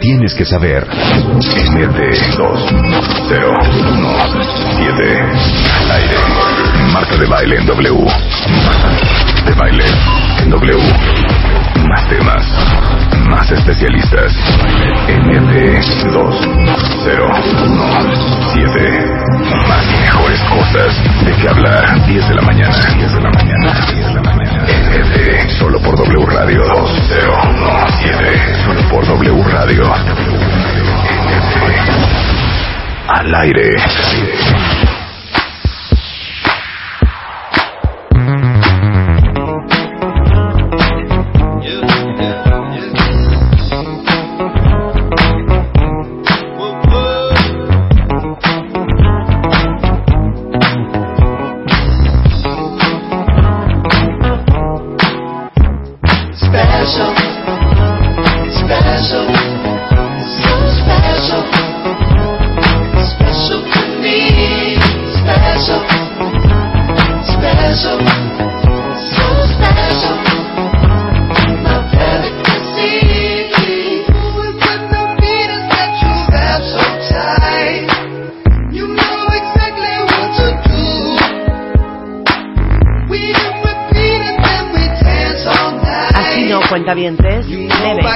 Tienes que saber. MD2017 al aire. Marta de baile en W. De baile en W. Más temas, más especialistas. MD2017. Más y mejores cosas de que hablar. 10 de la mañana. 10 de la mañana. MD solo por W Radio. 2017 solo por W Radio. Al aire. Cuentavientes, leve, leve,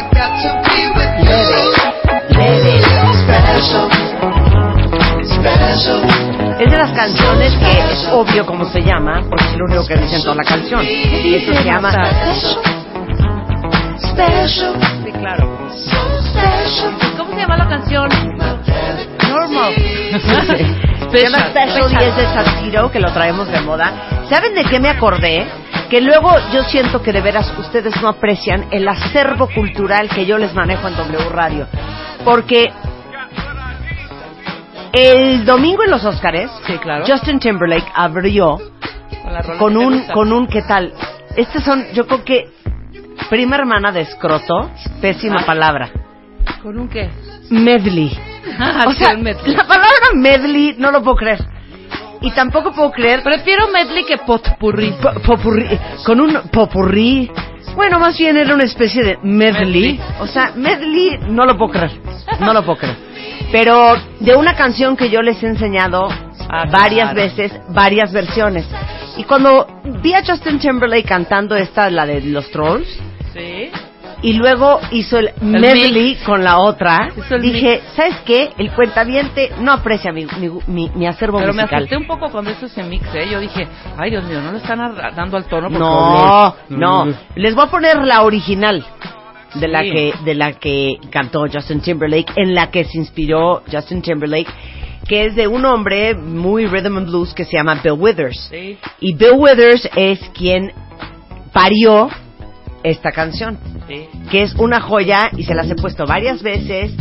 es de las canciones que es obvio cómo se llama, porque es lo único que dicen toda la canción. Eso se llama Special. Sí, claro. ¿Cómo se llama la canción? Normal. Se llama Special y es de Santiro, que lo traemos de moda. ¿Saben de qué me acordé? Que luego yo siento que de veras ustedes no aprecian el acervo cultural que yo les manejo en W Radio. Porque el domingo en los Óscares, sí, claro, Justin Timberlake abrió con un ¿qué tal? Estos son, yo creo que, prima hermana de escroto, pésima palabra. ¿Con un qué? Medley. O sea, medley. La palabra medley no lo puedo creer. Y tampoco puedo creer. Prefiero medley que potpurrí. Popurrí. Con un popurrí. Bueno, más bien era una especie de medley. O sea, medley no lo puedo creer. No lo puedo creer. Pero de una canción que yo les he enseñado varias veces, varias versiones. Y cuando vi a Justin Timberlake cantando esta, la de los Trolls. Sí. Y luego hizo el medley con la otra. Dije, mix. ¿Sabes qué? El cuentaviente no aprecia mi acervo pero musical. Pero me asusté un poco cuando hizo ese mix, ¿eh? Yo dije, ay, Dios mío, no le están dando al tono. No. Les voy a poner la original de la que cantó Justin Timberlake, en la que se inspiró Justin Timberlake, que es de un hombre muy rhythm and blues que se llama Bill Withers. Sí. Y Bill Withers es quien parió esta canción, sí, que es una joya y se las he puesto varias veces.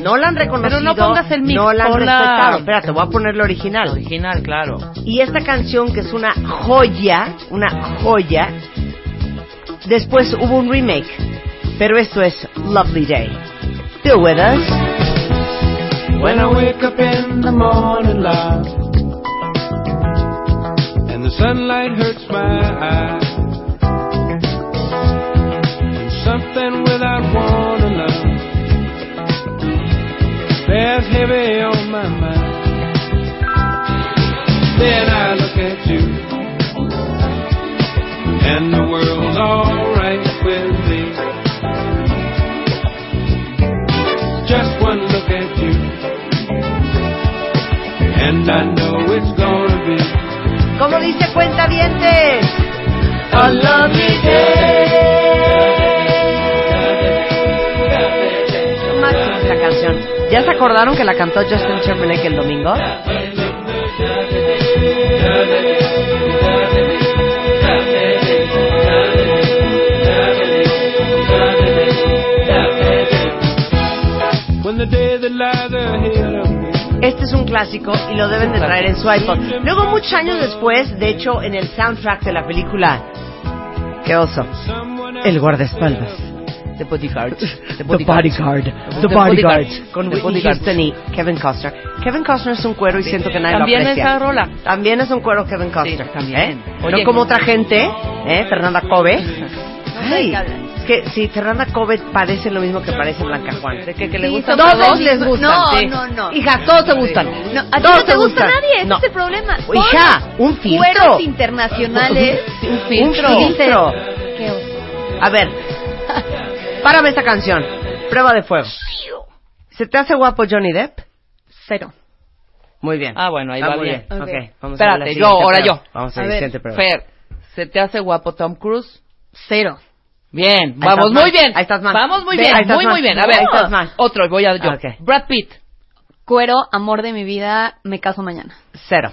No la han reconocido. Pero no pongas el mix. No la han respetado. Espera, te voy a poner la original. La original, claro. Y esta canción, que es una joya, después hubo un remake. Pero esto es Lovely Day. Still with us. When I wake up in the morning, love, and the sunlight hurts my eyes. Something without wanna love bears heavy on my mind. Then I look at you, and the world's alright with me. Just one look at you, and I know it's gonna be. Como dice Cuentavientes, a lovely day. Esta canción, ¿ya se acordaron que la cantó Justin Timberlake el domingo? Este es un clásico y lo deben de traer en su iPod. Luego, muchos años después, de hecho, en el soundtrack de la película, ¡qué oso!, El guardaespaldas, The Bodyguard, The Bodyguard, con Whitney Houston y Kevin Costner. Kevin Costner es un cuero y siento que nadie lo aprecia. También rola. También es un cuero Kevin Costner. Sí, también. Oye, no como otra gente, Fernanda Kobe. Ay, es que si Fernanda Kobe parece lo mismo que parece Blanca Juan. Que le gustan, todos les gustan. No. Hija, todos te gustan. No, a ti no te gusta nadie, ese es el problema. Hija, un filtro. Cueros internacionales. Un filtro. Qué oso. A ver, párame esta canción. Prueba de fuego. ¿Se te hace guapo Johnny Depp? Cero. Muy bien. Ah, bueno, ahí va bien. Okay. Vamos. Espérate, ahora yo. Vamos a la siguiente prueba. Fer, ¿se te hace guapo Tom Cruise? Cero. Bien, vamos muy bien. Ahí estás mal. Vamos muy bien, muy bien. A ver, ahí estás mal. Otro, voy a yo. Okay. Brad Pitt. Cuero, amor de mi vida, me caso mañana. Cero.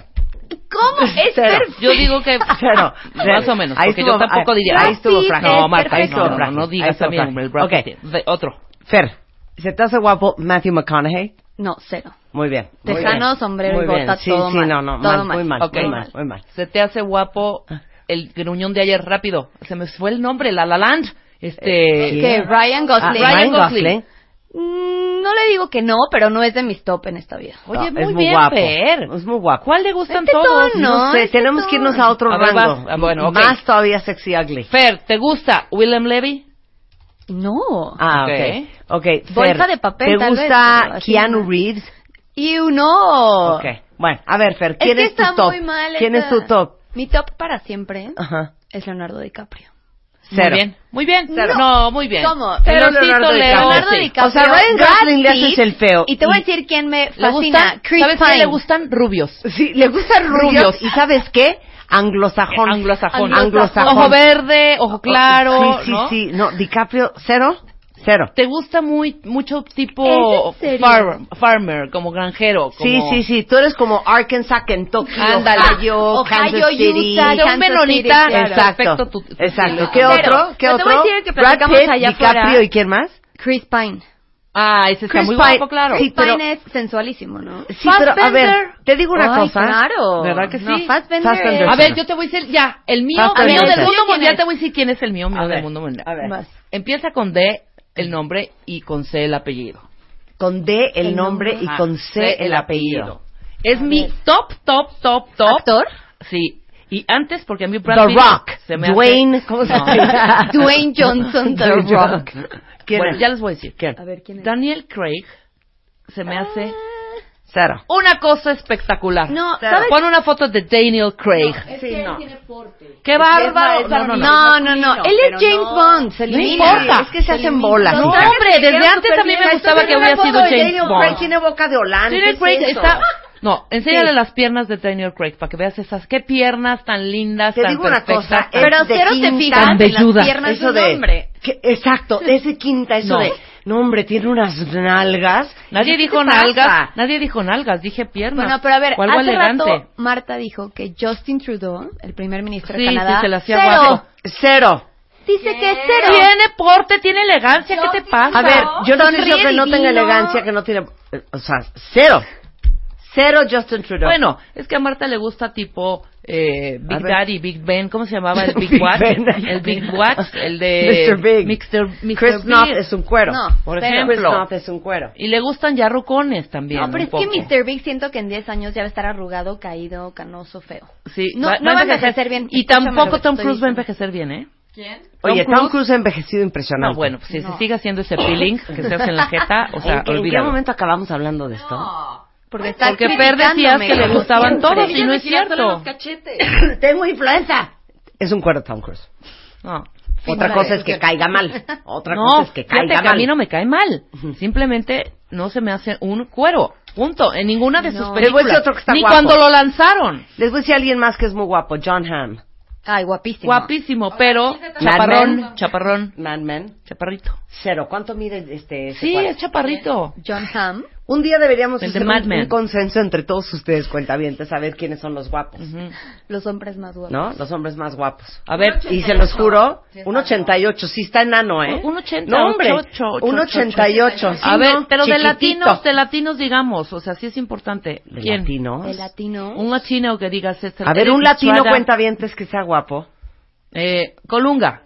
¿Cómo? Es cero. Perfecto. Yo digo que cero. Más o menos, ahí porque estuvo, yo tampoco diría. Ahí estuvo Frank. No, Marta, ahí estuvo Frank. No digas también el Brad Pitt. Otro. Fer, ¿se te hace guapo Matthew McConaughey? No, cero. Muy bien. Tejano, sombrero y bota, todo mal. Sí, no, muy mal. Muy mal. ¿Se te hace guapo el gruñón de ayer, rápido? Se me fue el nombre, La Land. Ryan Gosling. Ryan Gosling. No le digo que no, pero no es de mis top en esta vida. Oye, no, muy bien, guapo. Fer. Es muy guapo. ¿Cuál le gustan todos? No sé, tenemos que irnos a otro rango. Bueno, okay. Más todavía sexy ugly. Fer, ¿te gusta Willem Levy? No. Ah, okay. Fer, bolsa de papel, ¿te gusta vez, Keanu Reeves? No. Okay. Bueno, a ver, Fer, ¿quién es tu top? ¿Quién es tu top? Mi top para siempre es Leonardo DiCaprio. Cero. Muy bien. Cero. No, muy bien. ¿Cómo? Pero Leonardo DiCaprio. O sea, Ryan Gosling le haces el feo. Y te voy a decir quién me fascina. ¿Sabes qué? Le gustan rubios. Sí, le gustan rubios. ¿Y sabes qué? Anglosajón. Ojo verde, ojo claro. Sí. No, DiCaprio, cero. Cero. ¿Te gusta mucho tipo farmer, como granjero? Como... Sí. Tú eres como Arkansas, Kentucky, Ohio, Kansas City. Un menonita. Exacto. Exacto. ¿Qué otro? Te voy a decir que platicamos Brad Pitt, allá DiCaprio, ¿y quién más? Chris Pine. Ah, ese está muy guapo, claro. Chris Pine es sensualísimo, ¿no? Sí, Fassbender. Pero a ver, te digo una cosa. Claro. ¿Verdad que sí? No, Fassbender. A ver, yo te voy a decir ya, el mío del mundo mundial. Te voy a decir quién es el mío del mundo mundial. A ver. Empieza con D el nombre y con C el apellido. Con D el nombre y con C el apellido. Es mi top. ¿Actor? Sí. Y antes, porque a mí Brad Pitt... The Rock. Dwayne Johnson, The Rock. Bueno, ya les voy a decir. ¿Quién? A ver, ¿quién es? Daniel Craig se me hace... Cero. Una cosa espectacular. No, ¿sabes? Pon una foto de Daniel Craig. No, es que él tiene porte. ¡Qué bárbaro! No. Él es James Bond. Se elimina. No importa. Es que se hacen bolas. No, hombre, desde antes a mí me gustaba que hubiera sido James Bond. Daniel Craig tiene boca de Holanda. Daniel Craig está... No, enséñale las piernas de Daniel Craig para que veas esas. Qué piernas tan lindas, tan perfectas. Te digo una cosa. Pero cero te fijas en las piernas de un hombre. Exacto, ese quinta, eso de... No, hombre, tiene unas nalgas. Nadie dijo nalgas, dije piernas. Bueno, pero a ver, hace elegante. Rato Marta dijo que Justin Trudeau, el primer ministro de Canadá, se le hacía guapo. Cero. Dice que es cero. Tiene porte, tiene elegancia, ¿qué te pasa? A ver, yo no sé yo que no tenga elegancia, que no tiene... O sea, cero. Cero Justin Trudeau. Bueno, es que a Marta le gusta tipo Big Daddy, Big Ben, ¿cómo se llamaba? El Big Watch. El Big Watch, el de... Mr. Big. Mr. Chris Noth es un cuero. No, por ejemplo. Chris Noth es un cuero. Y le gustan ya rucones también. No, pero es que Mr. Big siento que en 10 años ya va a estar arrugado, caído, canoso, feo. Sí. No va a envejecer bien. Y tampoco Tom Cruise va a envejecer bien, ¿eh? ¿Quién? Oye, Tom Cruise ha envejecido impresionante. No, bueno, pues, si se sigue haciendo ese peeling que se hace en la jeta, o sea, olvídalo. ¿En qué momento acabamos hablando de esto? No. Porque Fer decías que le gustaban todos y no es cierto. Tengo influenza. Es un cuero Tom Cruise. No. Otra cosa es que caiga mal. A mí no me cae mal. Simplemente no se me hace un cuero. Punto. En ninguna de sus películas. Ni cuando lo lanzaron. Les voy a decir a alguien más que es muy guapo. John Hamm. Ay, guapísimo. Guapísimo, pero chaparrón. Chaparrito. Cero. ¿Cuánto mide este? Sí, es chaparrito. John Hamm. Un día deberíamos hacer un consenso entre todos ustedes, cuentavientes, a ver quiénes son los guapos. Uh-huh. Los hombres más guapos. ¿No? Los hombres más guapos. A ver, 188. Y se los juro, sí, 1.88, sí está enano, ¿eh? 1.88. No, hombre, 1.88. Sí, a ver, no, pero chiquitito. de latinos digamos, o sea, sí es importante. ¿De ¿Quién? Latinos. De latinos. Un latino que digas... Este, a ver, un latino cuentavientes que sea guapo. Colunga.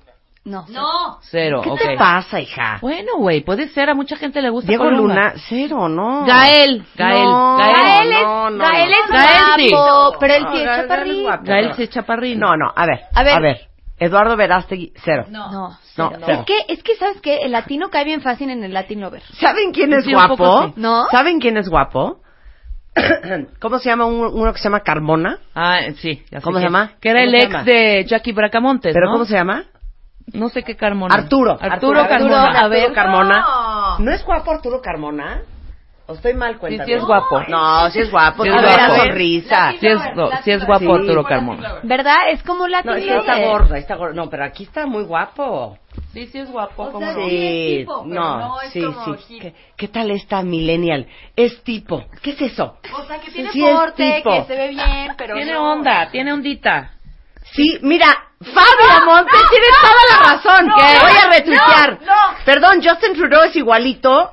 No. No. Cero, ¿qué te pasa, hija? Bueno, güey, puede ser. A mucha gente le gusta Diego Colunga. Luna, cero, no. Gael. Gael es guapo. Pero él sí es chaparrín. Gael sí es chaparrín. No, a ver. Eduardo Verástegui, cero. No, cero. Es que, ¿sabes qué? El latino cae bien fácil en el latino ver. ¿Saben quién es guapo? Poco, sí. ¿No? ¿Saben quién es guapo? ¿Cómo se llama uno que se llama Carmona? Ah, sí. ¿Cómo se llama? Que era el ex de Jackie Bracamontes, ¿no? ¿Pero cómo se llama? No sé qué Carmona. Arturo Carmona. A ver, Carmona. ¿No es guapo Arturo Carmona? ¿O estoy mal, cuéntame? Sí, sí es guapo. No, sí es guapo. Sí es guapo. Sonrisa. Sí es guapo Arturo Carmona. ¿Verdad? Es como latino. No, está gorda. No, pero aquí está muy guapo. Sí es guapo. O sea, sí, es tipo, pero no es sí. ¿Qué tal esta millennial? Es tipo. ¿Qué es eso? O sea, que tiene porte, que se ve bien, pero tiene onda, tiene ondita. Sí, mira, Fabio Montes tiene toda la razón. Que voy a retuitear. Perdón, Justin Trudeau es igualito a...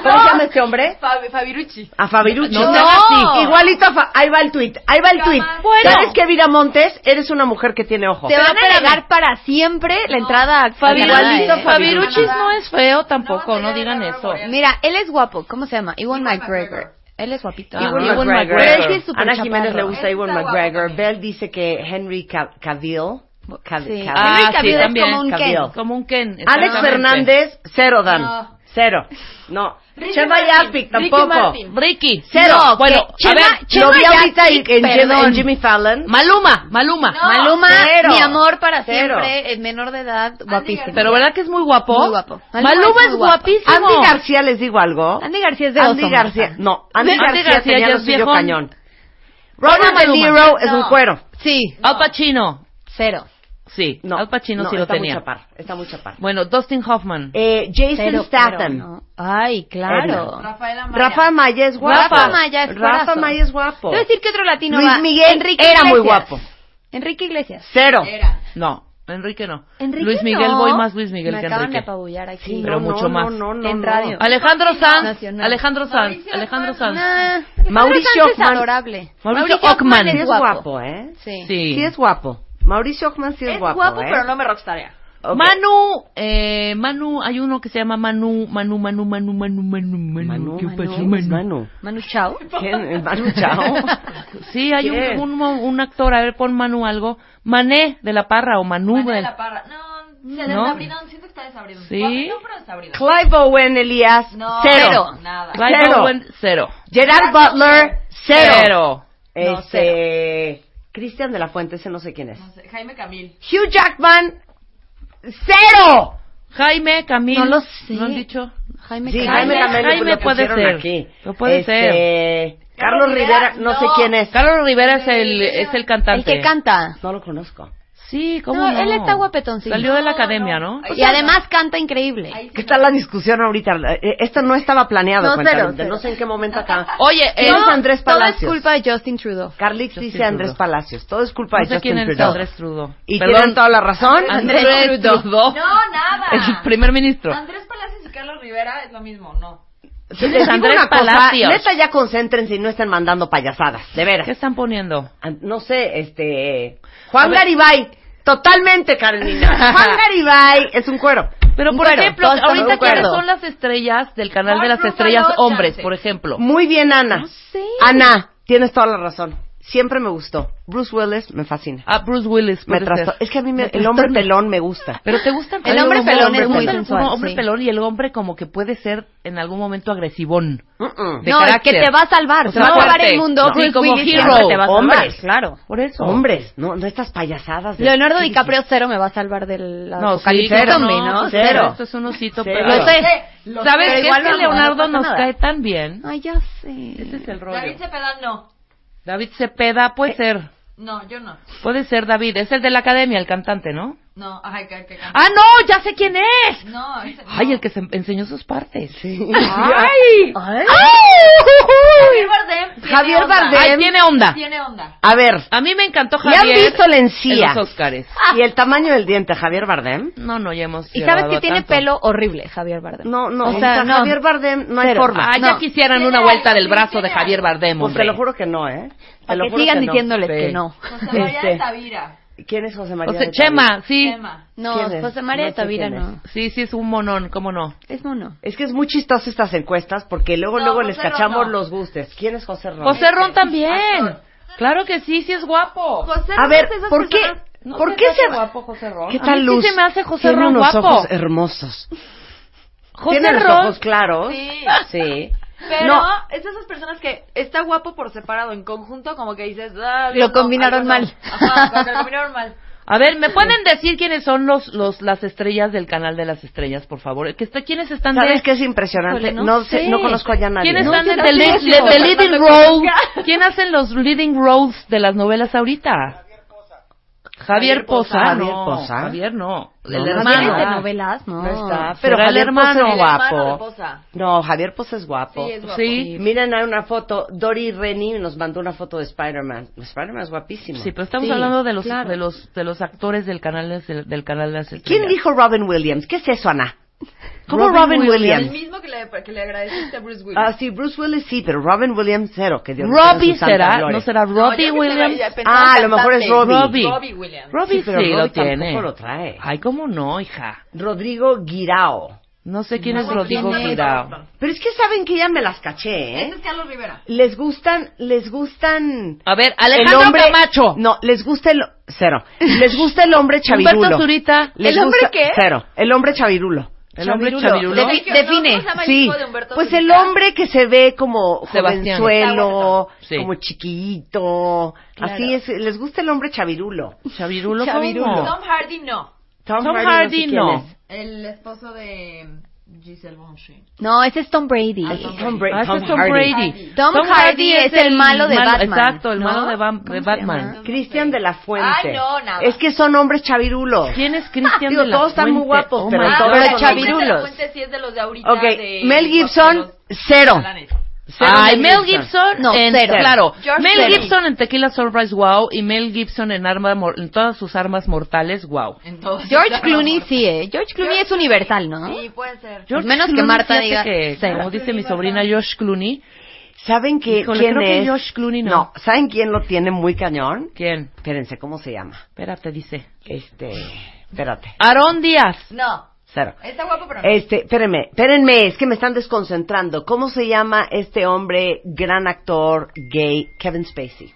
¿Cómo se llama este hombre? Fabirucci. A Fabirucci. No. Igualito a... Ahí va el tuit. Bueno. ¿Sabes qué, Vira Montes? Eres una mujer que tiene ojos. Te van a pegar para siempre la entrada a Fabirucci. Fabirucci no es feo tampoco, no digan eso. Mira, él es guapo. ¿Cómo se llama? Ewan McGregor. Él es guapito. Ewan McGregor. Ana Jiménez le gusta Ewan McGregor. Bell dice que Henry Cavill. Sí. Ah, sí, también. Como un Ken. Alex Fernández, cero, Dan. Cero. No. Chema Yapik, tampoco. Ricky. Cero. No, bueno, Chema lo vi ahorita en Jimmy Fallon. Maluma. No. Maluma, cero. Mi amor para cero. Siempre, en menor de edad, guapísimo. Pero ¿verdad que es muy guapo? Muy guapo. Maluma es guapísimo. Andy García, les digo algo. Andy García es de Andy Osoma. García. No, Andy García tenía los suyo cañón. Robert De Niro es un cuero. Sí. Al Pacino. Cero. Sí, no, Al Pacino no, sí lo tenía. Está muy chapar. Bueno, Dustin Hoffman. Jason Statham. No. Ay, claro. Rafa Maya es guapo. Quiero decir que otro latino Luis Miguel era muy guapo. Enrique Iglesias. Cero. Era. No, Enrique no. Luis Miguel, no. Voy más Luis Miguel que Enrique. Me acaban de apabullar aquí. Sí, pero mucho más. No, en radio. Alejandro Sanz. Mauricio Ockman. Sí es guapo, ¿eh? Sí es guapo. Mauricio Ockman sí es guapo, pero no me rockstarea. Okay. Manu, hay uno que se llama Manu. ¿Qué pasó, Manu? ¿Manu Chao? ¿Quién? ¿Manu Chao? Sí, hay un actor, a ver, pon Manu algo. Mané de la Parra o Manu. Mané de la Parra, siento que está desabrido. Sí. Clive Owen, Elías, cero. Nada. Clive Owen, cero. Gerard Butler, cero. Cero. Cristian de la Fuente, ese no sé quién es. No sé, Jaime Camil. Hugh Jackman, cero. Jaime Camil. No lo sé. ¿No han dicho? Jaime Camil. Jaime puede ser. Aquí. No puede ser. Carlos Rivera, no sé quién es. Carlos Rivera es el cantante. El que canta. No lo conozco. Sí, ¿cómo no? Él está guapetoncito. Salió de la academia, ¿no? Y además canta increíble. ¿Qué tal la discusión ahorita? Esto no estaba planeado. No, cero. No sé en qué momento acá. Oye, es Andrés Palacios. Todo es culpa de Justin Trudeau. Carlix dice Andrés Palacios. Todo es culpa de Justin Trudeau. No sé quién es Andrés Trudeau. Y tienen toda la razón. Andrés Trudeau. No, nada. El primer ministro. Andrés Palacios y Carlos Rivera es lo mismo, ¿no? Les digo una cosa, neta, ya concéntrense y no estén mandando payasadas, de veras. ¿Qué están poniendo? No sé, Juan Garibay, totalmente, Carolina. Juan Garibay es un cuero. Pero, por ejemplo, ahorita quiénes son las estrellas del canal de las estrellas hombres, por ejemplo. Muy bien, Ana. No sé. Ana, tienes toda la razón. Siempre me gustó. Bruce Willis me fascina. Ah, Bruce Willis. Me trastó. Es que a mí el hombre pelón me gusta. Pero te gusta el hombre pelón. El hombre pelón es muy sensual. El hombre pelón y el hombre como que puede ser en algún momento agresivón. No, carácter. Es que te va a salvar. O sea, va a salvar el mundo. No. Sí, como hero. Te va a hombres, claro. Por eso. Hombres. No estas payasadas. Leonardo DiCaprio cero me va a salvar del... No, sí, cero. No, cero. Esto es un osito pelón. ¿Sabes qué? Es que Leonardo nos cae tan bien. Ay, ya sé. Ese es el rollo. David Cepeda no. David Cepeda puede ser. No, yo no. Puede ser David, es el de la academia, el cantante, ¿no? No, ay, que ¡ah, no! ¡Ya sé quién es! No, ese, ay, no. El que se enseñó sus partes. Sí. ¡Ay! ¡Ay! Ay. Javier Bardem. Javier Bardem. Ay, tiene onda. Tiene onda. A ver. A mí me encantó Javier. ¿Le han visto la encía? En los Óscares. ¿Y el tamaño del diente, Javier Bardem? No, no, ya hemos. ¿Y sabes que tiene pelo horrible, Javier Bardem? No, no. O sea, no. Javier Bardem no hay forma. Ah, ya quisieran una vuelta del brazo de Javier Bardem, hombre. Pues te lo juro que no, ¿eh? Te lo juro que sigan diciéndoles que no. José María de Tavira. ¿Quién es José María? Chema, sí. Chema. No, José María de Tavira no. Sí, sí, es un monón, ¿cómo no? Es mono. Es que es muy chistoso estas encuestas porque luego les cachamos los gustos. ¿Quién es José Ron? José Ron también. Claro que sí, sí es guapo. José Ron. A ver, ¿por qué? ¿Por qué se guapo José Ron? ¿Qué tal luz? ¿Qué se me hace José Ron guapo? Tiene unos ojos hermosos. Tiene los ojos claros. Sí. Sí. Pero no. Es de esas personas que está guapo por separado, en conjunto, como que dices... Ah, lo combinaron mal. Ajá, lo combinaron mal. A ver, ¿me pueden decir quiénes son las estrellas del Canal de las Estrellas, por favor? ¿Quiénes están de...? ¿Sabes qué es impresionante? No sé, no conozco ya a nadie. ¿Quiénes están de leading roles? ¿Quién hacen los leading roles de las novelas ahorita? Javier Poza. Javier no. El hermano. De novelas, no. No está. Pero Javier el hermano es guapo. No, Javier Poza es guapo. Sí, es guapo. Sí. Miren, hay una foto. Dori Rennie nos mandó una foto de Spider-Man. Spider-Man es guapísimo. Sí, pero estamos hablando de los, claro, de los actores del Canal de las Estrellas. ¿Quién dijo Robin Williams? ¿Qué es eso, Ana? ¿Cómo Robin Williams? El mismo que le agradeciste a Bruce Willis. Ah, sí, Bruce Willis sí, pero Robin Williams cero. Que Dios Robbie será, gloria. ¿No será Robbie Williams? Ah, a lo mejor es Robbie Williams. Robbie sí, pero sí Robbie lo tiene. Lo trae. Ay, ¿cómo no, hija? Rodrigo Guirao. No sé quién es Rodrigo Guirao. Pero es que saben que ya me las caché, ¿eh? Este es Carlos Rivera. Les gustan... A ver, Alejandro el hombre, Camacho. No, les gusta el... Cero. Les gusta el hombre chavirulo. Humberto Zurita. ¿El hombre qué? Cero. El hombre chavirulo. El hombre chavirulo. Define. Sí. Pues el hombre que se ve como jovenzuelo, sí, como chiquito. Claro. Así es. Les gusta el hombre chavirulo. Chavirulo. Tom Hardy no. Tom Hardy no. El esposo de Giselle Bündchen. No, ese es Tom Brady. Tom Hardy. Tom Hardy es el malo de Batman. Exacto, el malo de Batman. Cristian de la Fuente. Ay, no, nada. Es que son hombres chavirulos. ¿Quién es Cristian de la Fuente? Todos están muy guapos, pero todos chavirulos. De la Fuente sí es de los de ahorita. Okay. De Mel Gibson, cero. Ay, Mel Gibson no, en cero. Claro. George Mel Terry. Gibson en Tequila Sunrise, wow. Y Mel Gibson en todas sus armas mortales, wow. George Clooney sí, George Clooney es universal, ¿no? Sí, puede ser. George menos Clooney, que Marta diga que, como dice mi sobrina, George Clooney. ¿Saben quién es? Que George Clooney no. ¿Saben quién lo tiene muy cañón? ¿Quién? Espérense, ¿cómo se llama? Espérate, dice. Espérate. Aarón Díaz. No. Cero. Está guapo, pero no. Espérenme, es que me están desconcentrando. ¿Cómo se llama este hombre, gran actor, gay, Kevin Spacey?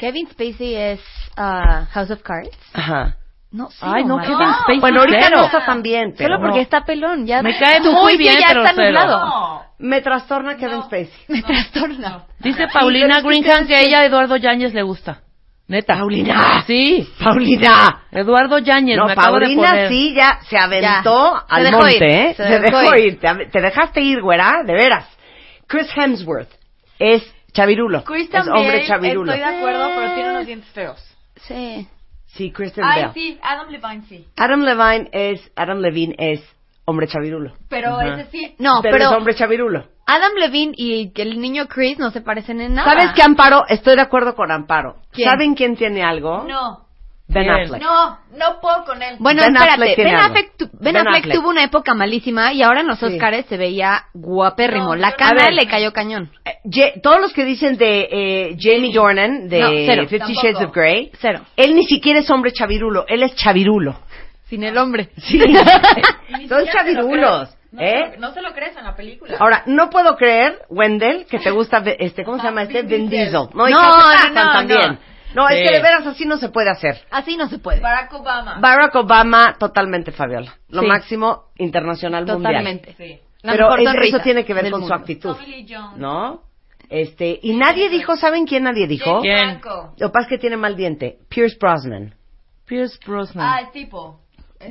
Kevin Spacey es House of Cards. Ajá. No, sí, ay, no, Kevin Spacey. Bueno, ahorita no está tan bien, pero solo porque está pelón, ya. Me cae muy bien, ya está nublado. No. Me trastorna Kevin Spacey. Me trastorna. Dice Paulina Greenham que ella a Eduardo Yáñez le gusta. Neta. Paulina. Sí. Paulina. Eduardo Yáñez. No, me acabo de poner. Paulina sí ya se aventó ya. Al monte, ¿eh? Se dejó ir. Te dejaste ir, güera. De veras. Chris Hemsworth es chavirulo. Chris es hombre chavirulo. Estoy de acuerdo, pero tiene unos dientes feos. Sí. Sí, Kristen Bell. Sí, Adam Levine sí. Adam Levine es hombre chavirulo. Pero ese sí. No, pero es hombre chavirulo. Adam Levine y el niño Chris no se parecen en nada. ¿Sabes qué, Amparo? Estoy de acuerdo con Amparo. ¿Quién? ¿Saben quién tiene algo? No. Ben Affleck. No puedo con él. Bueno, espérate. Ben Affleck tuvo una época malísima y ahora en los Óscares se veía guapérrimo. La cara le cayó cañón. Todos los que dicen de Jamie Dornan, de Fifty Shades of Grey, cero. Él ni siquiera es hombre chavirulo. Él es chavirulo. Sin el hombre. Sí. Son chavirulos. No se lo crees en la película. Ahora, no puedo creer, Wendell, que te gusta ¿cómo se llama este? Vin Diesel. No. No, es que de veras así no se puede hacer. Así no se puede. Barack Obama, totalmente Fabiola. Lo máximo internacional mundial. Totalmente, sí. Pero eso tiene que ver con su actitud, ¿no? Y nadie dijo, ¿saben quién nadie dijo? ¿Quién? Lo que pasa es que tiene mal diente. Pierce Brosnan. Ah, el tipo.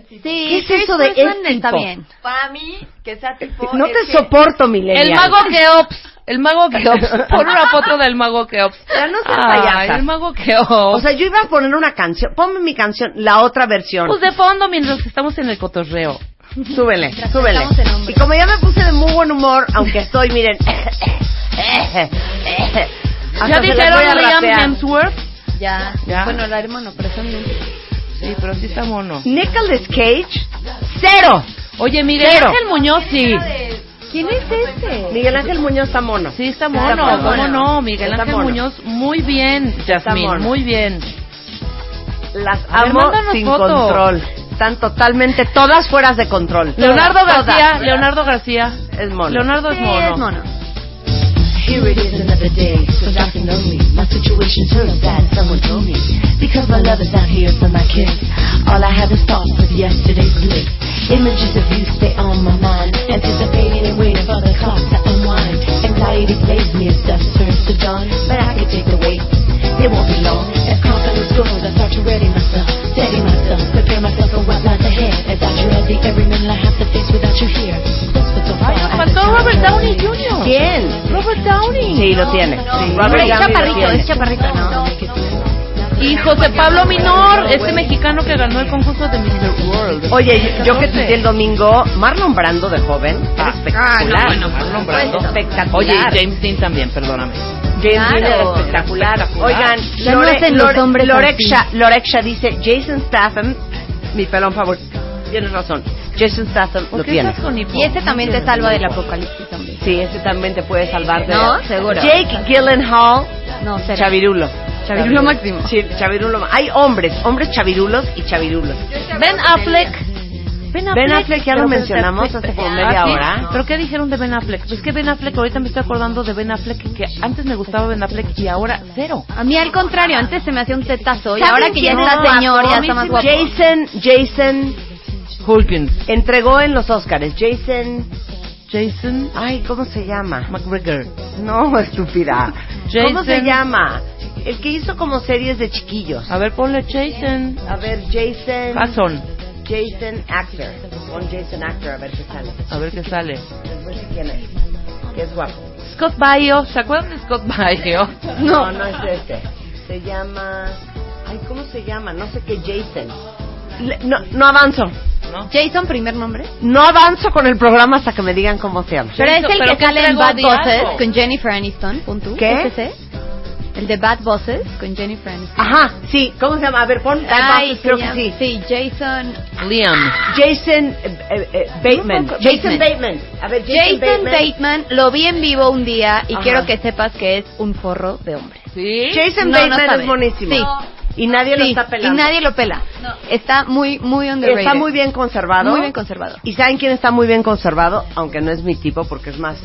Sí, ¿qué es eso de este tipo? Está bien. Para mí, que sea tipo... No te soporto, Milenia. El mago Geops. El mago Keops. Pon una foto del mago Keops. Ya no seas payasa. El mago Keops. O sea, yo iba a poner una canción. Ponme mi canción, la otra versión. Pues de fondo mientras estamos en el cotorreo. Súbele, súbele. Y como ya me puse de muy buen humor, aunque estoy, miren. ¿Ya dijeron Liam Hemsworth? Ya. Bueno, la hermano, pero son bien. Sí, pero sí está mono. Nicolas Cage, cero. Oye, Miguel Ángel Muñoz, sí. ¿Quién es ese? Miguel Ángel Muñoz está mono. Sí, está mono. Está mono. ¿Cómo no? Miguel está Ángel mono. Muñoz, muy bien, Yasmín, muy bien. Las amo sin foto. Control. Están totalmente todas fueras de control. Leonardo García, todas. Leonardo García es mono. Leonardo es mono. Sí, es mono. Here it is another day, so dark and lonely. My situation's really bad, someone told me. Because my love is out here for my kids. All I have is thoughts of yesterday's bliss. Images of you stay on my mind. Anticipating and waiting for the clock to unwind. Anxiety plays me as dusk turns to dawn. But I can take the weight, it won't be long. As confidence grows, I start to ready myself. Steady myself, prepare myself for what lies ahead. As I dread the everyman I have to face without you here. That's what's so far. Faltó Robert Downey Jr. ¿Quién? Robert Downey. Sí, lo tiene. Sí. Robert Downey chaparrito, es chaparrito, ¿no? Y José Pablo Minor, este mexicano que ganó el concurso de Mr. World. Oye, yo que tuiteé el domingo, Marlon Brando de joven, espectacular. Bueno, Marlon Brando. Espectacular. Oye, James Dean también, perdóname. James Dean era espectacular. Oigan, Lorexha dice, Jason Statham, mi pelón favorito. Tienes razón. Jason Statham lo tiene. Y ese también te salva del apocalipsis también. Sí, ese también te puede salvar de... No, seguro. Jake Gyllenhaal. No, será. Chavirulo. Chavirulo máximo. Sí, chavirulo. Hay hombres chavirulos y chavirulos. Ben Affleck. Ben Affleck ya lo mencionamos hace como media hora. No. ¿Pero qué dijeron de Ben Affleck? Pues que Ben Affleck, ahorita me estoy acordando de Ben Affleck, que antes me gustaba Ben Affleck y ahora cero. A mí al contrario, antes se me hacía un tetazo y ahora que ya está señor, ya está más guapo. Jason Hulkins. Entregó en los Óscares. Jason. Ay, ¿cómo se llama? McGregor. No, estúpida. Jason. ¿Cómo se llama? El que hizo como series de chiquillos. A ver, ponle Jason. A ver, Jason. Jason. Jason Actor. Pon Jason Actor, a ver qué sale. Después de quién es. Que es guapo. Scott Baio. ¿Se acuerdan de Scott Baio? No es este. Se llama... Ay, ¿cómo se llama? No sé qué Jason. No avanzo. ¿No? Jason, primer nombre. No avanzo con el programa hasta que me digan cómo se llama. Pero es el que sale en Bad Bosses con Jennifer Aniston. ¿Qué? ¿Ese? El de Bad Bosses con Jennifer Aniston. Ajá, sí. ¿Cómo se llama? A ver, pon. Ay, creo que sí. Sí, Jason. Liam. Jason Bateman. Jason Bateman. A ver, Jason Bateman. Lo vi en vivo un día y quiero que sepas que es un forro de hombre. Sí. Jason Bateman es buenísimo. Sí. Y nadie lo está pelando. Y nadie lo pela. No. Está muy, muy underrated. Está muy bien conservado. Muy bien conservado. ¿Y saben quién está muy bien conservado? Aunque no es mi tipo, porque es más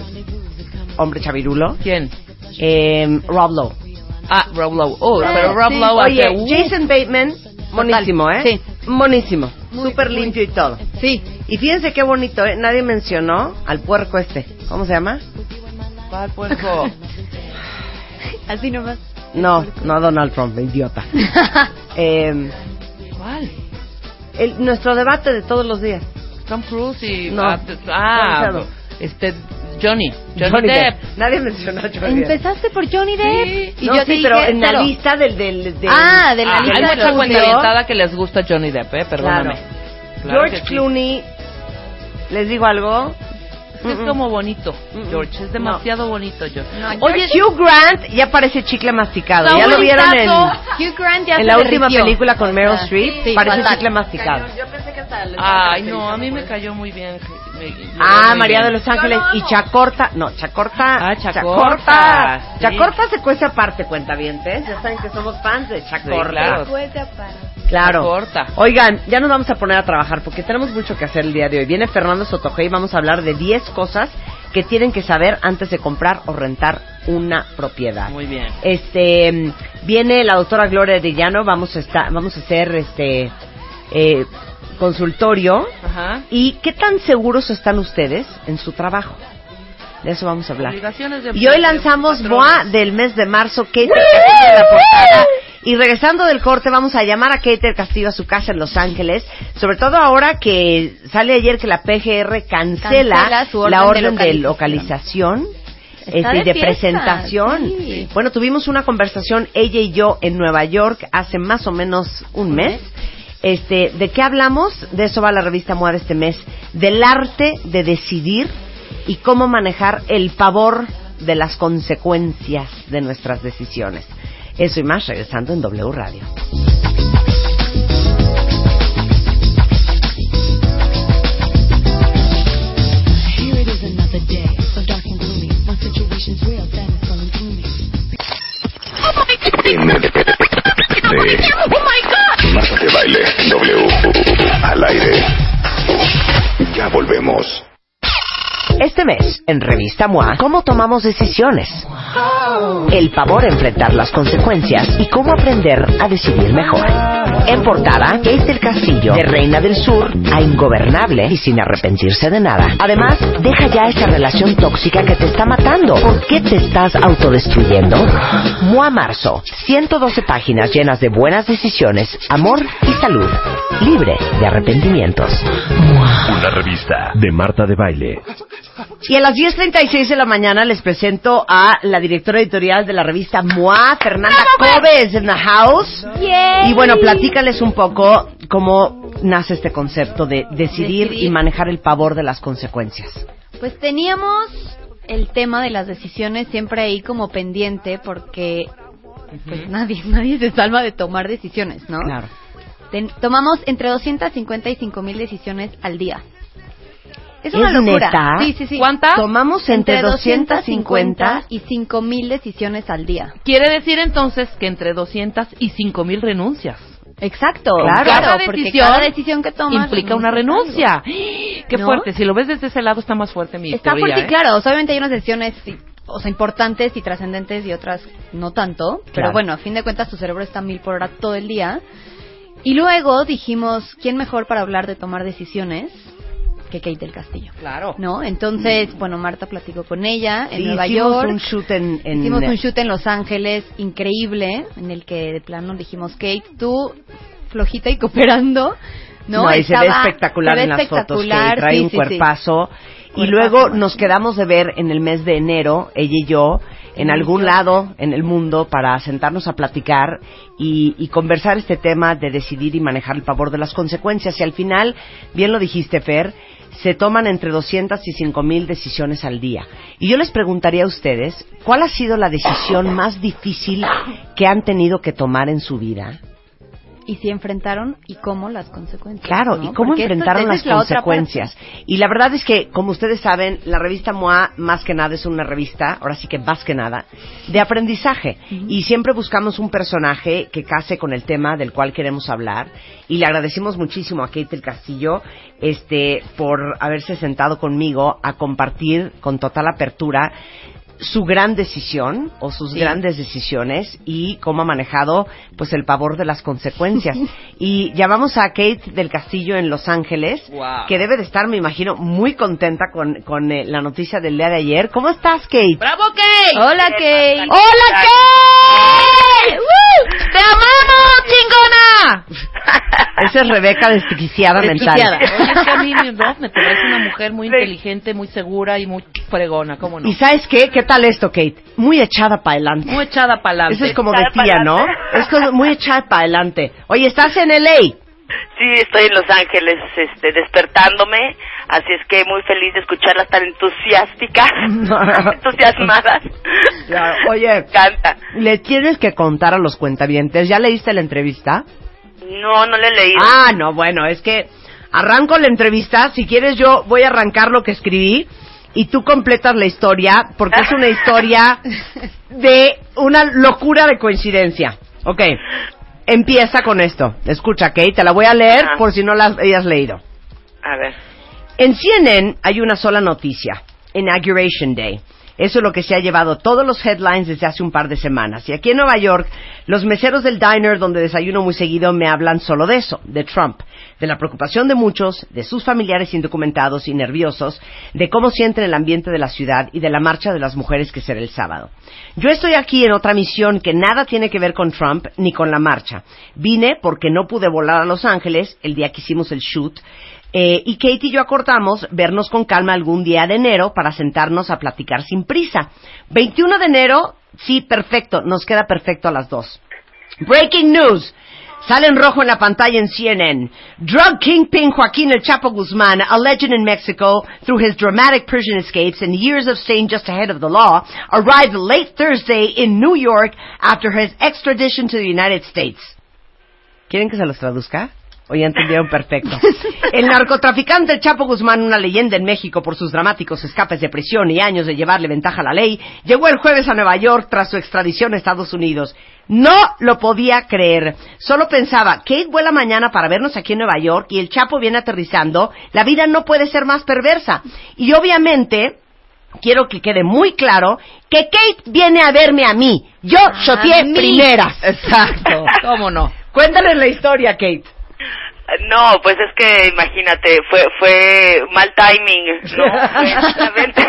hombre chavirulo. ¿Quién? Rob Lowe. Ah, Rob Lowe. Oh, pero Rob Lowe... Oye, Jason Bateman, monísimo, ¿eh? Sí. Monísimo. Súper limpio y todo. Sí. Y fíjense qué bonito, ¿eh? Nadie mencionó al puerco este. ¿Cómo se llama? ¿Cuál puerco? Así nomás. No Donald Trump, idiota. ¿Cuál? Nuestro debate de todos los días. Tom Cruise y... No. Johnny Depp. Nadie mencionó a Johnny Depp. Empezaste por Johnny Depp. Sí. Y no, yo sí, dije, pero en la lista del... Ah, de la lista hay mucha cuentavientada que les gusta Johnny Depp, perdóname. Claro. George Clooney, les digo algo... Es como bonito, George. Es demasiado bonito, George. Oye, Hugh Grant ya parece chicle masticado. Ya lo vieron en la última película con Meryl Streep. Sí, parece chicle masticado. Yo pensé que hasta... Ay, no, a mí me cayó muy bien. María de los Ángeles y Chacorta. No, Chacorta. Ah, Chacorta. Chacorta se cuece aparte, cuentavientes. Ya saben que somos fans de Chacorta. Se cuece aparte. Claro. Oigan, ya nos vamos a poner a trabajar porque tenemos mucho que hacer el día de hoy. Viene Fernando Sotojé y vamos a hablar de 10 cosas que tienen que saber antes de comprar o rentar una propiedad. Muy bien. Viene la doctora Gloria Arellano, vamos a hacer consultorio. Ajá. ¿Y qué tan seguros están ustedes en su trabajo? De eso vamos a hablar. Y hoy lanzamos BOA del mes de marzo, Kate del Castillo de la portada. Y regresando del corte vamos a llamar a Kate del Castillo a su casa en Los Ángeles, sobre todo ahora que sale ayer que la PGR cancela la orden de localización de presentación. Sí. Bueno, tuvimos una conversación ella y yo en Nueva York hace más o menos un mes. ¿De qué hablamos? De eso va la revista MOA de este mes. Del arte de decidir y cómo manejar el pavor de las consecuencias de nuestras decisiones. Eso y más regresando en W Radio. Marta de Baile W al aire. Ya volvemos. Este mes, en Revista MOA, ¿cómo tomamos decisiones? El pavor a enfrentar las consecuencias y cómo aprender a decidir mejor. En portada, Kate del Castillo, de Reina del Sur, a ingobernable y sin arrepentirse de nada. Además, deja ya esa relación tóxica que te está matando. ¿Por qué te estás autodestruyendo? MOA Marzo, 112 páginas llenas de buenas decisiones, amor y salud, libre de arrepentimientos. Una revista de Marta de Baile. Y a las 10:36 de la mañana les presento a la directora editorial de la revista MOA, Fernanda Cobes, in the house. Yay. Y bueno, platícales un poco cómo nace este concepto de decidir y manejar el pavor de las consecuencias. Pues teníamos el tema de las decisiones siempre ahí como pendiente porque pues nadie se salva de tomar decisiones, ¿no? Claro. Tomamos entre 250 y 5,000 decisiones al día. Es una locura. ¿Neta? Sí. ¿Cuántas? Tomamos entre 250 y 5,000 decisiones al día. Quiere decir entonces que entre 200 y 5,000 renuncias. Exacto. Claro, porque cada decisión que tomas implica una renuncia. Qué fuerte. Si lo ves desde ese lado está más fuerte mi historia. Está fuerte, claro. O sea, obviamente hay unas decisiones importantes y trascendentes y otras no tanto. Claro. Pero bueno, a fin de cuentas tu cerebro está 1,000 por hora todo el día. Y luego dijimos, ¿quién mejor para hablar de tomar decisiones que Kate del Castillo? Claro. ¿No? Entonces, bueno, Marta platicó con ella en Nueva York. Hicimos un shoot hicimos un shoot en Los Ángeles increíble, en el que de plano dijimos, Kate, tú flojita y cooperando, ¿no? No, y se ve espectacular en las fotos, Kate, trae un cuerpazo. Y luego nos quedamos de ver en el mes de enero, ella y yo, en algún lado en el mundo para sentarnos a platicar y conversar este tema de decidir y manejar el pavor de las consecuencias. Y al final, bien lo dijiste, Fer, se toman entre 200 y 5,000 decisiones al día. Y yo les preguntaría a ustedes, ¿cuál ha sido la decisión más difícil que han tenido que tomar en su vida? Y si enfrentaron y cómo las consecuencias. Claro, ¿no? Y cómo porque enfrentaron las consecuencias. Y la verdad es que, como ustedes saben, la revista MOA más que nada es una revista, ahora sí que más que nada, de aprendizaje. Uh-huh. Y siempre buscamos un personaje que case con el tema del cual queremos hablar. Y le agradecimos muchísimo a Kate del Castillo por haberse sentado conmigo a compartir con total apertura su gran decisión o sus grandes decisiones y cómo ha manejado pues el pavor de las consecuencias. Y llamamos a Kate del Castillo en Los Ángeles, que debe de estar, me imagino, muy contenta con la noticia del día de ayer. ¿Cómo estás, Kate? ¡Bravo, Kate! ¡Hola, Kate! ¡Hola, Kate! ¡Te amamos, chingona! Esa es Rebeca desquiciada mental. Me parece una mujer muy inteligente, muy segura y muy fregona, ¿cómo no? ¿Y sabes qué? ¿Qué tal esto, Kate? Muy echada para adelante. Muy echada para adelante. Eso es como de tía, ¿no? Es como muy echada para adelante. Oye, ¿estás en LA? Sí, estoy en Los Ángeles despertándome, así es que muy feliz de escucharlas tan entusiásticas, entusiasmadas. Claro. Oye, encanta. ¿Le tienes que contar a los cuentavientes? ¿Ya leíste la entrevista? No, no le he leído. Ah, no, bueno, es que arranco la entrevista. Si quieres yo voy a arrancar lo que escribí y tú completas la historia, porque es una historia de una locura de coincidencia. Ok, empieza con esto. Escucha, Kate, te la voy a leer por si no la hayas leído. A ver. En CNN hay una sola noticia: Inauguration Day. Eso es lo que se ha llevado todos los headlines desde hace un par de semanas. Y aquí en Nueva York, los meseros del diner donde desayuno muy seguido me hablan solo de eso, de Trump, de la preocupación de muchos, de sus familiares indocumentados y nerviosos, de cómo sienten el ambiente de la ciudad y de la marcha de las mujeres que será el sábado. Yo estoy aquí en otra misión que nada tiene que ver con Trump ni con la marcha. Vine porque no pude volar a Los Ángeles el día que hicimos el shoot Y Kate y yo acordamos vernos con calma algún día de enero para sentarnos a platicar sin prisa. 21 de enero, sí, perfecto, nos queda perfecto a las 2. Breaking news. Sale en rojo en la pantalla en CNN. Drug kingpin Joaquín El Chapo Guzmán, a legend in Mexico through his dramatic Persian escapes and years of staying just ahead of the law, arrived late Thursday in New York after his extradition to the United States. ¿Quieren que se los traduzca? O ya entendieron perfecto. El narcotraficante El Chapo Guzmán, una leyenda en México por sus dramáticos escapes de prisión y años de llevarle ventaja a la ley, llegó el jueves a Nueva York tras su extradición a Estados Unidos. No lo podía creer. Solo pensaba, Kate vuela mañana para vernos aquí en Nueva York y el Chapo viene aterrizando. La vida no puede ser más perversa. Y obviamente, quiero que quede muy claro que Kate viene a verme a mí. Yo choteé primeras. Exacto. ¿Cómo no? Cuéntales la historia, Kate. No, pues es que imagínate, fue mal timing, ¿no? Exactamente.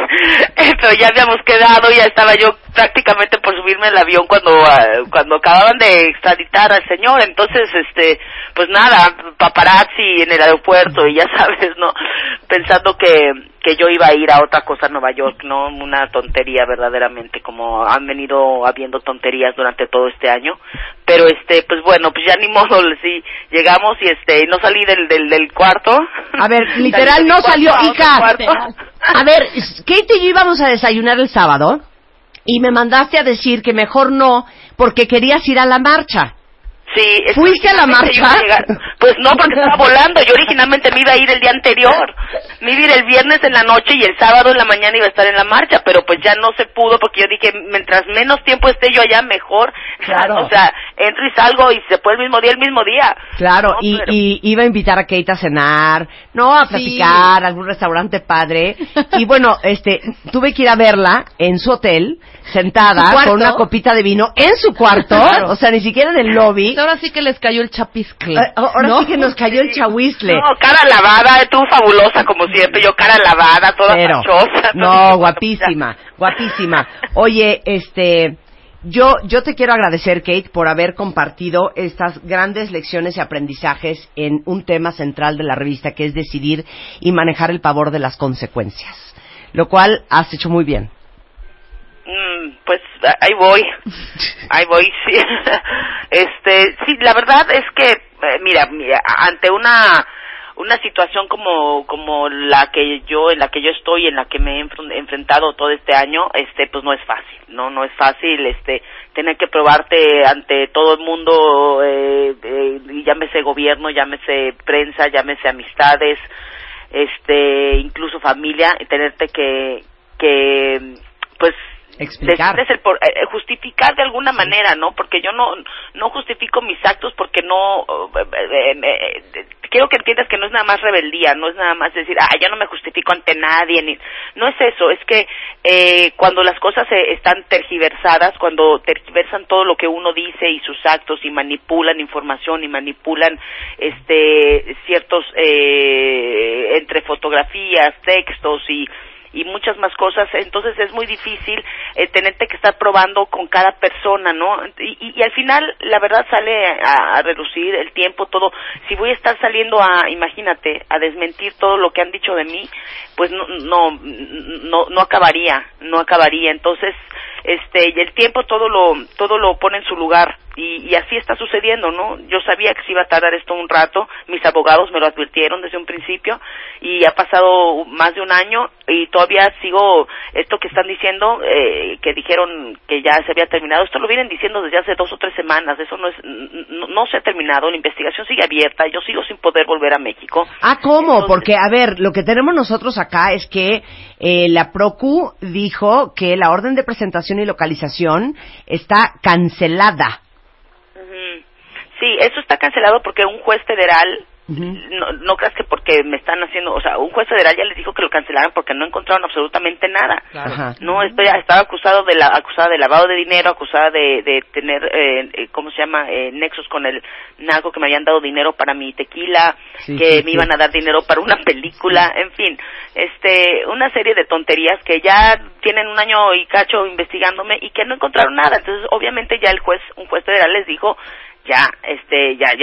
Pero ya habíamos quedado, ya estaba yo prácticamente por subirme al avión cuando acababan de extraditar al señor. Entonces, pues nada, paparazzi en el aeropuerto y ya sabes, ¿no? Pensando que yo iba a ir a otra cosa a Nueva York, ¿no? Una tontería verdaderamente, como han venido habiendo tonterías durante todo este año, pero pues bueno, pues ya ni modo, sí, llegamos y no salí del cuarto. A ver, literal no salió, Ica. A ver, Kate y yo íbamos a desayunar el sábado y me mandaste a decir que mejor no, porque querías ir a la marcha. Sí, ¿fuiste a la marcha? Pues no, porque estaba volando. Yo originalmente me iba a ir el día anterior. Me iba a ir el viernes en la noche y el sábado en la mañana iba a estar en la marcha, pero pues ya no se pudo porque yo dije, mientras menos tiempo esté yo allá, mejor. Claro. O sea, entro y salgo y se puede el mismo día. Claro, no, y iba a invitar a Kate a cenar, no, a platicar, sí, a algún restaurante padre. Y bueno, tuve que ir a verla en su hotel, sentada, con una copita de vino en su cuarto, claro. O sea, ni siquiera en el lobby. Ahora sí que les cayó el chapiscle. Ahora ¿no? Sí que nos cayó el chahuizle. No, cara lavada, tú fabulosa como siempre, yo cara lavada, toda pachosa. No, guapísima, guapísima. Oye, yo te quiero agradecer, Kate, por haber compartido estas grandes lecciones y aprendizajes en un tema central de la revista, que es decidir y manejar el pavor de las consecuencias, lo cual has hecho muy bien. Pues ahí voy, sí. Sí, la verdad es que, mira, ante una situación como en la que yo estoy, en la que me he enfrentado todo este año, pues no es fácil, no es fácil, tener que probarte ante todo el mundo, llámese gobierno, llámese prensa, llámese amistades, incluso familia, y tenerte que pues explicar, justificar de alguna manera, ¿no? Porque yo no justifico mis actos, porque no quiero que entiendas que no es nada más rebeldía, no es nada más decir, yo no me justifico ante nadie, no es eso, es que cuando las cosas están tergiversadas, cuando tergiversan todo lo que uno dice y sus actos y manipulan información y manipulan ciertos entre fotografías, textos y muchas más cosas, entonces es muy difícil tenerte que estar probando con cada persona, ¿no? Y al final, la verdad, sale a relucir el tiempo, todo. Si voy a estar saliendo imagínate, a desmentir todo lo que han dicho de mí, pues no acabaría. Entonces, y el tiempo todo lo pone en su lugar. Y así está sucediendo, ¿no? Yo sabía que se iba a tardar esto un rato, mis abogados me lo advirtieron desde un principio, y ha pasado más de un año y todavía sigo esto que están diciendo, que dijeron que ya se había terminado. Esto lo vienen diciendo desde hace 2 o 3 semanas, eso no se ha terminado, la investigación sigue abierta, yo sigo sin poder volver a México. ¿Cómo? Entonces, porque, a ver, lo que tenemos nosotros acá es que la Procu dijo que la orden de presentación y localización está cancelada. Sí, eso está cancelado porque un juez federal, no creas que porque me están haciendo, o sea, un juez federal ya les dijo que lo cancelaran porque no encontraron absolutamente nada. Ajá. No, estaba acusada de lavado de dinero, acusada de tener, nexos con el narco, que me habían dado dinero para mi tequila, sí, que sí, me iban a dar dinero para una película, en fin, una serie de tonterías que ya tienen un año y cacho investigándome y que no encontraron nada. Entonces, obviamente ya un juez federal les dijo, ya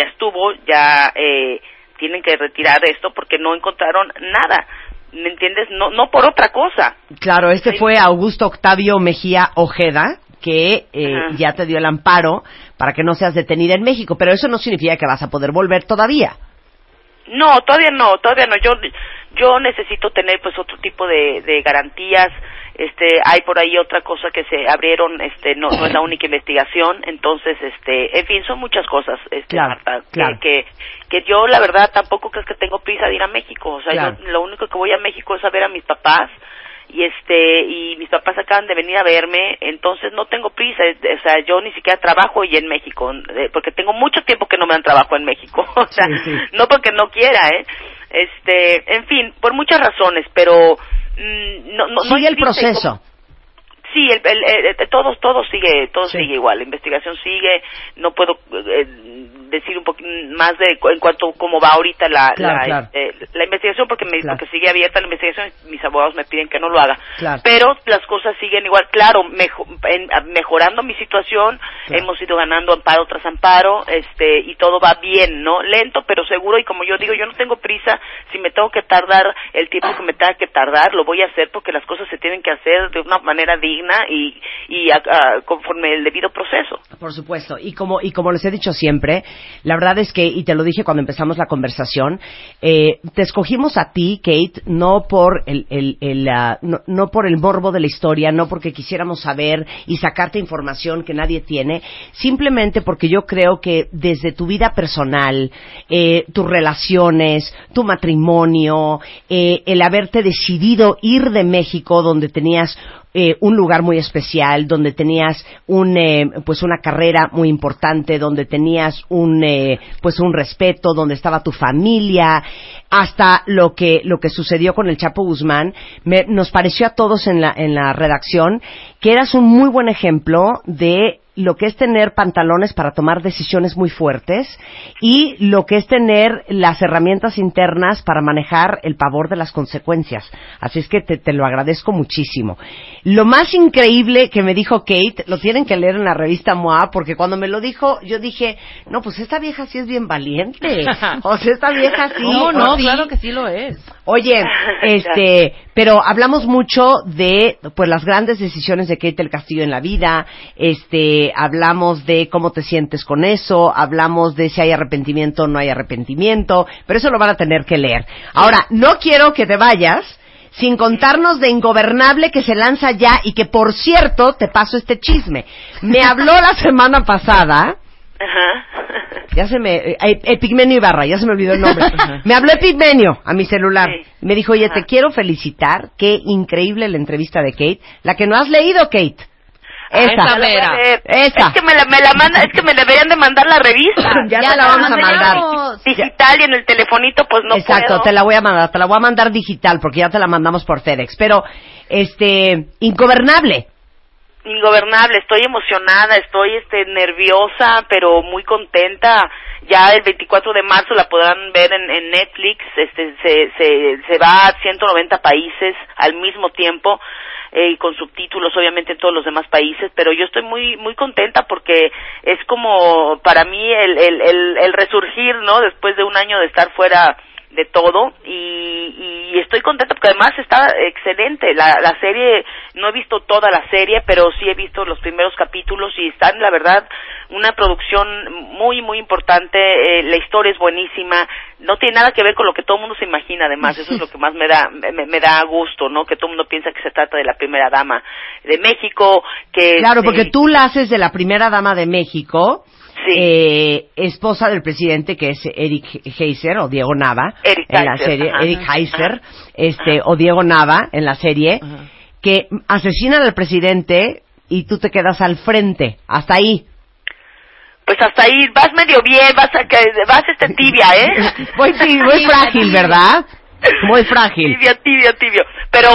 estuvo, ya tienen que retirar esto porque no encontraron nada. ¿Me entiendes? No por otra cosa. Claro, fue Augusto Octavio Mejía Ojeda, que ya te dio el amparo para que no seas detenida en México, pero eso no significa que vas a poder volver todavía. No, todavía no. Yo necesito tener pues otro tipo de garantías. Hay por ahí otra cosa que se abrieron, no es la única investigación, entonces en fin, son muchas cosas, claro, Marta, claro. Que yo la verdad tampoco creo que tengo prisa de ir a México, o sea, claro. Yo, lo único que voy a México es a ver a mis papás y mis papás acaban de venir a verme, entonces no tengo prisa, o sea, yo ni siquiera trabajo hoy en México, porque tengo mucho tiempo que no me dan trabajo en México, o sea, sí. No porque no quiera, en fin, por muchas razones, pero no sigue el proceso. Sí, todo sigue igual, la investigación sigue, no puedo decir un poco más en cuanto cómo va ahorita la investigación porque sigue abierta la investigación, mis abogados me piden que no lo haga, claro. Pero las cosas siguen igual, claro, mejorando mi situación, claro. Hemos ido ganando amparo tras amparo, y todo va bien, ¿no? Lento pero seguro, y como yo digo, yo no tengo prisa, si me tengo que tardar el tiempo que me tenga que tardar, lo voy a hacer porque las cosas se tienen que hacer de una manera digna y conforme el debido proceso. Por supuesto, y como les he dicho siempre, la verdad es que, y te lo dije cuando empezamos la conversación, te escogimos a ti, Kate, no por no por el morbo de la historia, no porque quisiéramos saber y sacarte información que nadie tiene, simplemente porque yo creo que desde tu vida personal, tus relaciones, tu matrimonio, el haberte decidido ir de México, donde tenías un lugar muy especial, donde tenías una carrera muy importante, donde tenías un respeto, donde estaba tu familia, hasta lo que sucedió con el Chapo Guzmán, nos pareció a todos en la redacción que eras un muy buen ejemplo de lo que es tener pantalones para tomar decisiones muy fuertes y lo que es tener las herramientas internas para manejar el pavor de las consecuencias. Así es que te lo agradezco muchísimo. Lo más increíble que me dijo Kate, lo tienen que leer en la revista MOA, porque cuando me lo dijo, yo dije, no, pues esta vieja sí es bien valiente. O sea, esta vieja sí. No, sí. Claro que sí lo es. Oye, pero hablamos mucho de, pues, las grandes decisiones de Kate del Castillo en la vida, hablamos de cómo te sientes con eso, hablamos de si hay arrepentimiento o no hay arrepentimiento, pero eso lo van a tener que leer. Ahora, no quiero que te vayas sin contarnos de Ingobernable, que se lanza ya y que, por cierto, te paso este chisme. Me habló la semana pasada. Ajá. Ya se me... Epigmenio Ibarra, ya se me olvidó el nombre. Ajá. Me habló Epigmenio a mi celular. Sí. Me dijo, oye, te quiero felicitar, qué increíble la entrevista de Kate, la que no has leído, Kate. Esa. Es que me deberían de mandar la revista. ya la vamos a mandar digital, y en el telefonito pues no. Exacto, puedo. Te la voy a mandar digital porque ya te la mandamos por FedEx, pero Ingobernable, estoy emocionada, estoy nerviosa, pero muy contenta. Ya el 24 de marzo la podrán ver en Netflix, se va a 190 países al mismo tiempo, y con subtítulos obviamente en todos los demás países, pero yo estoy muy muy contenta porque es como para mí el resurgir, ¿no? Después de un año de estar fuera de todo, y estoy contenta porque además está excelente la serie. No he visto toda la serie, pero sí he visto los primeros capítulos y están, la verdad, una producción muy muy importante, la historia es buenísima, no tiene nada que ver con lo que todo el mundo se imagina, además eso es lo que más me da gusto, ¿no? Que todo el mundo piensa que se trata de la primera dama de México, que claro, porque tú la haces de la primera dama de México. Sí. Esposa del presidente, que es Eric Heiser o Diego Nava en la serie, ajá. Eric Heiser, o Diego Nava en la serie, ajá. Que asesinan al presidente y tú te quedas al frente, hasta ahí. Pues hasta ahí vas medio bien, vas tibia, muy frágil, ¿verdad? Muy frágil. Tibio. Pero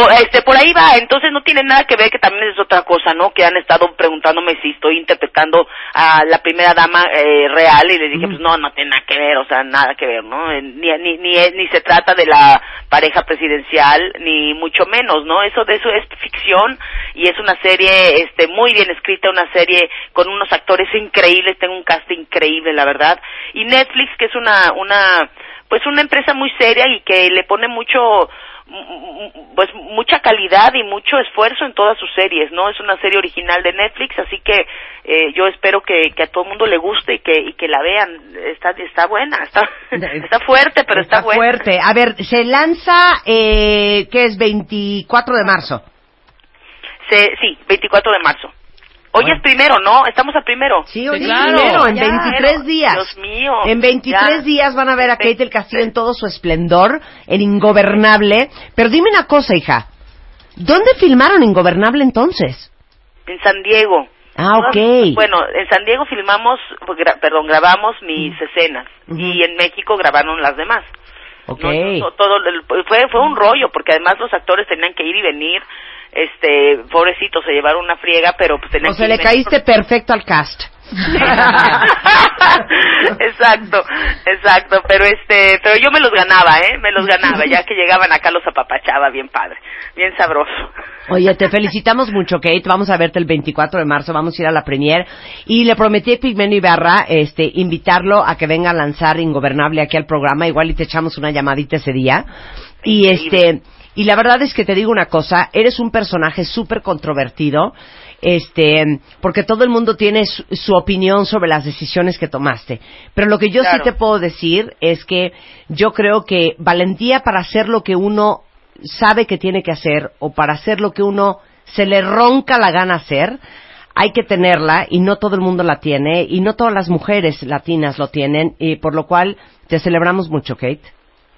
por ahí va, entonces no tiene nada que ver, que también es otra cosa, ¿no? Que han estado preguntándome si estoy interpretando a la primera dama real, y les dije, pues no tiene nada que ver, o sea, nada que ver, ¿no? Ni se trata de la pareja presidencial, ni mucho menos, ¿no? Eso es ficción, y es una serie muy bien escrita, una serie con unos actores increíbles, tengo un cast increíble, la verdad. Y Netflix, que es una pues una empresa muy seria y que le pone mucho, pues mucha calidad y mucho esfuerzo en todas sus series, ¿no? Es una serie original de Netflix, así que yo espero que a todo el mundo le guste y que la vean. Está buena, está fuerte, pero está buena. Fuerte. A ver, se lanza, ¿qué es? 24 de marzo. Sí, 24 de marzo. Hoy bueno. Es primero, ¿no? Estamos a primero. Sí, hoy claro. Es primero, en ya. 23 días. Dios mío. En 23 ya. días van a ver a Kate del Castillo en todo su esplendor, en Ingobernable. Pero dime una cosa, hija. ¿Dónde filmaron Ingobernable entonces? En San Diego. Ah, ok. Bueno, en San Diego grabamos mis escenas. Uh-huh. Y en México grabaron las demás. Okay. No, fue un rollo, porque además los actores tenían que ir y venir. Pobrecito, se llevaron una friega, pero pues tenían que... O sea, le caíste perfecto al cast. Exacto, pero yo me los ganaba, ya que llegaban acá los apapachaba bien padre, bien sabroso. Oye, te felicitamos mucho, Kate, vamos a verte el 24 de marzo, vamos a ir a la premier y le prometí a Pigmeno Ibarra invitarlo a que venga a lanzar Ingobernable aquí al programa, igual y te echamos una llamadita ese día. Y y la verdad es que te digo una cosa, eres un personaje súper controvertido, porque todo el mundo tiene su opinión sobre las decisiones que tomaste. Pero lo que yo sí te puedo decir es que yo creo que valentía para hacer lo que uno sabe que tiene que hacer o para hacer lo que uno se le ronca la gana hacer, hay que tenerla y no todo el mundo la tiene y no todas las mujeres latinas lo tienen, y por lo cual te celebramos mucho, Kate.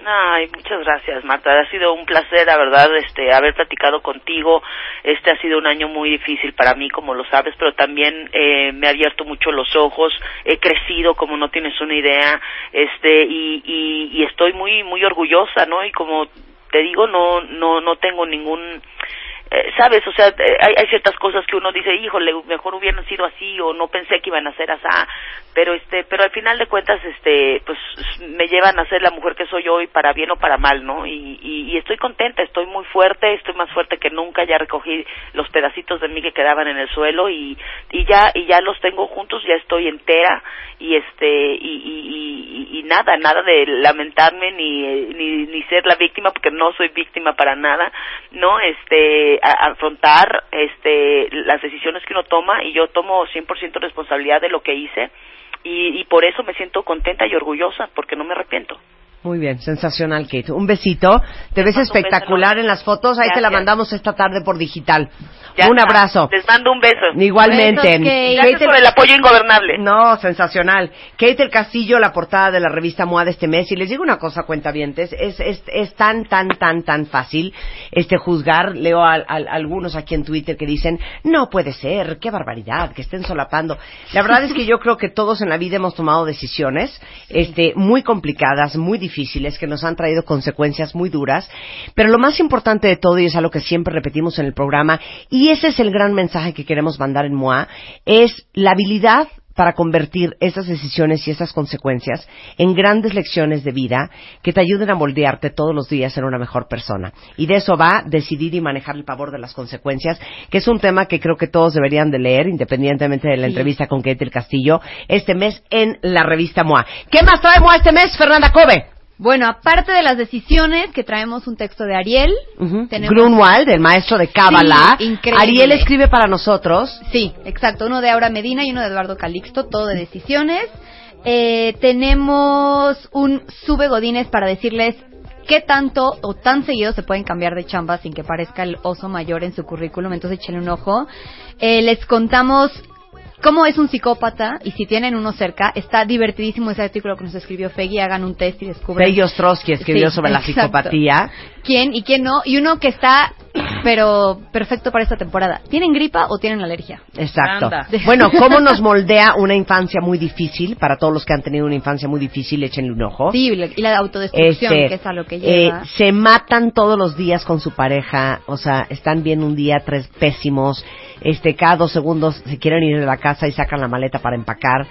Ay, muchas gracias, Marta. Ha sido un placer, la verdad, haber platicado contigo. Este ha sido un año muy difícil para mí, como lo sabes, pero también me ha abierto mucho los ojos. He crecido, como no tienes una idea, y estoy muy, muy orgullosa, ¿no? Y como te digo, no tengo ningún... ¿sabes? O sea, hay ciertas cosas que uno dice, híjole, mejor hubieran sido así o no pensé que iban a ser así, pero al final de cuentas, pues me llevan a ser la mujer que soy hoy, para bien o para mal, ¿no? Y estoy contenta, estoy muy fuerte, estoy más fuerte que nunca, ya recogí los pedacitos de mí que quedaban en el suelo y ya los tengo juntos, ya estoy entera y nada de lamentarme ni ser la víctima, porque no soy víctima para nada, ¿no? Afrontar las decisiones que uno toma, y yo tomo 100% responsabilidad de lo que hice y por eso me siento contenta y orgullosa, porque no me arrepiento. Muy bien, sensacional, Kate. Un besito. Te ves espectacular en las fotos. Ahí gracias. Te la mandamos esta tarde por digital. Ya un abrazo. Les mando un beso. Igualmente. Besos, Kate. Gracias por el apoyo ingobernable. No, sensacional. Kate el Castillo, la portada de la revista MOA de este mes. Y les digo una cosa, cuentavientes. Es tan fácil juzgar. Leo a algunos aquí en Twitter que dicen, no puede ser, qué barbaridad, que estén solapando. La verdad es que yo creo que todos en la vida hemos tomado decisiones muy complicadas, muy difíciles, que nos han traído consecuencias muy duras, pero lo más importante de todo, y es algo que siempre repetimos en el programa, y ese es el gran mensaje que queremos mandar en MOA, es la habilidad para convertir esas decisiones y esas consecuencias en grandes lecciones de vida que te ayuden a moldearte todos los días en una mejor persona. Y de eso va decidir y manejar el pavor de las consecuencias, que es un tema que creo que todos deberían de leer, independientemente de la entrevista con Kate del Castillo, este mes en la revista MOA. ¿Qué más trae MOA este mes, Fernanda Cove? Bueno, aparte de las decisiones, que traemos un texto de Ariel. Uh-huh. Grunwald, el maestro de Cábala. Sí, increíble. Ariel escribe para nosotros. Sí, exacto. Uno de Aura Medina y uno de Eduardo Calixto, todo de decisiones. Tenemos un Sube Godínez para decirles qué tanto o tan seguido se pueden cambiar de chamba sin que parezca el oso mayor en su currículum. Entonces, échenle un ojo. Les contamos... ¿cómo es un psicópata? Y si tienen uno cerca, está divertidísimo ese artículo que nos escribió Fegui. Hagan un test y descubren. Fegui Ostrowski escribió sobre la psicopatía. ¿Quién y quién no? Y uno que está, pero perfecto para esta temporada. ¿Tienen gripa o tienen alergia? Exacto. Anda. Bueno, ¿cómo nos moldea una infancia muy difícil? Para todos los que han tenido una infancia muy difícil, échenle un ojo. Sí, y la autodestrucción, que es a lo que lleva. Se matan todos los días con su pareja. O sea, están bien un día, tres pésimos. Cada 2 segundos se quieren ir de la casa y sacan la maleta para empacar,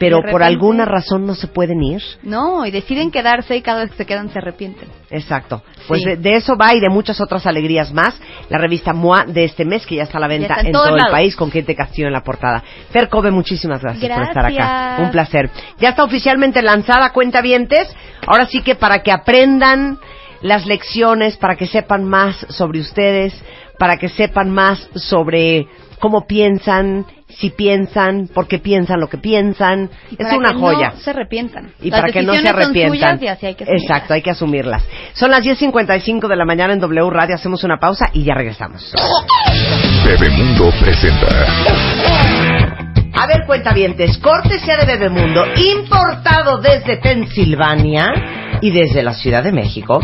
pero por alguna razón no se pueden ir. No, y deciden quedarse y cada vez que se quedan se arrepienten. Exacto. Pues sí. De eso va y de muchas otras alegrías más. además la revista MOA de este mes, que ya está a la venta en todo el país, con Kate Castillo en la portada. Fer Cove, muchísimas gracias por estar acá. Un placer. Ya está oficialmente lanzada, cuentavientes. Ahora sí que para que aprendan las lecciones, para que sepan más sobre ustedes, para que sepan más sobre cómo piensan, si piensan, por qué piensan lo que piensan. Es una joya. No se arrepientan. Y para que no se arrepientan. Las decisiones son suyas y así hay que asumirlas. Exacto, hay que asumirlas. Son las 10:55 de la mañana en W Radio. Hacemos una pausa y ya regresamos. Bebemundo presenta... A ver, cuentavientes, cortesía de Bebemundo, importado desde Pensilvania y desde la Ciudad de México.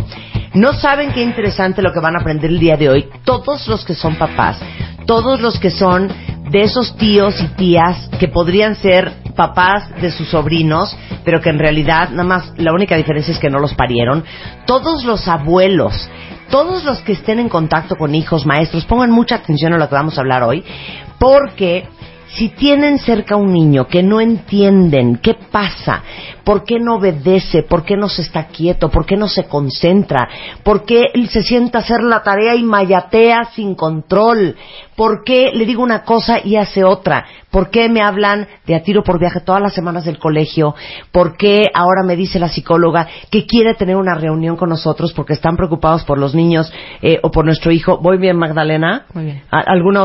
No saben qué interesante lo que van a aprender el día de hoy todos los que son papás, todos los que son de esos tíos y tías que podrían ser papás de sus sobrinos, pero que en realidad nada más la única diferencia es que no los parieron, todos los abuelos, todos los que estén en contacto con hijos, maestros, pongan mucha atención a lo que vamos a hablar hoy, porque... si tienen cerca un niño que no entienden qué pasa, por qué no obedece, por qué no se está quieto, por qué no se concentra, por qué él se sienta a hacer la tarea y mayatea sin control, por qué le digo una cosa y hace otra, por qué me hablan de a tiro por viaje todas las semanas del colegio, por qué ahora me dice la psicóloga que quiere tener una reunión con nosotros porque están preocupados por los niños o por nuestro hijo. ¿Voy bien, Magdalena? Muy bien. ¿Alguna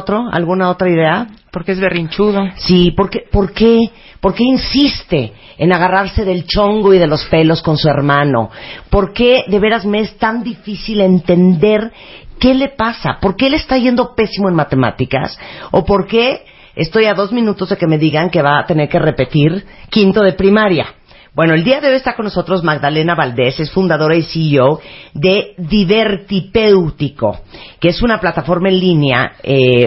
otra idea? Porque es berrinchudo. Sí, ¿por qué insiste en agarrarse del chongo y de los pelos con su hermano? ¿Por qué de veras me es tan difícil entender qué le pasa? ¿Por qué le está yendo pésimo en matemáticas? ¿O por qué estoy a 2 minutos de que me digan que va a tener que repetir quinto de primaria? Bueno, el día de hoy está con nosotros Magdalena Valdés, es fundadora y CEO de Divertipéutico, que es una plataforma en línea,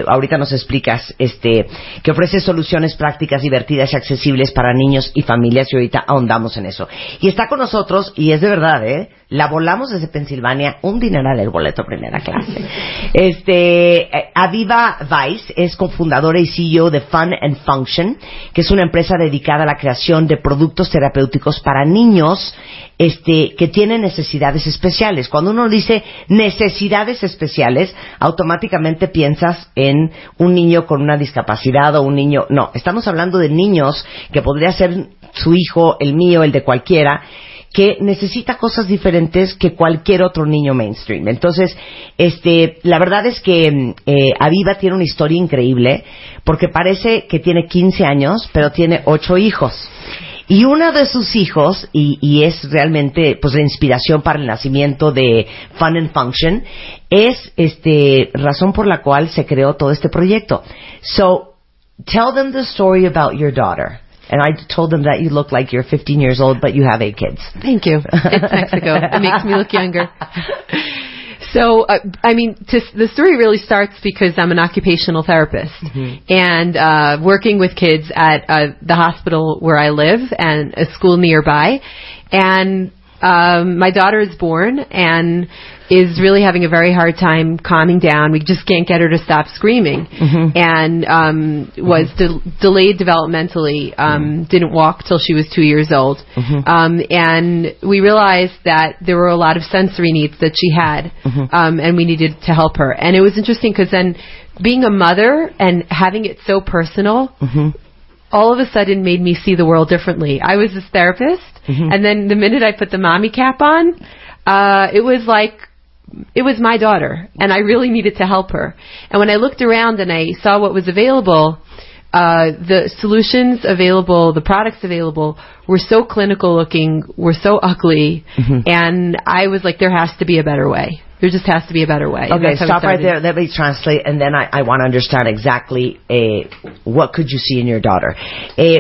ahorita nos explicas, que ofrece soluciones prácticas, divertidas y accesibles para niños y familias, y ahorita ahondamos en eso. Y está con nosotros, y es de verdad, la volamos desde Pensilvania, un dineral el boleto primera clase. Aviva Weiss es cofundadora y CEO de Fun and Function, que es una empresa dedicada a la creación de productos terapéuticos para niños que tienen necesidades especiales. Cuando uno dice necesidades especiales, automáticamente piensas en un niño con una discapacidad o un niño... No, estamos hablando de niños que podría ser su hijo, el mío, el de cualquiera, que necesita cosas diferentes que cualquier otro niño mainstream. Entonces, la verdad es que Aviva tiene una historia increíble porque parece que tiene 15 años, pero tiene 8 hijos. Y uno de sus hijos, y es realmente pues la inspiración para el nacimiento de Fun and Function, es razón por la cual se creó todo este proyecto. So, tell them the story about your daughter. And I told them that you look like you're 15 years old, but you have 8 kids. Thank you. It's Mexico. It makes me look younger. So, the story really starts because I'm an occupational therapist, mm-hmm. and working with kids at the hospital where I live and a school nearby. And my daughter is born and is really having a very hard time calming down. We just can't get her to stop screaming, mm-hmm. and was delayed developmentally, mm-hmm. didn't walk till she was 2 years old. Mm-hmm. And we realized that there were a lot of sensory needs that she had, mm-hmm. And we needed to help her. And it was interesting because then being a mother and having it so personal, mm-hmm. all of a sudden made me see the world differently. I was this therapist, mm-hmm. and then the minute I put the mommy cap on, it was my daughter, and I really needed to help her. And when I looked around and I saw what was available, the solutions available, the products available, were so clinical looking, were so ugly, mm-hmm. and I was like, there has to be a better way. There just has to be a better way. Okay, stop right there. Let me translate, and then I want to understand exactly what could you see in your daughter.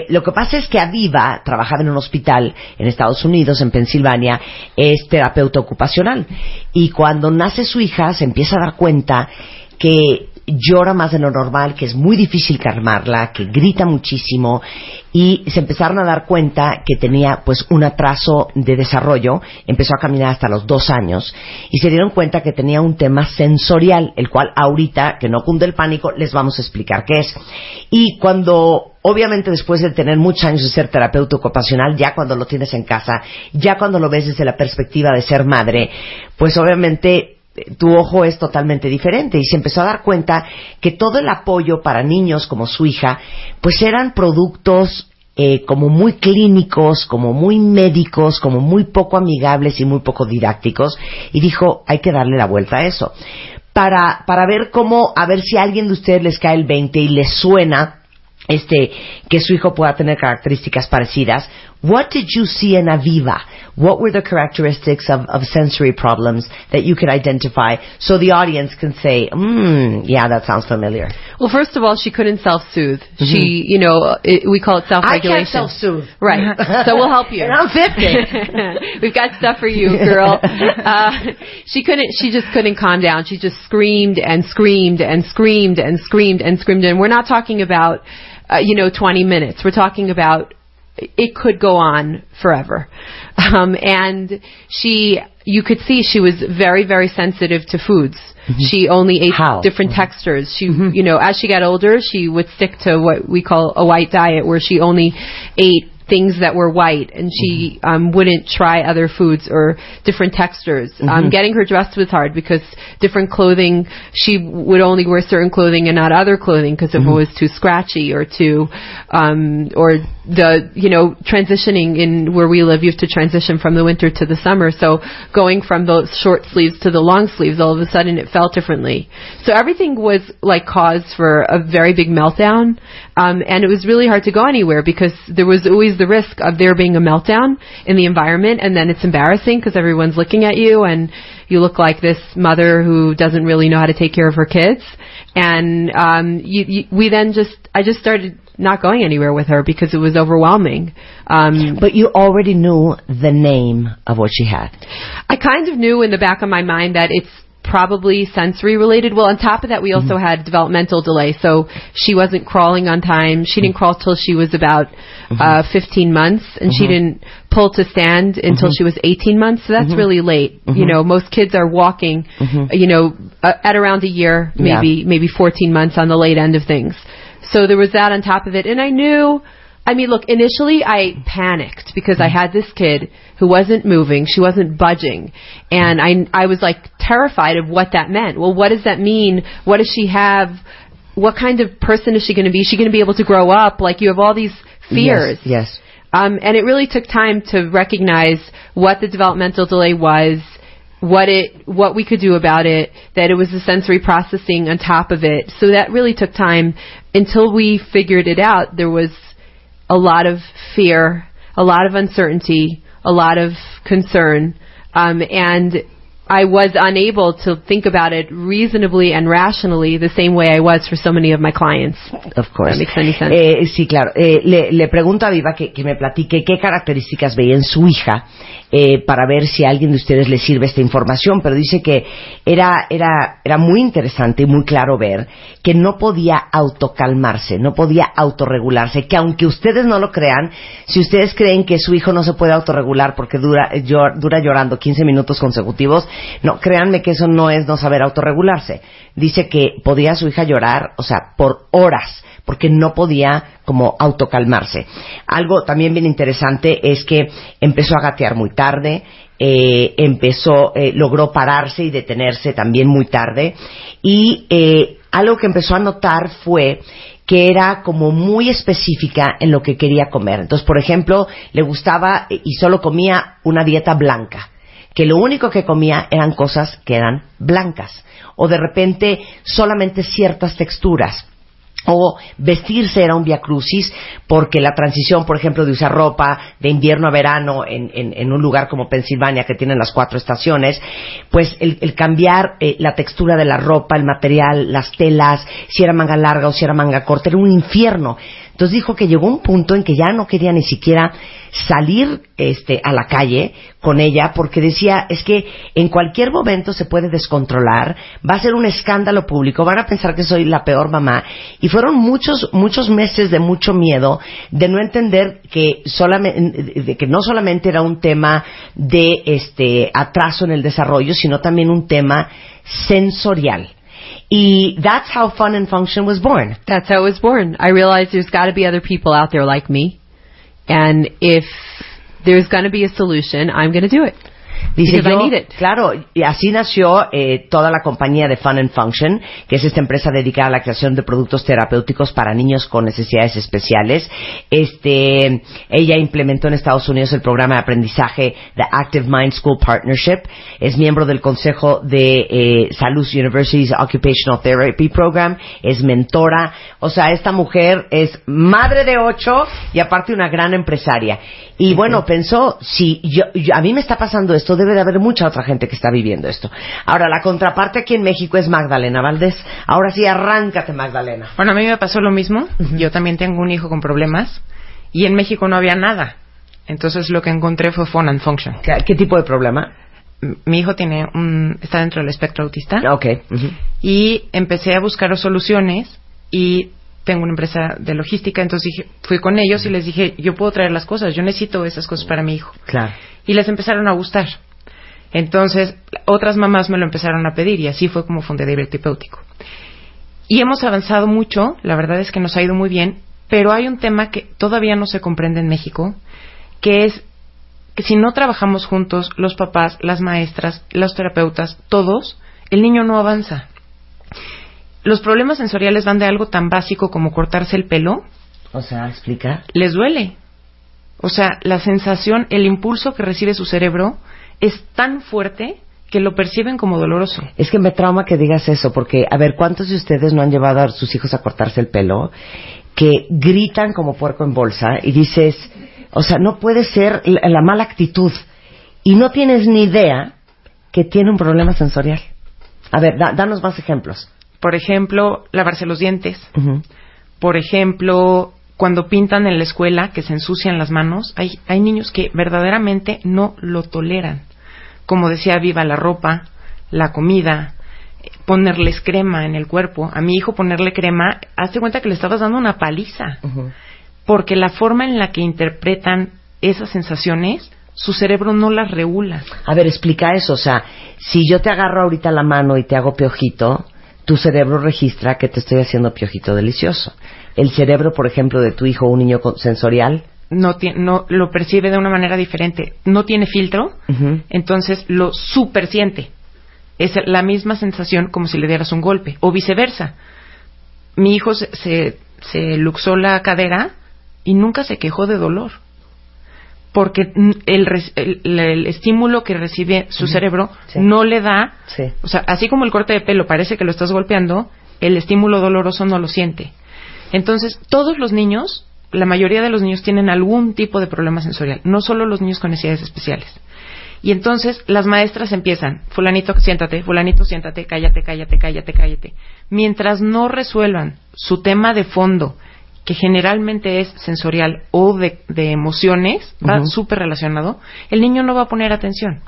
Lo que pasa es que Aviva trabajaba en un hospital en Estados Unidos, en Pensilvania, es terapeuta ocupacional. Y cuando nace su hija, se empieza a dar cuenta que llora más de lo normal, que es muy difícil calmarla, que grita muchísimo, y se empezaron a dar cuenta que tenía pues un atraso de desarrollo. Empezó a caminar hasta los 2 años y se dieron cuenta que tenía un tema sensorial, el cual ahorita, que no cunde el pánico, les vamos a explicar qué es. Y cuando... obviamente después de tener muchos años de ser terapeuta ocupacional, ya cuando lo tienes en casa, ya cuando lo ves desde la perspectiva de ser madre, pues obviamente... tu ojo es totalmente diferente. Y se empezó a dar cuenta que todo el apoyo para niños como su hija, pues eran productos como muy clínicos, como muy médicos, como muy poco amigables y muy poco didácticos. Y dijo, hay que darle la vuelta a eso. Para ver cómo, a ver si a alguien de ustedes les cae el 20 y les suena que su hijo pueda tener características parecidas. What did you see in Aviva? What were the characteristics of sensory problems that you could identify so the audience can say, yeah, that sounds familiar? Well, first of all, she couldn't self-soothe. Mm-hmm. She, we call it self-regulation. I can't self-soothe. Right. So we'll help you. And I'm 50. We've got stuff for you, girl. She just couldn't calm down. She just screamed and screamed and screamed and screamed and screamed. And we're not talking about, 20 minutes. We're talking about it could go on forever. And you could see she was very, very sensitive to foods. Mm-hmm. She only ate different textures. She, as she got older, she would stick to what we call a white diet, where she only ate things that were white, and she wouldn't try other foods or different textures. Mm-hmm. Getting her dressed was hard because different clothing, she would only wear certain clothing and not other clothing because mm-hmm. if it was too scratchy or too, transitioning in where we live, you have to transition from the winter to the summer. So going from those short sleeves to the long sleeves, all of a sudden it felt differently. So everything was like cause for a very big meltdown, and it was really hard to go anywhere because there was always the risk of there being a meltdown in the environment, and then it's embarrassing because everyone's looking at you and you look like this mother who doesn't really know how to take care of her kids. And I just started not going anywhere with her because it was overwhelming. But you already knew the name of what she had. I kind of knew in the back of my mind that it's probably sensory related. Well, on top of that, we also had developmental delay, so she wasn't crawling on time. She didn't crawl till she was about 15 months, and she didn't pull to stand until she was 18 months, so that's really late. Most kids are walking, at around a year, maybe 14 months on the late end of things. So there was that on top of it, and I knew... initially I panicked because I had this kid who wasn't moving, she wasn't budging, and I was like terrified of what that meant. Well, what does that mean? What does she have? What kind of person is she going to be? Is she going to be able to grow up? Like, you have all these fears. Yes. And it really took time to recognize what the developmental delay was, what we could do about it, that it was the sensory processing on top of it. So that really took time. Until we figured it out, there was a lot of fear, a lot of uncertainty, a lot of concern, and I was unable to think about it reasonably and rationally the same way I was for so many of my clients. Of course. That makes any sense. Sí, claro. Le pregunto a Viva que me platique qué características veía en su hija para ver si a alguien de ustedes les sirve esta información, pero dice que era muy interesante y muy claro ver que no podía autocalmarse, no podía autorregularse, que aunque ustedes no lo crean, si ustedes creen que su hijo no se puede autorregular porque dura llorando 15 minutos consecutivos, no, créanme que eso no es no saber autorregularse. Dice que podía su hija llorar, o sea, por horas, porque no podía como autocalmarse. Algo también bien interesante es que empezó a gatear muy tarde, logró pararse y detenerse también muy tarde, y algo que empezó a notar fue que era como muy específica en lo que quería comer. Entonces, por ejemplo, le gustaba y solo comía una dieta blanca, que lo único que comía eran cosas que eran blancas, o de repente solamente ciertas texturas, o vestirse era un viacrucis porque la transición, por ejemplo, de usar ropa de invierno a verano en un lugar como Pensilvania, que tienen las 4 estaciones, pues el cambiar la textura de la ropa, el material, las telas, si era manga larga o si era manga corta, era un infierno. Entonces dijo que llegó un punto en que ya no quería ni siquiera salir a la calle con ella, porque decía, es que en cualquier momento se puede descontrolar, va a ser un escándalo público, van a pensar que soy la peor mamá. Y fueron muchos meses de mucho miedo, de no entender que no solamente era un tema de atraso en el desarrollo, sino también un tema sensorial. Y that's how Fun and Function was born. That's how it was born. I realized there's got to be other people out there like me, and if there's going to be a solution, I'm going to do it. Dice yo, claro, y así nació toda la compañía de Fun and Function, que es esta empresa dedicada a la creación de productos terapéuticos para niños con necesidades especiales. Ella implementó en Estados Unidos el programa de aprendizaje The Active Mind School Partnership. Es miembro del Consejo de Salud University's Occupational Therapy Program. Es mentora. O sea, esta mujer es madre de 8 y aparte una gran empresaria. Y bueno, pensó, si yo a mí me está pasando esto, debe de haber mucha otra gente que está viviendo esto. Ahora, la contraparte aquí en México es Magdalena Valdés. Ahora sí, arráncate, Magdalena. Bueno, a mí me pasó lo mismo. Yo también tengo un hijo con problemas y en México no había nada. Entonces lo que encontré fue Fun and Function. ¿Qué tipo de problema? Mi hijo tiene está dentro del espectro autista. Okay. Uh-huh. Y empecé a buscar soluciones y tengo una empresa de logística, entonces fui con ellos y les dije, yo puedo traer las cosas, yo necesito esas cosas para mi hijo. Claro. Y les empezaron a gustar. Entonces, otras mamás me lo empezaron a pedir y así fue como fundé Delivery Terapéutico. Y hemos avanzado mucho, la verdad es que nos ha ido muy bien, pero hay un tema que todavía no se comprende en México, que es que si no trabajamos juntos, los papás, las maestras, los terapeutas, todos, el niño no avanza. Los problemas sensoriales van de algo tan básico como cortarse el pelo. O sea, explica. Les duele. O sea, la sensación, el impulso que recibe su cerebro es tan fuerte que lo perciben como doloroso. Es que me trauma que digas eso, porque, a ver, ¿cuántos de ustedes no han llevado a sus hijos a cortarse el pelo? Que gritan como puerco en bolsa y dices, o sea, no puede ser la mala actitud. Y no tienes ni idea que tiene un problema sensorial. A ver, danos más ejemplos. Por ejemplo, lavarse los dientes. Uh-huh. Por ejemplo, cuando pintan en la escuela, que se ensucian las manos. Hay niños que verdaderamente no lo toleran. Como decía Viva, la ropa, la comida, ponerles crema en el cuerpo. A mi hijo ponerle crema, hazte cuenta que le estabas dando una paliza. Uh-huh. Porque la forma en la que interpretan esas sensaciones, su cerebro no las regula. A ver, explica eso. O sea, si yo te agarro ahorita la mano y te hago piojito, tu cerebro registra que te estoy haciendo piojito delicioso. El cerebro, por ejemplo, de tu hijo, un niño sensorial, no lo percibe de una manera diferente. No tiene filtro, uh-huh. Entonces lo supersiente. Es la misma sensación como si le dieras un golpe. O viceversa. Mi hijo se luxó la cadera y nunca se quejó de dolor. Porque el estímulo que recibe su cerebro no le da... Sí. O sea, así como el corte de pelo parece que lo estás golpeando, el estímulo doloroso no lo siente. Entonces, todos los niños, la mayoría de los niños tienen algún tipo de problema sensorial. No solo los niños con necesidades especiales. Y entonces, las maestras empiezan, fulanito, siéntate, cállate. Mientras no resuelvan su tema de fondo, que generalmente es sensorial o de emociones, va uh-huh. súper relacionado, el niño no va a poner atención.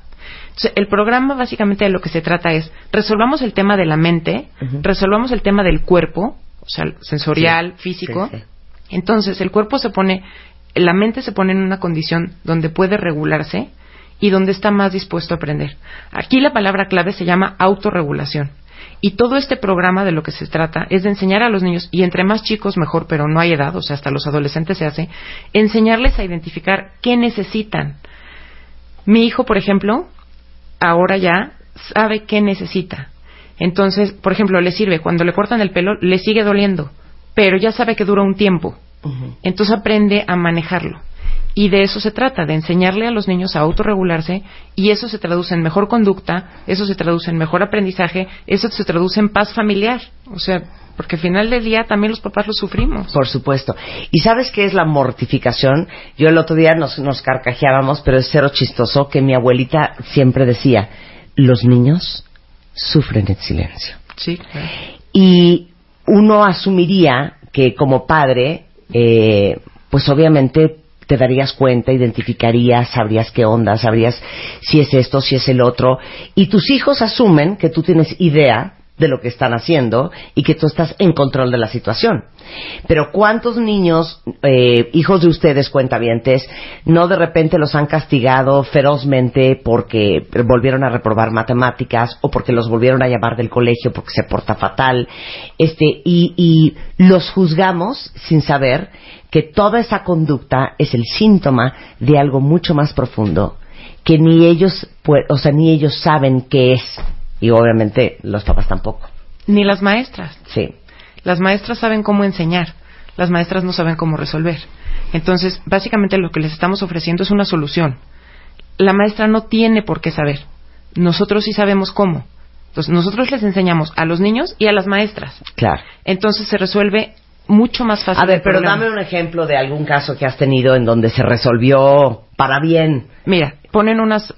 Entonces, el programa básicamente de lo que se trata es, resolvamos el tema de la mente, uh-huh. resolvamos el tema del cuerpo, o sea, sensorial, sí, físico. Sí, sí. Entonces, el cuerpo se pone, la mente se pone en una condición donde puede regularse y donde está más dispuesto a aprender. Aquí la palabra clave se llama autorregulación. Y todo este programa de lo que se trata es de enseñar a los niños, y entre más chicos mejor, pero no hay edad, o sea, hasta los adolescentes se hace, enseñarles a identificar qué necesitan. Mi hijo, por ejemplo, ahora ya sabe qué necesita. Entonces, por ejemplo, le sirve, cuando le cortan el pelo, le sigue doliendo, pero ya sabe que dura un tiempo. Uh-huh. Entonces aprende a manejarlo. Y de eso se trata, de enseñarle a los niños a autorregularse, y eso se traduce en mejor conducta, eso se traduce en mejor aprendizaje, eso se traduce en paz familiar. O sea, porque al final del día también los papás lo sufrimos. Por supuesto. ¿Y sabes qué es la mortificación? Yo el otro día nos carcajeábamos, pero es cero chistoso, que mi abuelita siempre decía, los niños sufren en silencio. Sí. Claro. Y uno asumiría que como padre, pues obviamente te darías cuenta, identificarías, sabrías qué onda, sabrías si es esto, si es el otro. Y tus hijos asumen que tú tienes idea de lo que están haciendo y que tú estás en control de la situación. Pero ¿cuántos niños, hijos de ustedes, cuentavientes, no de repente los han castigado ferozmente porque volvieron a reprobar matemáticas o porque los volvieron a llamar del colegio porque se porta fatal? Y los juzgamos sin saber que toda esa conducta es el síntoma de algo mucho más profundo que ni ellos, pues, o sea, ni ellos saben qué es. Y obviamente los papás tampoco. Ni las maestras. Sí. Las maestras saben cómo enseñar. Las maestras no saben cómo resolver. Entonces, básicamente lo que les estamos ofreciendo es una solución. La maestra no tiene por qué saber. Nosotros sí sabemos cómo. Entonces, nosotros les enseñamos a los niños y a las maestras. Claro. Entonces se resuelve mucho más fácil. A ver, pero dame un ejemplo de algún caso que has tenido en donde se resolvió para bien. Mira, ponen unas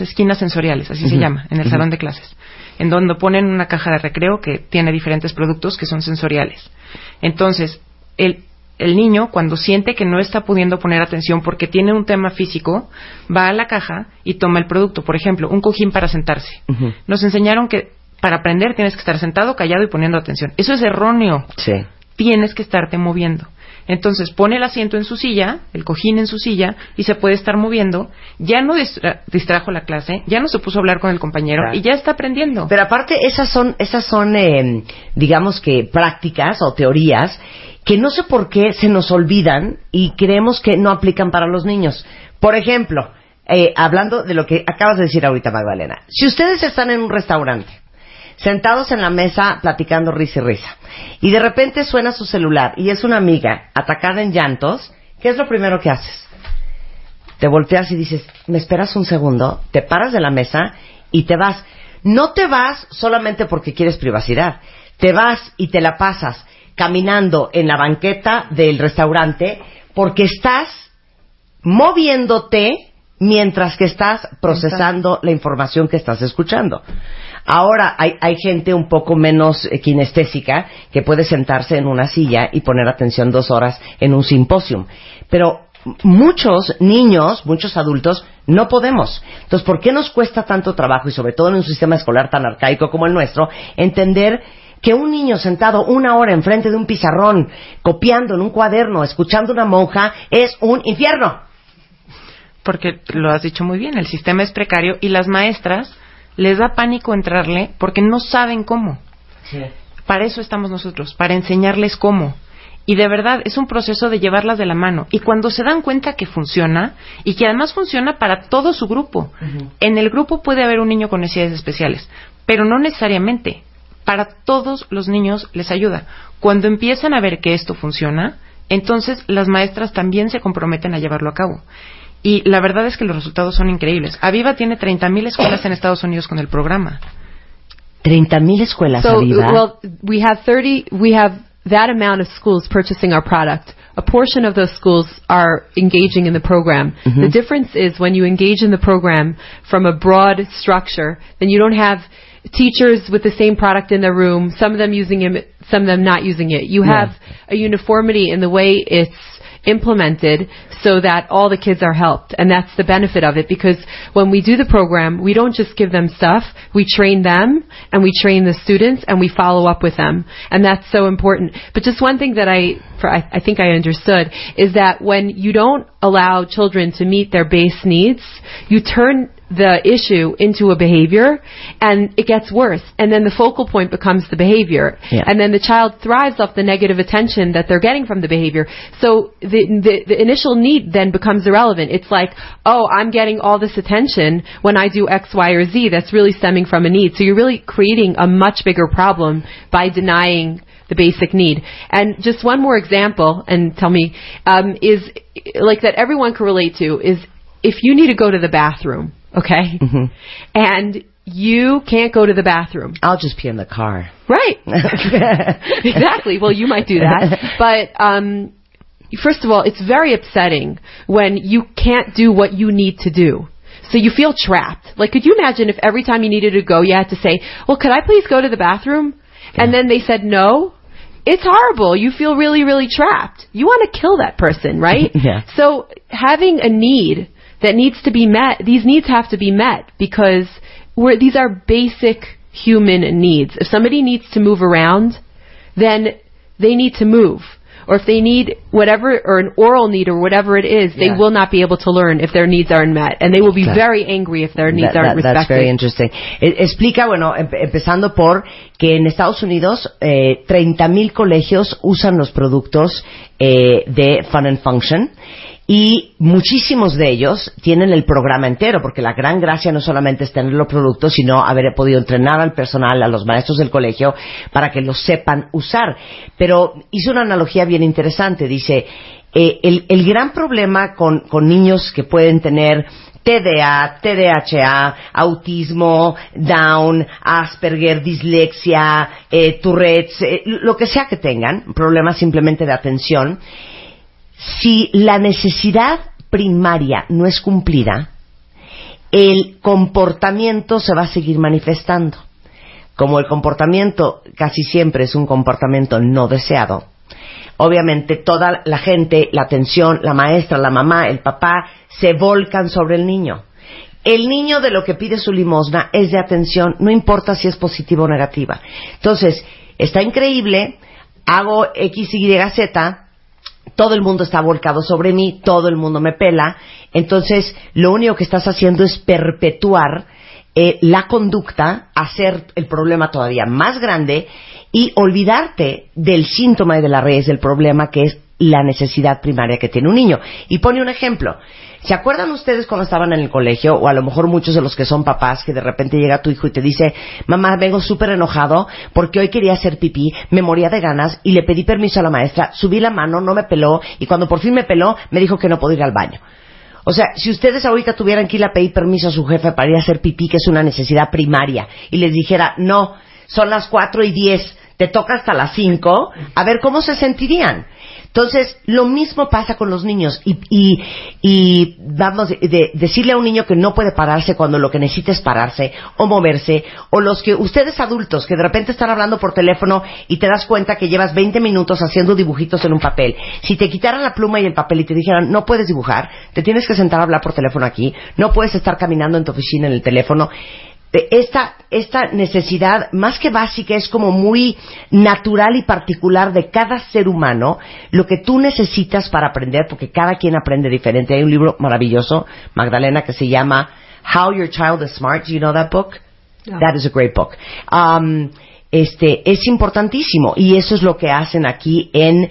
esquinas sensoriales, así se llama, en el salón de clases, en donde ponen una caja de recreo que tiene diferentes productos que son sensoriales. Entonces, el niño, cuando siente que no está pudiendo poner atención porque tiene un tema físico, va a la caja y toma el producto. Por ejemplo, un cojín para sentarse. Nos enseñaron que para aprender tienes que estar sentado, callado y poniendo atención. Eso es erróneo. Sí. Tienes que estarte moviendo. Entonces pone el asiento en su silla, el cojín en su silla, y se puede estar moviendo. Ya no distrajo la clase, ya no se puso a hablar con el compañero, claro, y ya está aprendiendo. Pero aparte esas son digamos que prácticas o teorías que no sé por qué se nos olvidan y creemos que no aplican para los niños. Por ejemplo, hablando de lo que acabas de decir ahorita, Magdalena, si ustedes están en un restaurante sentados en la mesa platicando risa y risa, y de repente suena su celular y es una amiga atacada en llantos, ¿qué es lo primero que haces? Te volteas y dices, ¿me esperas un segundo? Te paras de la mesa y te vas. No te vas solamente porque quieres privacidad. Te vas y te la pasas caminando en la banqueta del restaurante porque estás moviéndote mientras que estás procesando la información que estás escuchando. Ahora hay gente un poco menos kinestésica que puede sentarse en una silla y poner atención 2 horas en un simposio. Pero muchos niños, muchos adultos, no podemos. Entonces, ¿por qué nos cuesta tanto trabajo, y sobre todo en un sistema escolar tan arcaico como el nuestro, entender que un niño sentado 1 hora enfrente de un pizarrón, copiando en un cuaderno, escuchando a una monja, es un infierno? Porque lo has dicho muy bien, el sistema es precario y las maestras les da pánico entrarle porque no saben cómo. Sí. Para eso estamos nosotros, para enseñarles cómo. Y de verdad, es un proceso de llevarlas de la mano. Y cuando se dan cuenta que funciona, y que además funciona para todo su grupo. En el grupo puede haber un niño con necesidades especiales, pero no necesariamente. Para todos los niños les ayuda. Cuando empiezan a ver que esto funciona, entonces las maestras también se comprometen a llevarlo a cabo. Y la verdad es que los resultados son increíbles. Aviva tiene 30,000 escuelas en Estados Unidos con el programa. 30,000 escuelas, so, Aviva. Well, we have that amount of schools purchasing our product. A portion of those schools are engaging in the program. The difference is when you engage in the program from a broad structure, then you don't have teachers with the same product in their room, some of them using it, some of them not using it. You have a uniformity in the way it's implemented so that all the kids are helped, and that's the benefit of it, because when we do the program, we don't just give them stuff, we train them and we train the students and we follow up with them, and that's so important. But just one thing that I think I understood is that when you don't allow children to meet their base needs, you turn the issue into a behavior, and it gets worse, and then the focal point becomes the behavior, and then the child thrives off the negative attention that they're getting from the behavior, so the initial need then becomes irrelevant. It's like, oh, I'm getting all this attention when I do X, Y, or Z, that's really stemming from a need. So you're really creating a much bigger problem by denying the basic need. And just one more example, and tell me, is like that everyone can relate to, is if you need to go to the bathroom, okay, and you can't go to the bathroom, I'll just pee in the car. Right. Exactly. Well, you might do that. But first of all, it's very upsetting when you can't do what you need to do. So you feel trapped. Like, could you imagine if every time you needed to go, you had to say, well, could I please go to the bathroom? And then they said no. It's horrible. You feel really, really trapped. You want to kill that person, right? So having a need that needs to be met, these needs have to be met, because these are basic human needs. If somebody needs to move around, then they need to move. Or if they need whatever, or an oral need or whatever it is, they will not be able to learn if their needs aren't met. And they will be very angry if their needs aren't respected. That's very interesting. Explica, bueno, empezando por que en Estados Unidos 30,000 colegios usan los productos de Fun and Function. Y muchísimos de ellos tienen el programa entero, porque la gran gracia no solamente es tener los productos, sino haber podido entrenar al personal, a los maestros del colegio, para que los sepan usar. Pero hizo una analogía bien interesante. Dice, el gran problema con niños que pueden tener TDA, TDAH, autismo, Down, Asperger, dislexia, Tourette's, lo que sea que tengan, problemas simplemente de atención. Si la necesidad primaria no es cumplida, el comportamiento se va a seguir manifestando. Como el comportamiento casi siempre es un comportamiento no deseado, obviamente toda la gente, la atención, la maestra, la mamá, el papá, se volcan sobre el niño. El niño de lo que pide su limosna es de atención, no importa si es positiva o negativa. Entonces, está increíble, hago X, Y, Z, todo el mundo está volcado sobre mí, todo el mundo me pela. Entonces, lo único que estás haciendo es perpetuar la conducta, hacer el problema todavía más grande y olvidarte del síntoma y de la raíz del problema, que es la necesidad primaria que tiene un niño. Y pone un ejemplo. ¿Se acuerdan ustedes cuando estaban en el colegio, o a lo mejor muchos de los que son papás, que de repente llega tu hijo y te dice, mamá, vengo súper enojado porque hoy quería hacer pipí, me moría de ganas y le pedí permiso a la maestra, subí la mano, no me peló, y cuando por fin me peló me dijo que no podía ir al baño? O sea, si ustedes ahorita tuvieran que ir a pedir permiso a su jefe para ir a hacer pipí, que es una necesidad primaria, y les dijera, no, son las 4:10, te toca hasta las 5, a ver cómo se sentirían. Entonces, lo mismo pasa con los niños. Y vamos, decirle a un niño que no puede pararse cuando lo que necesita es pararse o moverse, o los que ustedes adultos que de repente están hablando por teléfono y te das cuenta que llevas 20 minutos haciendo dibujitos en un papel. Si te quitaran la pluma y el papel y te dijeran, no puedes dibujar, te tienes que sentar a hablar por teléfono aquí, no puedes estar caminando en tu oficina en el teléfono. Esta necesidad más que básica es como muy natural y particular de cada ser humano, lo que tú necesitas para aprender, porque cada quien aprende diferente. Hay un libro maravilloso, Magdalena, que se llama How Your Child is Smart. Do you know that book? No. That is a great book. Es importantísimo, y eso es lo que hacen aquí en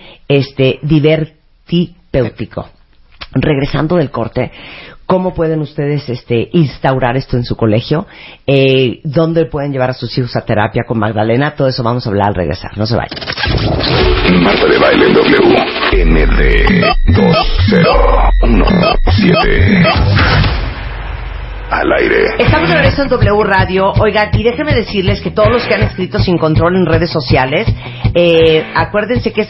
Divertipéutico. Regresando del corte, ¿cómo pueden ustedes instaurar esto en su colegio? ¿Dónde pueden llevar a sus hijos a terapia con Magdalena? Todo eso vamos a hablar al regresar. No se vayan. Marta de Baile en W. ND 2017. Al aire. Estamos de regreso en W Radio. Oigan, y déjenme decirles que todos los que han escrito Sin Control en redes sociales, acuérdense que es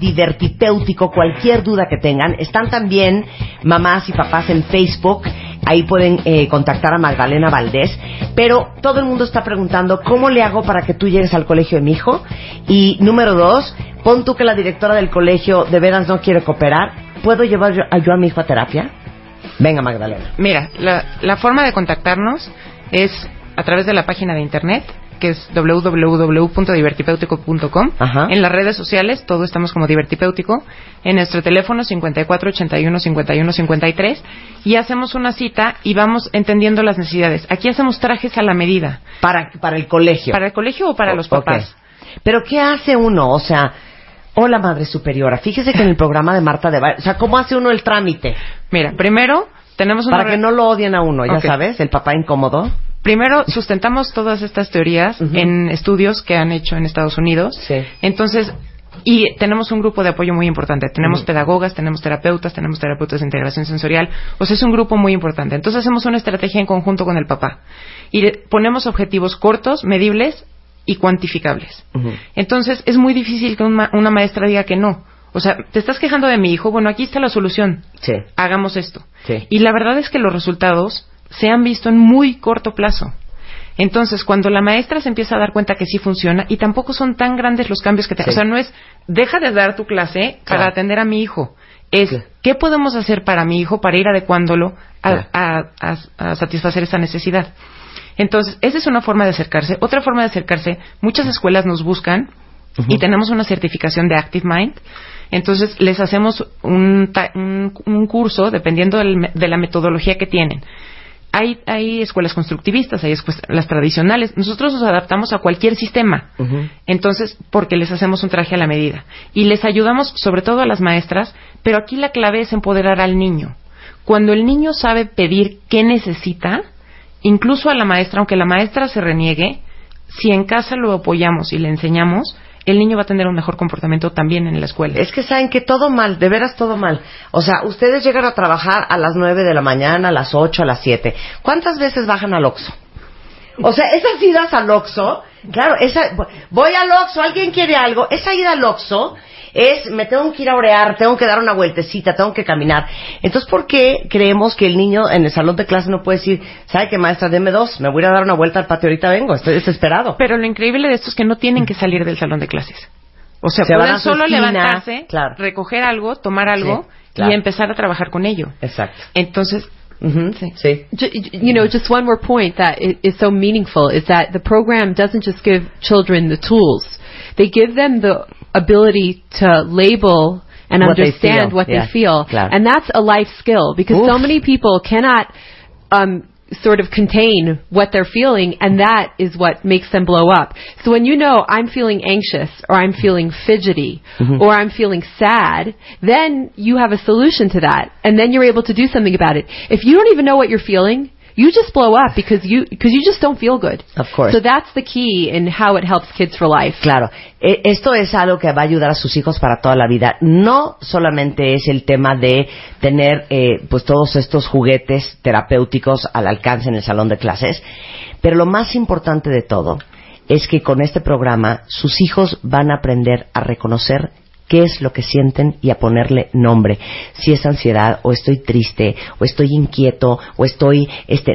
@divertipéutico, cualquier duda que tengan. Están también mamás y papás en Facebook, ahí pueden contactar a Magdalena Valdés. Pero todo el mundo está preguntando, ¿cómo le hago para que tú llegues al colegio de mi hijo? Y número 2, pon tú que la directora del colegio de veras no quiere cooperar, ¿puedo llevar yo a mi hijo a terapia? Venga, Magdalena. Mira, la forma de contactarnos es a través de la página de internet, que es www.divertipeutico.com. En las redes sociales, todos estamos como Divertipéutico. En nuestro teléfono 5481-5153. Y hacemos una cita y vamos entendiendo las necesidades. Aquí hacemos trajes a la medida. Para el colegio. Para el colegio o para los papás. Okay. Pero ¿qué hace uno? O sea, hola, Madre Superiora. Fíjese que en el programa de Marta de Baile, o sea, ¿cómo hace uno el trámite? Mira, primero tenemos una... Para que no lo odien a uno, ya sabes, el papá incómodo. Primero sustentamos todas estas teorías en estudios que han hecho en Estados Unidos. Sí. Entonces, y tenemos un grupo de apoyo muy importante. Tenemos pedagogas, tenemos terapeutas de integración sensorial. O sea, es un grupo muy importante. Entonces hacemos una estrategia en conjunto con el papá. Y ponemos objetivos cortos, medibles y cuantificables. Entonces es muy difícil que una maestra diga que no. O sea, te estás quejando de mi hijo, bueno, aquí está la solución. Sí. Hagamos esto. Sí. Y la verdad es que los resultados se han visto en muy corto plazo. Entonces, cuando la maestra se empieza a dar cuenta que sí funciona, y tampoco son tan grandes los cambios que te... Sí. O sea, no es, deja de dar tu clase para atender a mi hijo. Es, ¿qué podemos hacer para mi hijo para ir adecuándolo a satisfacer esa necesidad? Entonces, esa es una forma de acercarse. Otra forma de acercarse, muchas escuelas nos buscan Uh-huh. Y tenemos una certificación de Active Mind. Entonces les hacemos un curso dependiendo de la metodología que tienen. Hay escuelas constructivistas, hay escuelas tradicionales. Nosotros nos adaptamos a cualquier sistema. Uh-huh. Entonces, porque les hacemos un traje a la medida. Y les ayudamos, sobre todo a las maestras, pero aquí la clave es empoderar al niño. Cuando el niño sabe pedir qué necesita, incluso a la maestra, aunque la maestra se reniegue, si en casa lo apoyamos y le enseñamos, el niño va a tener un mejor comportamiento también en la escuela. Es que saben que todo mal, de veras todo mal. O sea, ustedes llegan a trabajar a las 9 de la mañana, a las 8, a las 7. ¿Cuántas veces bajan al Oxxo? O sea, esas idas al Oxxo, claro, voy al Oxxo, alguien quiere algo, esa ida al Oxxo es, me tengo que ir a orear, tengo que dar una vueltecita, tengo que caminar. Entonces, ¿por qué creemos que el niño en el salón de clase no puede decir, ¿sabe qué, maestra? Deme 2, me voy a dar una vuelta al patio, ahorita vengo, estoy desesperado? Pero lo increíble de esto es que no tienen que salir del salón de clases. O sea, pueden solo esquina, levantarse, claro, recoger algo, tomar algo, sí, claro, y empezar a trabajar con ello. Exacto. Entonces... Mm-hmm. See. You know, just one more point that is so meaningful is that the program doesn't just give children the tools. They give them the ability to label and what understand they what yeah. they feel. Claro. And that's a life skill because Oof. So many people cannot sort of contain what they're feeling, and that is what makes them blow up. So when you know I'm feeling anxious or I'm feeling fidgety mm-hmm. or I'm feeling sad, then you have a solution to that, and then you're able to do something about it. If you don't even know what you're feeling, you just blow up because you just don't feel good. Of course. So that's the key in how it helps kids for life. Claro. Esto es algo que va a ayudar a sus hijos para toda la vida. No solamente es el tema de tener pues todos estos juguetes terapéuticos al alcance en el salón de clases, pero lo más importante de todo es que con este programa sus hijos van a aprender a reconocer qué es lo que sienten y a ponerle nombre. Si es ansiedad, o estoy triste, o estoy inquieto, o estoy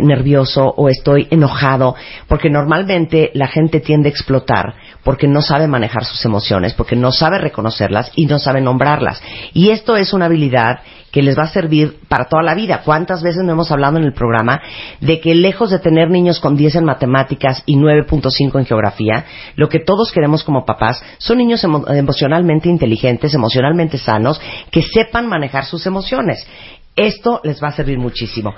nervioso, o estoy enojado. Porque normalmente la gente tiende a explotar porque no sabe manejar sus emociones, porque no sabe reconocerlas y no sabe nombrarlas. Y esto es una habilidad que les va a servir para toda la vida. ¿Cuántas veces no hemos hablado en el programa de que lejos de tener niños con 10 en matemáticas y 9.5 en geografía, lo que todos queremos como papás son niños emocionalmente inteligentes, emocionalmente sanos, que sepan manejar sus emociones? Esto les va a servir muchísimo.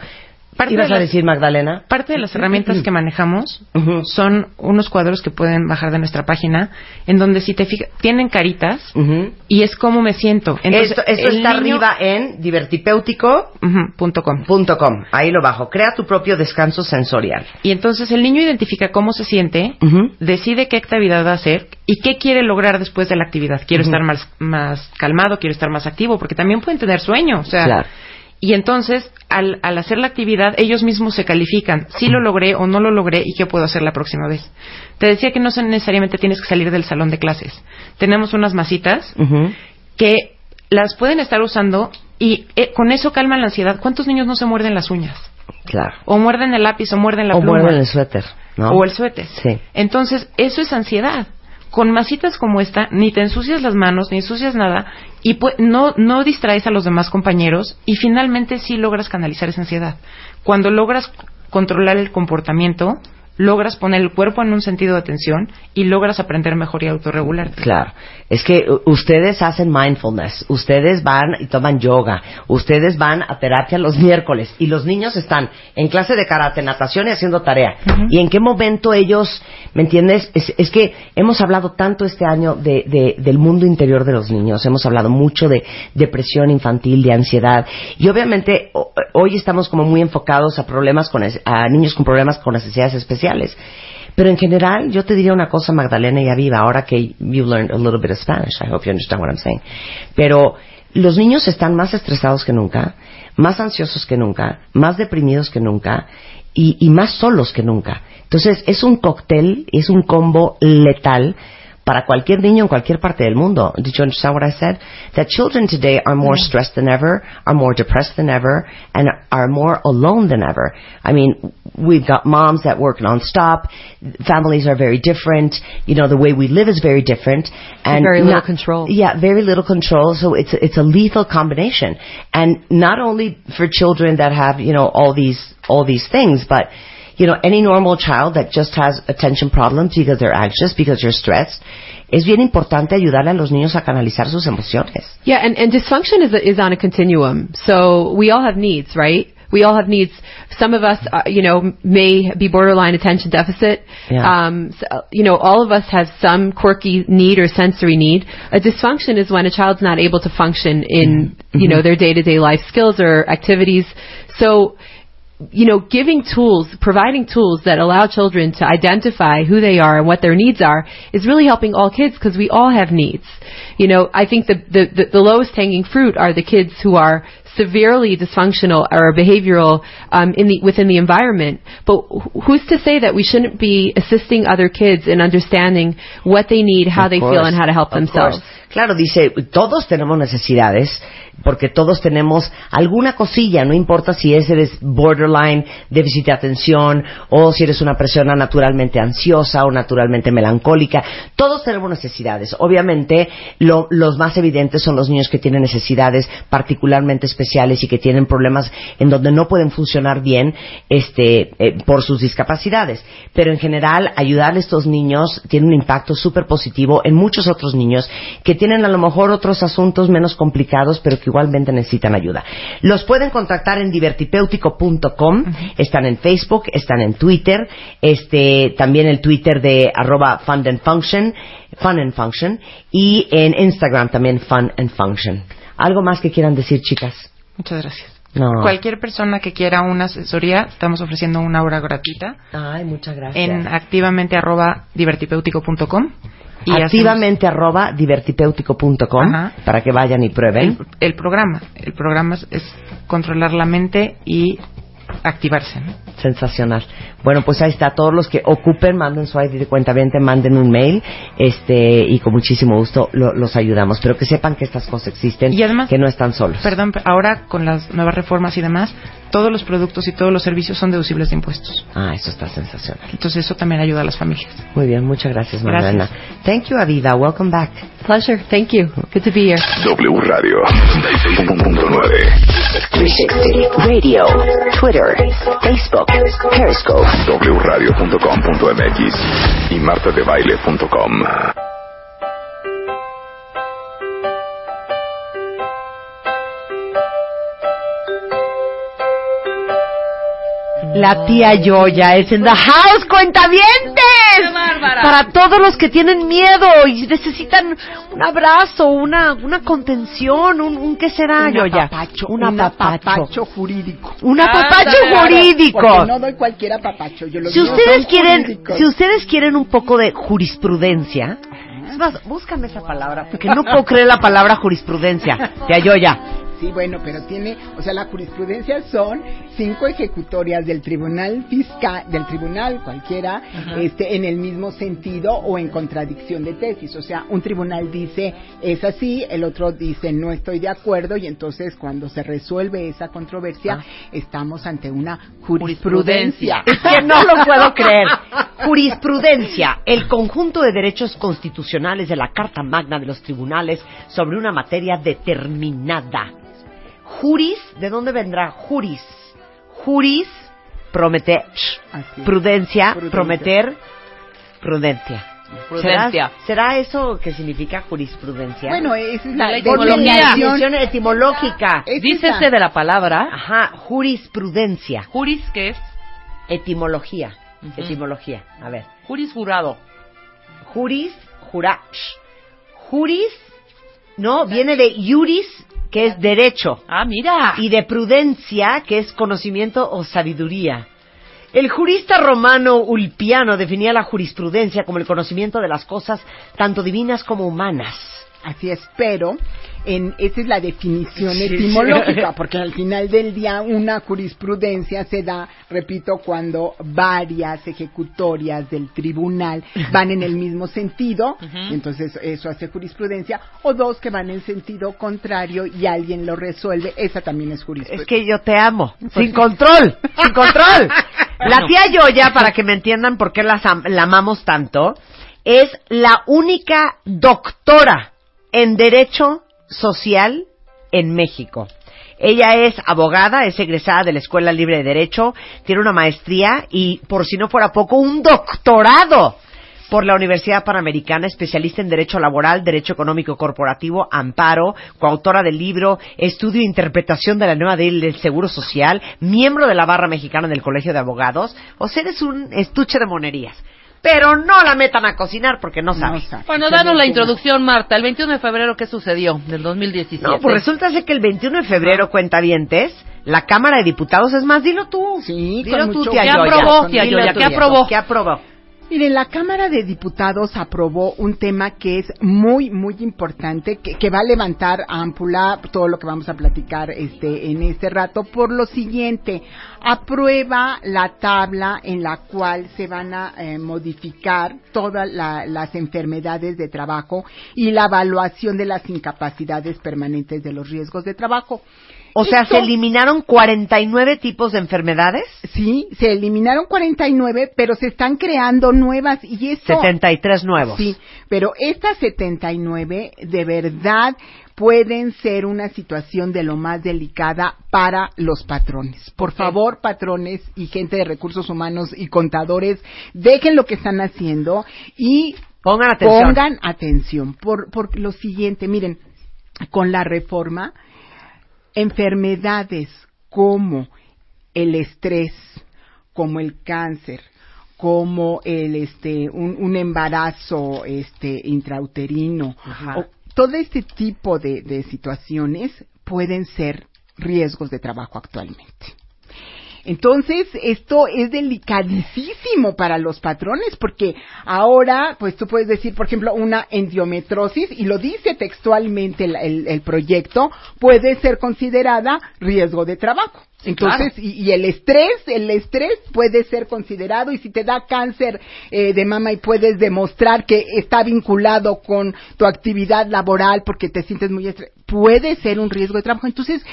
¿Ibas a decir, Magdalena? Parte de las herramientas que manejamos uh-huh. son unos cuadros que pueden bajar de nuestra página, en donde si te fijas, tienen caritas uh-huh. y es cómo me siento. Entonces, esto está niño... arriba en divertipéutico.com. Uh-huh. Ahí lo bajo. Crea tu propio descanso sensorial. Y entonces el niño identifica cómo se siente, uh-huh. decide qué actividad va a hacer y qué quiere lograr después de la actividad. Quiero uh-huh. estar más calmado, quiero estar más activo, porque también pueden tener sueño. O sea, claro. Y entonces, al hacer la actividad, ellos mismos se califican. Si lo logré o no lo logré, y qué puedo hacer la próxima vez. Te decía que no necesariamente tienes que salir del salón de clases. Tenemos unas masitas uh-huh. que las pueden estar usando y con eso calman la ansiedad. ¿Cuántos niños no se muerden las uñas? Claro. O muerden el lápiz, o muerden la pluma. O muerden el suéter, ¿no? O el suéter. Sí. Entonces, eso es ansiedad. Con masitas como esta, ni te ensucias las manos, ni ensucias nada, y no distraes a los demás compañeros, y finalmente sí logras canalizar esa ansiedad. Cuando logras controlar el comportamiento, logras poner el cuerpo en un sentido de atención y logras aprender mejor y autorregularte. Claro. Es que ustedes hacen mindfulness, ustedes van y toman yoga, ustedes van a terapia los miércoles, y los niños están en clase de karate, natación y haciendo tarea. Uh-huh. ¿Y en qué momento ellos, me entiendes? Es que hemos hablado tanto este año del mundo interior de los niños, hemos hablado mucho de depresión infantil, de ansiedad, y obviamente hoy estamos como muy enfocados a problemas a niños con problemas con necesidades especiales. Pero en general, yo te diría una cosa, Magdalena y Aviva, ahora que you learned a little bit of Spanish, I hope you understand what I'm saying. Pero los niños están más estresados que nunca, más ansiosos que nunca, más deprimidos que nunca y más solos que nunca. Entonces, es un cóctel, es un combo letal para cualquier niño en cualquier parte del mundo. Did you understand what I said? That children today are more stressed than ever, are more depressed than ever, and are more alone than ever. I mean, we've got moms that work nonstop. Families are very different. You know, the way we live is very different. And very little control. Yeah, very little control. So it's a lethal combination. And not only for children that have, you know, all these things, but you know, any normal child that just has attention problems because they're anxious, because you're stressed, es bien importante ayudarle a los niños a canalizar sus emociones. Yeah, and dysfunction is on a continuum. So we all have needs, right? We all have needs. Some of us, you know, may be borderline attention deficit. Yeah. So, you know, all of us have some quirky need or sensory need. A dysfunction is when a child's not able to function in, you know, their day-to-day life skills or activities. So, you know, giving tools, providing tools that allow children to identify who they are and what their needs are is really helping all kids because we all have needs. You know, I think the lowest hanging fruit are the kids who are severely dysfunctional or behavioral within the environment. But who's to say that we shouldn't be assisting other kids in understanding what they need, how they feel, and how to help themselves? Claro, dice, todos tenemos necesidades, porque todos tenemos alguna cosilla, no importa si eres borderline, déficit de atención, o si eres una persona naturalmente ansiosa o naturalmente melancólica. Todos tenemos necesidades. Obviamente, los más evidentes son los niños que tienen necesidades particularmente especiales y que tienen problemas en donde no pueden funcionar bien por sus discapacidades. Pero en general, ayudar a estos niños tiene un impacto súper positivo en muchos otros niños que tienen a lo mejor otros asuntos menos complicados, pero que igualmente necesitan ayuda. Los pueden contactar en divertipeutico.com, están en Facebook, están en Twitter, también el Twitter de @funandfunction, y en Instagram también funandfunction. ¿Algo más que quieran decir, chicas? Muchas gracias. No. Cualquier persona que quiera una asesoría, estamos ofreciendo una hora gratuita. Ay, muchas gracias. En activamente@divertipeutico.com. Y activamente@divertipeutico.com para que vayan y prueben. El programa. El programa es controlar la mente y activarse, ¿no? Sensacional. Bueno, pues ahí está. Todos los que ocupen, manden su ID de cuentaviente, manden un mail, y con muchísimo gusto los ayudamos. Pero que sepan que estas cosas existen y además, que no están solos. Perdón, ahora con las nuevas reformas y demás, todos los productos y todos los servicios son deducibles de impuestos. Ah, eso está sensacional. Entonces eso también ayuda a las familias. Muy bien, muchas gracias, Magdalena. Gracias. Thank you, Adida. Welcome back. Pleasure. Thank you. Good to be here. W Radio 96.9 360 Radio, Twitter, Facebook, Periscope, wradio.com.mx y martadebaile.com. La tía Yoya es en the house, cuentavientes. Para todos los que tienen miedo y necesitan un abrazo, una contención, un ¿qué será, Yoya? Un apapacho jurídico. Un apapacho jurídico. Porque no doy cualquier apapacho. Si ustedes quieren un poco de jurisprudencia, es más, búscame esa palabra, porque no puedo creer la palabra jurisprudencia. Tía Yoya. Sí, bueno, pero la jurisprudencia son 5 ejecutorias del tribunal fiscal, del tribunal cualquiera, en el mismo sentido o en contradicción de tesis. O sea, un tribunal dice es así, el otro dice no estoy de acuerdo, y entonces cuando se resuelve esa controversia, estamos ante una jurisprudencia. Es que no lo puedo creer. Jurisprudencia, el conjunto de derechos constitucionales de la Carta Magna de los tribunales sobre una materia determinada. Juris, ¿de dónde vendrá? Juris. Juris, prometer. Prudencia. ¿Será eso que significa jurisprudencia? Bueno, esa es la definición etimológica. Dícese de la palabra. Ajá, jurisprudencia. ¿Juris qué es? Etimología. Etimología. A ver. Juris jurado. Juris jura. Juris, no, viene de juris, que es derecho. Ah, mira. Y de prudencia, que es conocimiento o sabiduría. El jurista romano Ulpiano definía la jurisprudencia como el conocimiento de las cosas tanto divinas como humanas. Así es, pero esa es la definición etimológica, porque al final del día una jurisprudencia se da, repito, cuando varias ejecutorias del tribunal van en el mismo sentido, entonces eso hace jurisprudencia, o 2 que van en sentido contrario y alguien lo resuelve, esa también es jurisprudencia. Es que yo te amo, sin control. La tía Yoya, para que me entiendan por qué la amamos tanto, es la única doctora en Derecho Social en México. Ella es abogada, es egresada de la Escuela Libre de Derecho, tiene una maestría y, por si no fuera poco, un doctorado por la Universidad Panamericana, especialista en Derecho Laboral, Derecho Económico Corporativo, Amparo, coautora del libro Estudio e Interpretación de la Nueva Ley del Seguro Social, miembro de la Barra Mexicana del Colegio de Abogados. O sea, eres un estuche de monerías. Pero no la metan a cocinar porque no sabe. Bueno, danos la introducción, Marta. El 21 de febrero, ¿qué sucedió del 2017? No, pues resulta ser que el 21 de febrero, cuentavientes, la Cámara de Diputados, es más, dilo tú. Sí, dilo tú, tía Yoya. ¿Qué aprobó? Miren, la Cámara de Diputados aprobó un tema que es muy, muy importante, que va a levantar ámpula todo lo que vamos a platicar en este rato, por lo siguiente: aprueba la tabla en la cual se van a modificar todas las enfermedades de trabajo y la evaluación de las incapacidades permanentes de los riesgos de trabajo. O sea, ¿se eliminaron 49 tipos de enfermedades? Sí, se eliminaron 49, pero se están creando nuevas y esto... 73 nuevos. Sí, pero estas 79 de verdad pueden ser una situación de lo más delicada para los patrones. Por favor, patrones y gente de recursos humanos y contadores, dejen lo que están haciendo y pongan atención. Por lo siguiente, miren, con la reforma... enfermedades como el estrés, como el cáncer, como un embarazo intrauterino, o todo este tipo de situaciones pueden ser riesgos de trabajo actualmente. Entonces, esto es delicadísimo para los patrones, porque ahora, pues tú puedes decir, por ejemplo, una endometriosis, y lo dice textualmente el proyecto, puede ser considerada riesgo de trabajo. Entonces, claro. y el estrés puede ser considerado, y si te da cáncer de mama y puedes demostrar que está vinculado con tu actividad laboral porque te sientes muy estresado, puede ser un riesgo de trabajo. Entonces,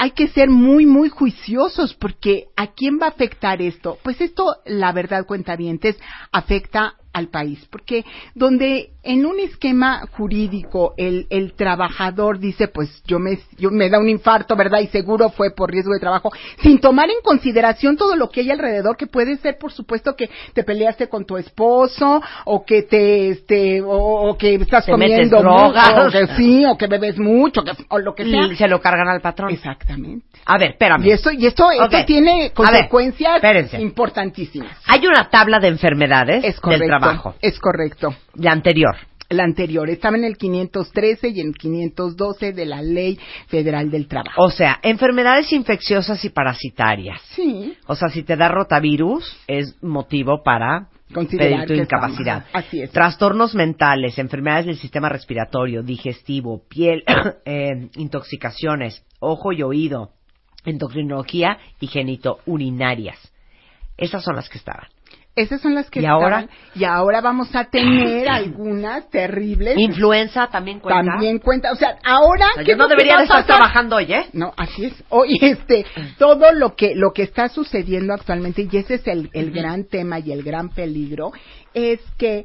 hay que ser muy, muy juiciosos, porque ¿a quién va a afectar esto? Pues esto, la verdad, cuentavientes, afecta al país, porque donde en un esquema jurídico el trabajador dice, pues yo me da un infarto, ¿verdad? Y seguro fue por riesgo de trabajo, sin tomar en consideración todo lo que hay alrededor, que puede ser, por supuesto, que te peleaste con tu esposo, o que o que estás comiendo droga, o que bebes mucho, o lo que sea. Y se lo cargan al patrón. Exactamente. A ver, espérame. Y esto tiene consecuencias importantísimas. Hay una tabla de enfermedades del trabajo. Es correcto. La anterior. Estaba en el 513 y en el 512 de la Ley Federal del Trabajo. O sea, enfermedades infecciosas y parasitarias. Sí. O sea, si te da rotavirus, es motivo para considerar pedir tu incapacidad. Así es. Trastornos mentales, enfermedades del sistema respiratorio, digestivo, piel, intoxicaciones, ojo y oído, endocrinología y genitourinarias. Esas son las que estaban. Esas son las que y ahora vamos a tener algunas terribles. Influenza también cuenta. O sea, ahora yo no debería estar trabajando hoy, ¿eh? No, así es. Hoy todo lo que está sucediendo actualmente, y ese es el gran tema y el gran peligro, es que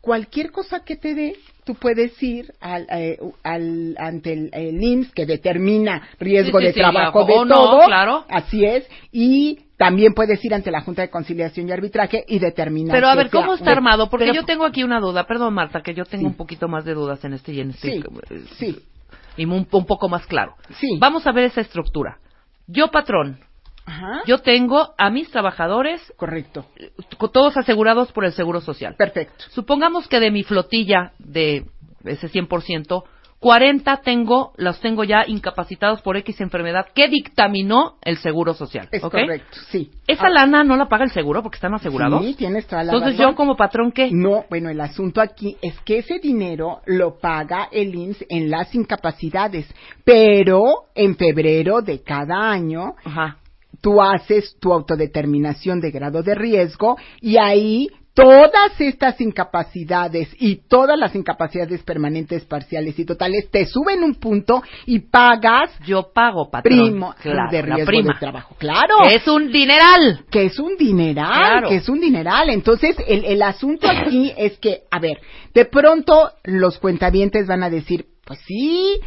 cualquier cosa que te dé, tú puedes ir ante el IMSS, que determina riesgo de trabajo de todo. No, claro. Así es. Y también puedes ir ante la Junta de Conciliación y Arbitraje y determinar. Pero a ver, ¿cómo está armado? Porque yo tengo aquí una duda. Perdón, Marta, que yo tengo un poquito más de dudas en este y en este. Sí. Y un poco más claro. Sí. Vamos a ver esa estructura. Yo, patrón. Ajá. Yo tengo a mis trabajadores. Correcto. Todos asegurados por el Seguro Social. Perfecto. Supongamos que de mi flotilla de ese 100%, 40 los tengo ya incapacitados por X enfermedad que dictaminó el Seguro Social. Es correcto, sí. Esa lana no la paga el seguro porque están asegurados. Sí, tienes toda la razón. Entonces, ¿yo como patrón qué? No, bueno, el asunto aquí es que ese dinero lo paga el IMSS en las incapacidades, pero en febrero de cada año... Ajá. Tú haces tu autodeterminación de grado de riesgo y ahí todas estas incapacidades y todas las incapacidades permanentes, parciales y totales te suben un punto y pagas. Yo pago, patrón. Primo, claro, de riesgo de trabajo. Claro. Que es un dineral. Claro. Que es un dineral. Entonces, el asunto aquí es que, a ver, de pronto los cuentavientes van a decir, pues sí...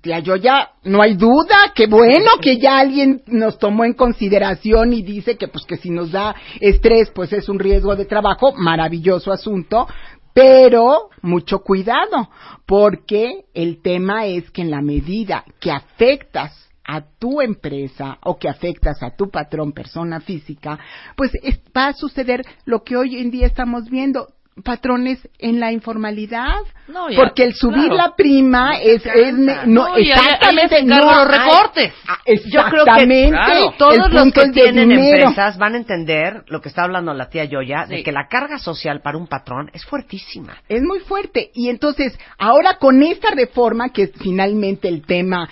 Tía Yoya, no hay duda, qué bueno que ya alguien nos tomó en consideración y dice que pues que si nos da estrés pues es un riesgo de trabajo, maravilloso asunto, pero mucho cuidado, porque el tema es que en la medida que afectas a tu empresa o que afectas a tu patrón, persona física, pues va a suceder lo que hoy en día estamos viendo, patrones en la informalidad, no, ya, porque el subir la prima no, exactamente, no los recortes. Yo creo que todos los que tienen empresas van a entender lo que está hablando la tía Yoya, sí, de que la carga social para un patrón es fuertísima. Es muy fuerte, y entonces ahora con esta reforma, que es finalmente el tema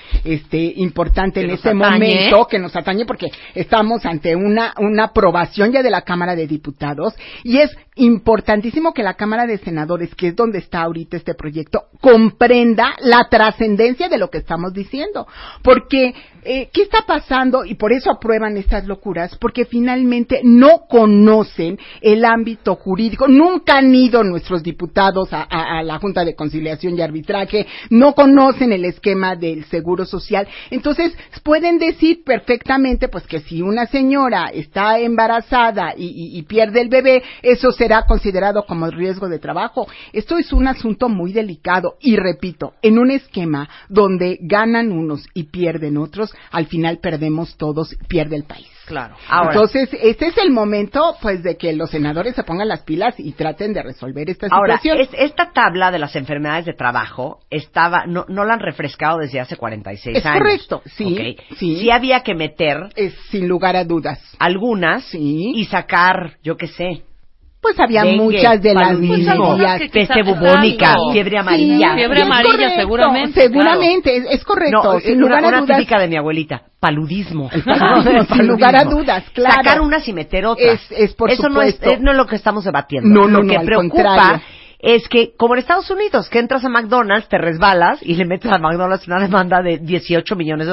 importante que en este momento, que nos atañe, porque estamos ante una aprobación ya de la Cámara de Diputados, y es importantísimo que la Cámara de Senadores, que es donde está ahorita este proyecto, comprenda la trascendencia de lo que estamos diciendo. Porque, ¿qué está pasando? Y por eso aprueban estas locuras, porque finalmente no conocen el ámbito jurídico, nunca han ido nuestros diputados a la Junta de Conciliación y Arbitraje, no conocen el esquema del Seguro Social. Entonces, pueden decir perfectamente, pues que si una señora está embarazada y pierde el bebé, eso será considerado como riesgo de trabajo. Esto es un asunto muy delicado y, repito, en un esquema donde ganan unos y pierden otros, al final perdemos todos, pierde el país. Claro. Ahora, entonces, este es el momento, pues, de que los senadores se pongan las pilas y traten de resolver esta situación. Ahora, esta tabla de las enfermedades de trabajo no la han refrescado desde hace 46 años. Es correcto, sí, okay, sí. Sí había que meter, sin lugar a dudas, algunas, sí, y sacar, yo qué sé, pues había dengue, muchas de las mismas, peste bubónica, fiebre amarilla. Sí, fiebre amarilla, correcto, seguramente, claro, es correcto. No, sin lugar a dudas, típica de mi abuelita, paludismo. Paludismo. Sin lugar a dudas, claro. Sacar unas y meter otras. Por eso supuesto. No es lo que estamos debatiendo. No, lo que preocupa contrario es que, como en Estados Unidos, que entras a McDonald's, te resbalas y le metes a McDonald's una demanda de $18 millones,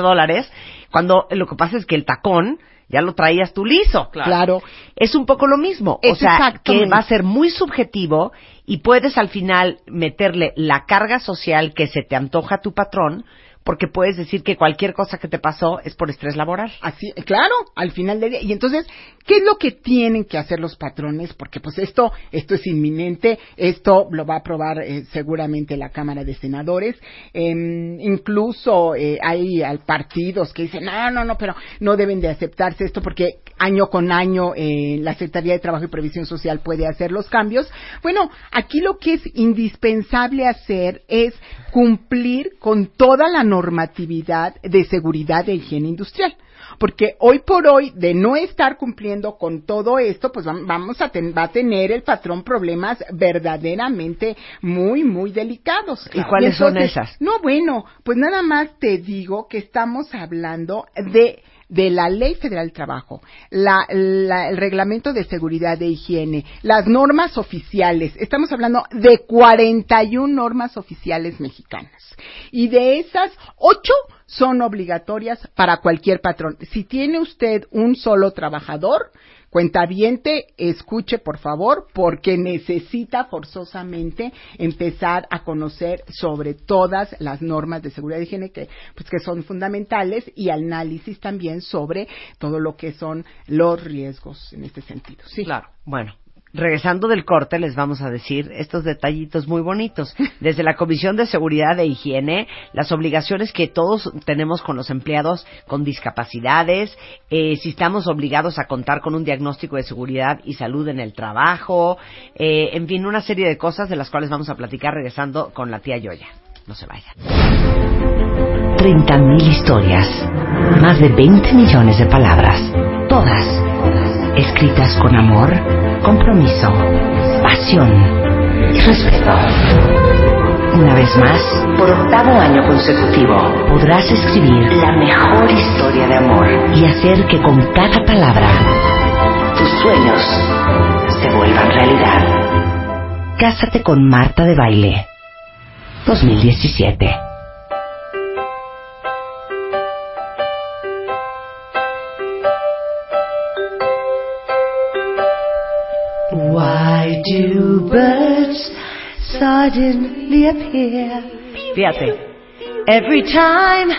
cuando lo que pasa es que el tacón ya lo traías tú liso. Claro. Es un poco lo mismo. O sea, que va a ser muy subjetivo y puedes al final meterle la carga social que se te antoja a tu patrón, porque puedes decir que cualquier cosa que te pasó es por estrés laboral. Así, claro, al final del día. Y entonces, ¿qué es lo que tienen que hacer los patrones? Porque pues esto es inminente, esto lo va a aprobar seguramente la Cámara de Senadores. Incluso hay partidos que dicen, no, pero no deben de aceptarse esto porque año con año la Secretaría de Trabajo y Previsión Social puede hacer los cambios. Bueno, aquí lo que es indispensable hacer es cumplir con toda la normatividad de seguridad de higiene industrial, porque hoy por hoy, de no estar cumpliendo con todo esto, pues va a tener el patrón problemas verdaderamente muy, muy delicados. Claro. ¿Y cuáles son esas? No, bueno, pues nada más te digo que estamos hablando de la Ley Federal del Trabajo, el Reglamento de Seguridad de Higiene, las normas oficiales. Estamos hablando de 41 normas oficiales mexicanas. Y de esas, 8 son obligatorias para cualquier patrón. Si tiene usted un solo trabajador, cuentaviente, escuche por favor, porque necesita forzosamente empezar a conocer sobre todas las normas de seguridad de higiene que son fundamentales, y análisis también sobre todo lo que son los riesgos en este sentido. Sí, claro. Bueno, regresando del corte les vamos a decir estos detallitos muy bonitos. Desde la Comisión de Seguridad e Higiene, las obligaciones que todos tenemos con los empleados con discapacidades, si estamos obligados a contar con un diagnóstico de seguridad y salud en el trabajo, en fin, una serie de cosas de las cuales vamos a platicar regresando con la tía Yoya. No se vayan. 30,000 historias, más de 20 millones de palabras, todas escritas con amor, compromiso, pasión y respeto. Una vez más, por 8º año consecutivo, podrás escribir la mejor historia de amor y hacer que con cada palabra tus sueños se vuelvan realidad. Cásate con Marta de Baile 2017. Fíjate, Every time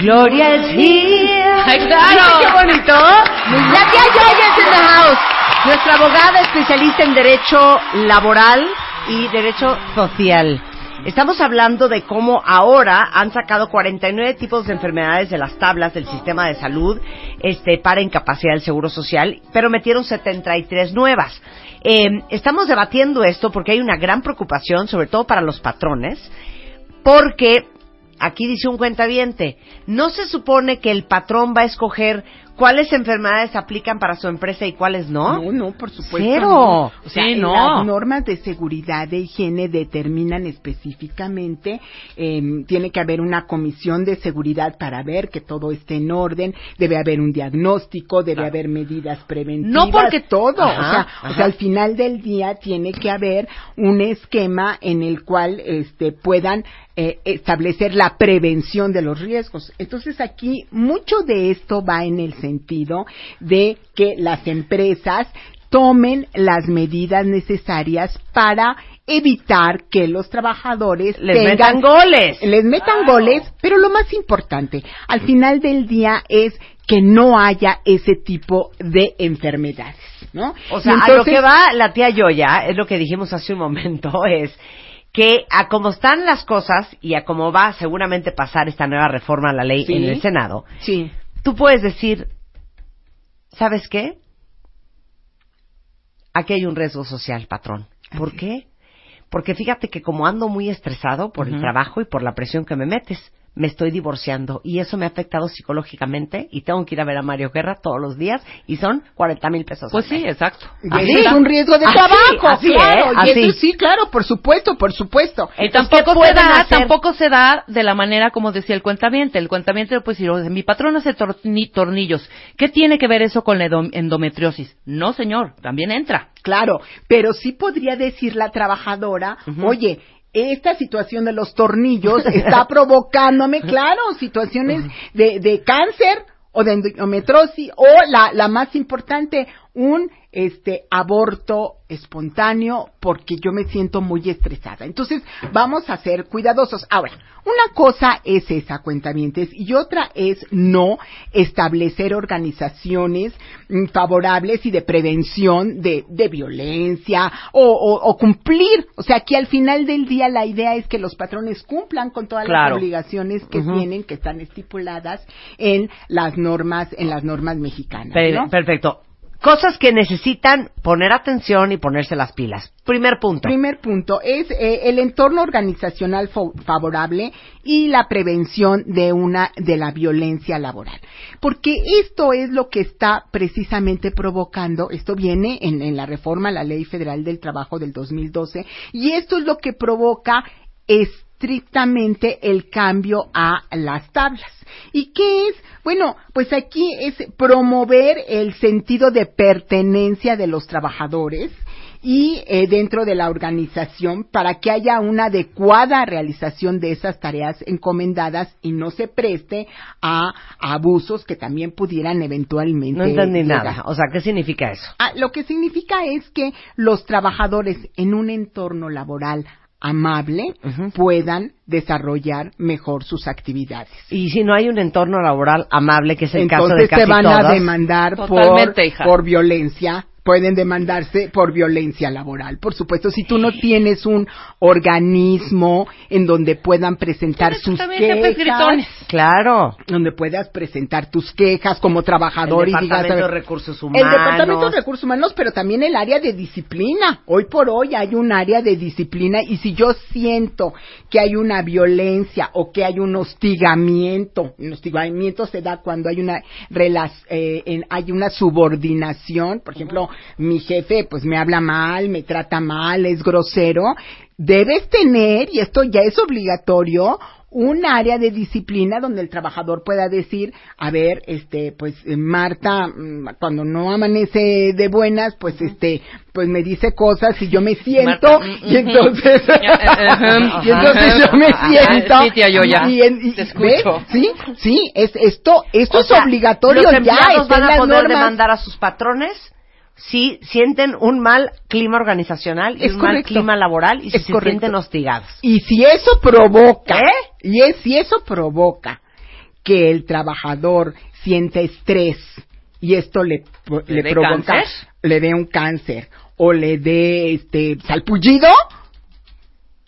Gloria is here. ¡Claro! ¡Qué bonito! La tía Gloria is in the house. Nuestra abogada especialista en derecho laboral y derecho social. Estamos hablando de cómo ahora han sacado 49 tipos de enfermedades de las tablas del sistema de salud para incapacidad del Seguro Social, pero metieron 73 nuevas. Estamos debatiendo esto porque hay una gran preocupación, sobre todo para los patrones, porque aquí dice un cuentaviente, no se supone que el patrón va a escoger cuáles enfermedades aplican para su empresa y cuáles no. No, por supuesto. Cero. No. O sea, sí, no. Las normas de seguridad de higiene determinan específicamente, tiene que haber una comisión de seguridad para ver que todo esté en orden, debe haber un diagnóstico, debe haber medidas preventivas. No porque todo. O sea, al final del día tiene que haber un esquema en el cual puedan establecer la prevención de los riesgos. Entonces aquí mucho de esto va en el sentido de que las empresas tomen las medidas necesarias para evitar que los trabajadores les metan goles, pero lo más importante, al final del día es que no haya ese tipo de enfermedades, ¿no? O sea, entonces, a lo que va la tía Yoya, es lo que dijimos hace un momento, es que a como están las cosas y a como va seguramente pasar esta nueva reforma a la ley en el Senado. Sí. Tú puedes decir, ¿sabes qué? Aquí hay un riesgo social, patrón. ¿Por qué? Porque fíjate que como ando muy estresado por el trabajo y por la presión que me metes, me estoy divorciando y eso me ha afectado psicológicamente y tengo que ir a ver a Mario Guerra todos los días y son 40,000 pesos. Pues sí, exacto. Y es un riesgo de trabajo, así, claro. Y eso, sí, claro, por supuesto, por supuesto. Y tampoco se da de la manera como decía el cuentaviente. El cuentaviente puede decir, mi patrón hace tornillos. ¿Qué tiene que ver eso con la endometriosis? No, señor, también entra. Claro, pero sí podría decir la trabajadora, oye, esta situación de los tornillos está provocándome, claro, situaciones de cáncer o de endometriosis o la más importante, un aborto espontáneo porque yo me siento muy estresada. Entonces, vamos a ser cuidadosos. Ahora, una cosa es esa, cuentavientes, y otra es no establecer organizaciones favorables y de prevención de violencia o cumplir. O sea, aquí al final del día la idea es que los patrones cumplan con todas las obligaciones que tienen, que están estipuladas en las normas mexicanas, ¿no? Perfecto. Cosas que necesitan poner atención y ponerse las pilas. Primer punto es el entorno organizacional favorable y la prevención de la violencia laboral. Porque esto es lo que está precisamente provocando, esto viene en la reforma a la Ley Federal del Trabajo del 2012 y esto es lo que provoca estrictamente el cambio a las tablas. ¿Y qué es? Bueno, pues aquí es promover el sentido de pertenencia de los trabajadores y dentro de la organización para que haya una adecuada realización de esas tareas encomendadas y no se preste a abusos que también pudieran eventualmente... No entendí nada. O sea, ¿qué significa eso? Lo que significa es que los trabajadores en un entorno laboral amable puedan desarrollar mejor sus actividades. Y si no hay un entorno laboral amable, que es el caso de casi todos, entonces se van a demandar por violencia. Pueden demandarse por violencia laboral. Por supuesto, si tú no tienes un organismo en donde puedan presentar sus quejas. Claro. Donde puedas presentar tus quejas como trabajador y digas... El Departamento de Recursos Humanos, pero también el área de disciplina. Hoy por hoy hay un área de disciplina y si yo siento que hay una violencia o que hay un hostigamiento, se da cuando hay una subordinación, por ejemplo, mi jefe pues me habla mal, me trata mal, es grosero, debes tener, y esto ya es obligatorio, un área de disciplina donde el trabajador pueda decir, a ver, pues Marta, cuando no amanece de buenas, pues pues me dice cosas y yo me siento, y entonces yo me siento. Sí, tía, yo ya. Te escucho. Sí, esto es obligatorio ya. Los empleados van a poder demandar a sus patrones si sienten un mal clima organizacional y es un mal clima laboral y si se sienten hostigados. Y si eso provoca, si eso provoca que el trabajador sienta estrés y esto le provoca, cáncer, le dé un cáncer o le dé salpullido,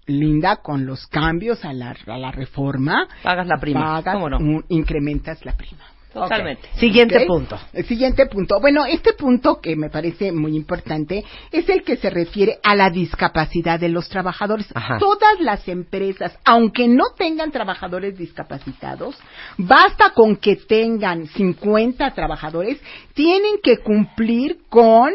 linda, con los cambios a la reforma, pagas la prima, ¿cómo no? Incrementas la prima. Totalmente. Okay. Siguiente punto. El siguiente punto. Bueno, este punto que me parece muy importante es el que se refiere a la discapacidad de los trabajadores. Ajá. Todas las empresas, aunque no tengan trabajadores discapacitados, basta con que tengan 50 trabajadores, tienen que cumplir con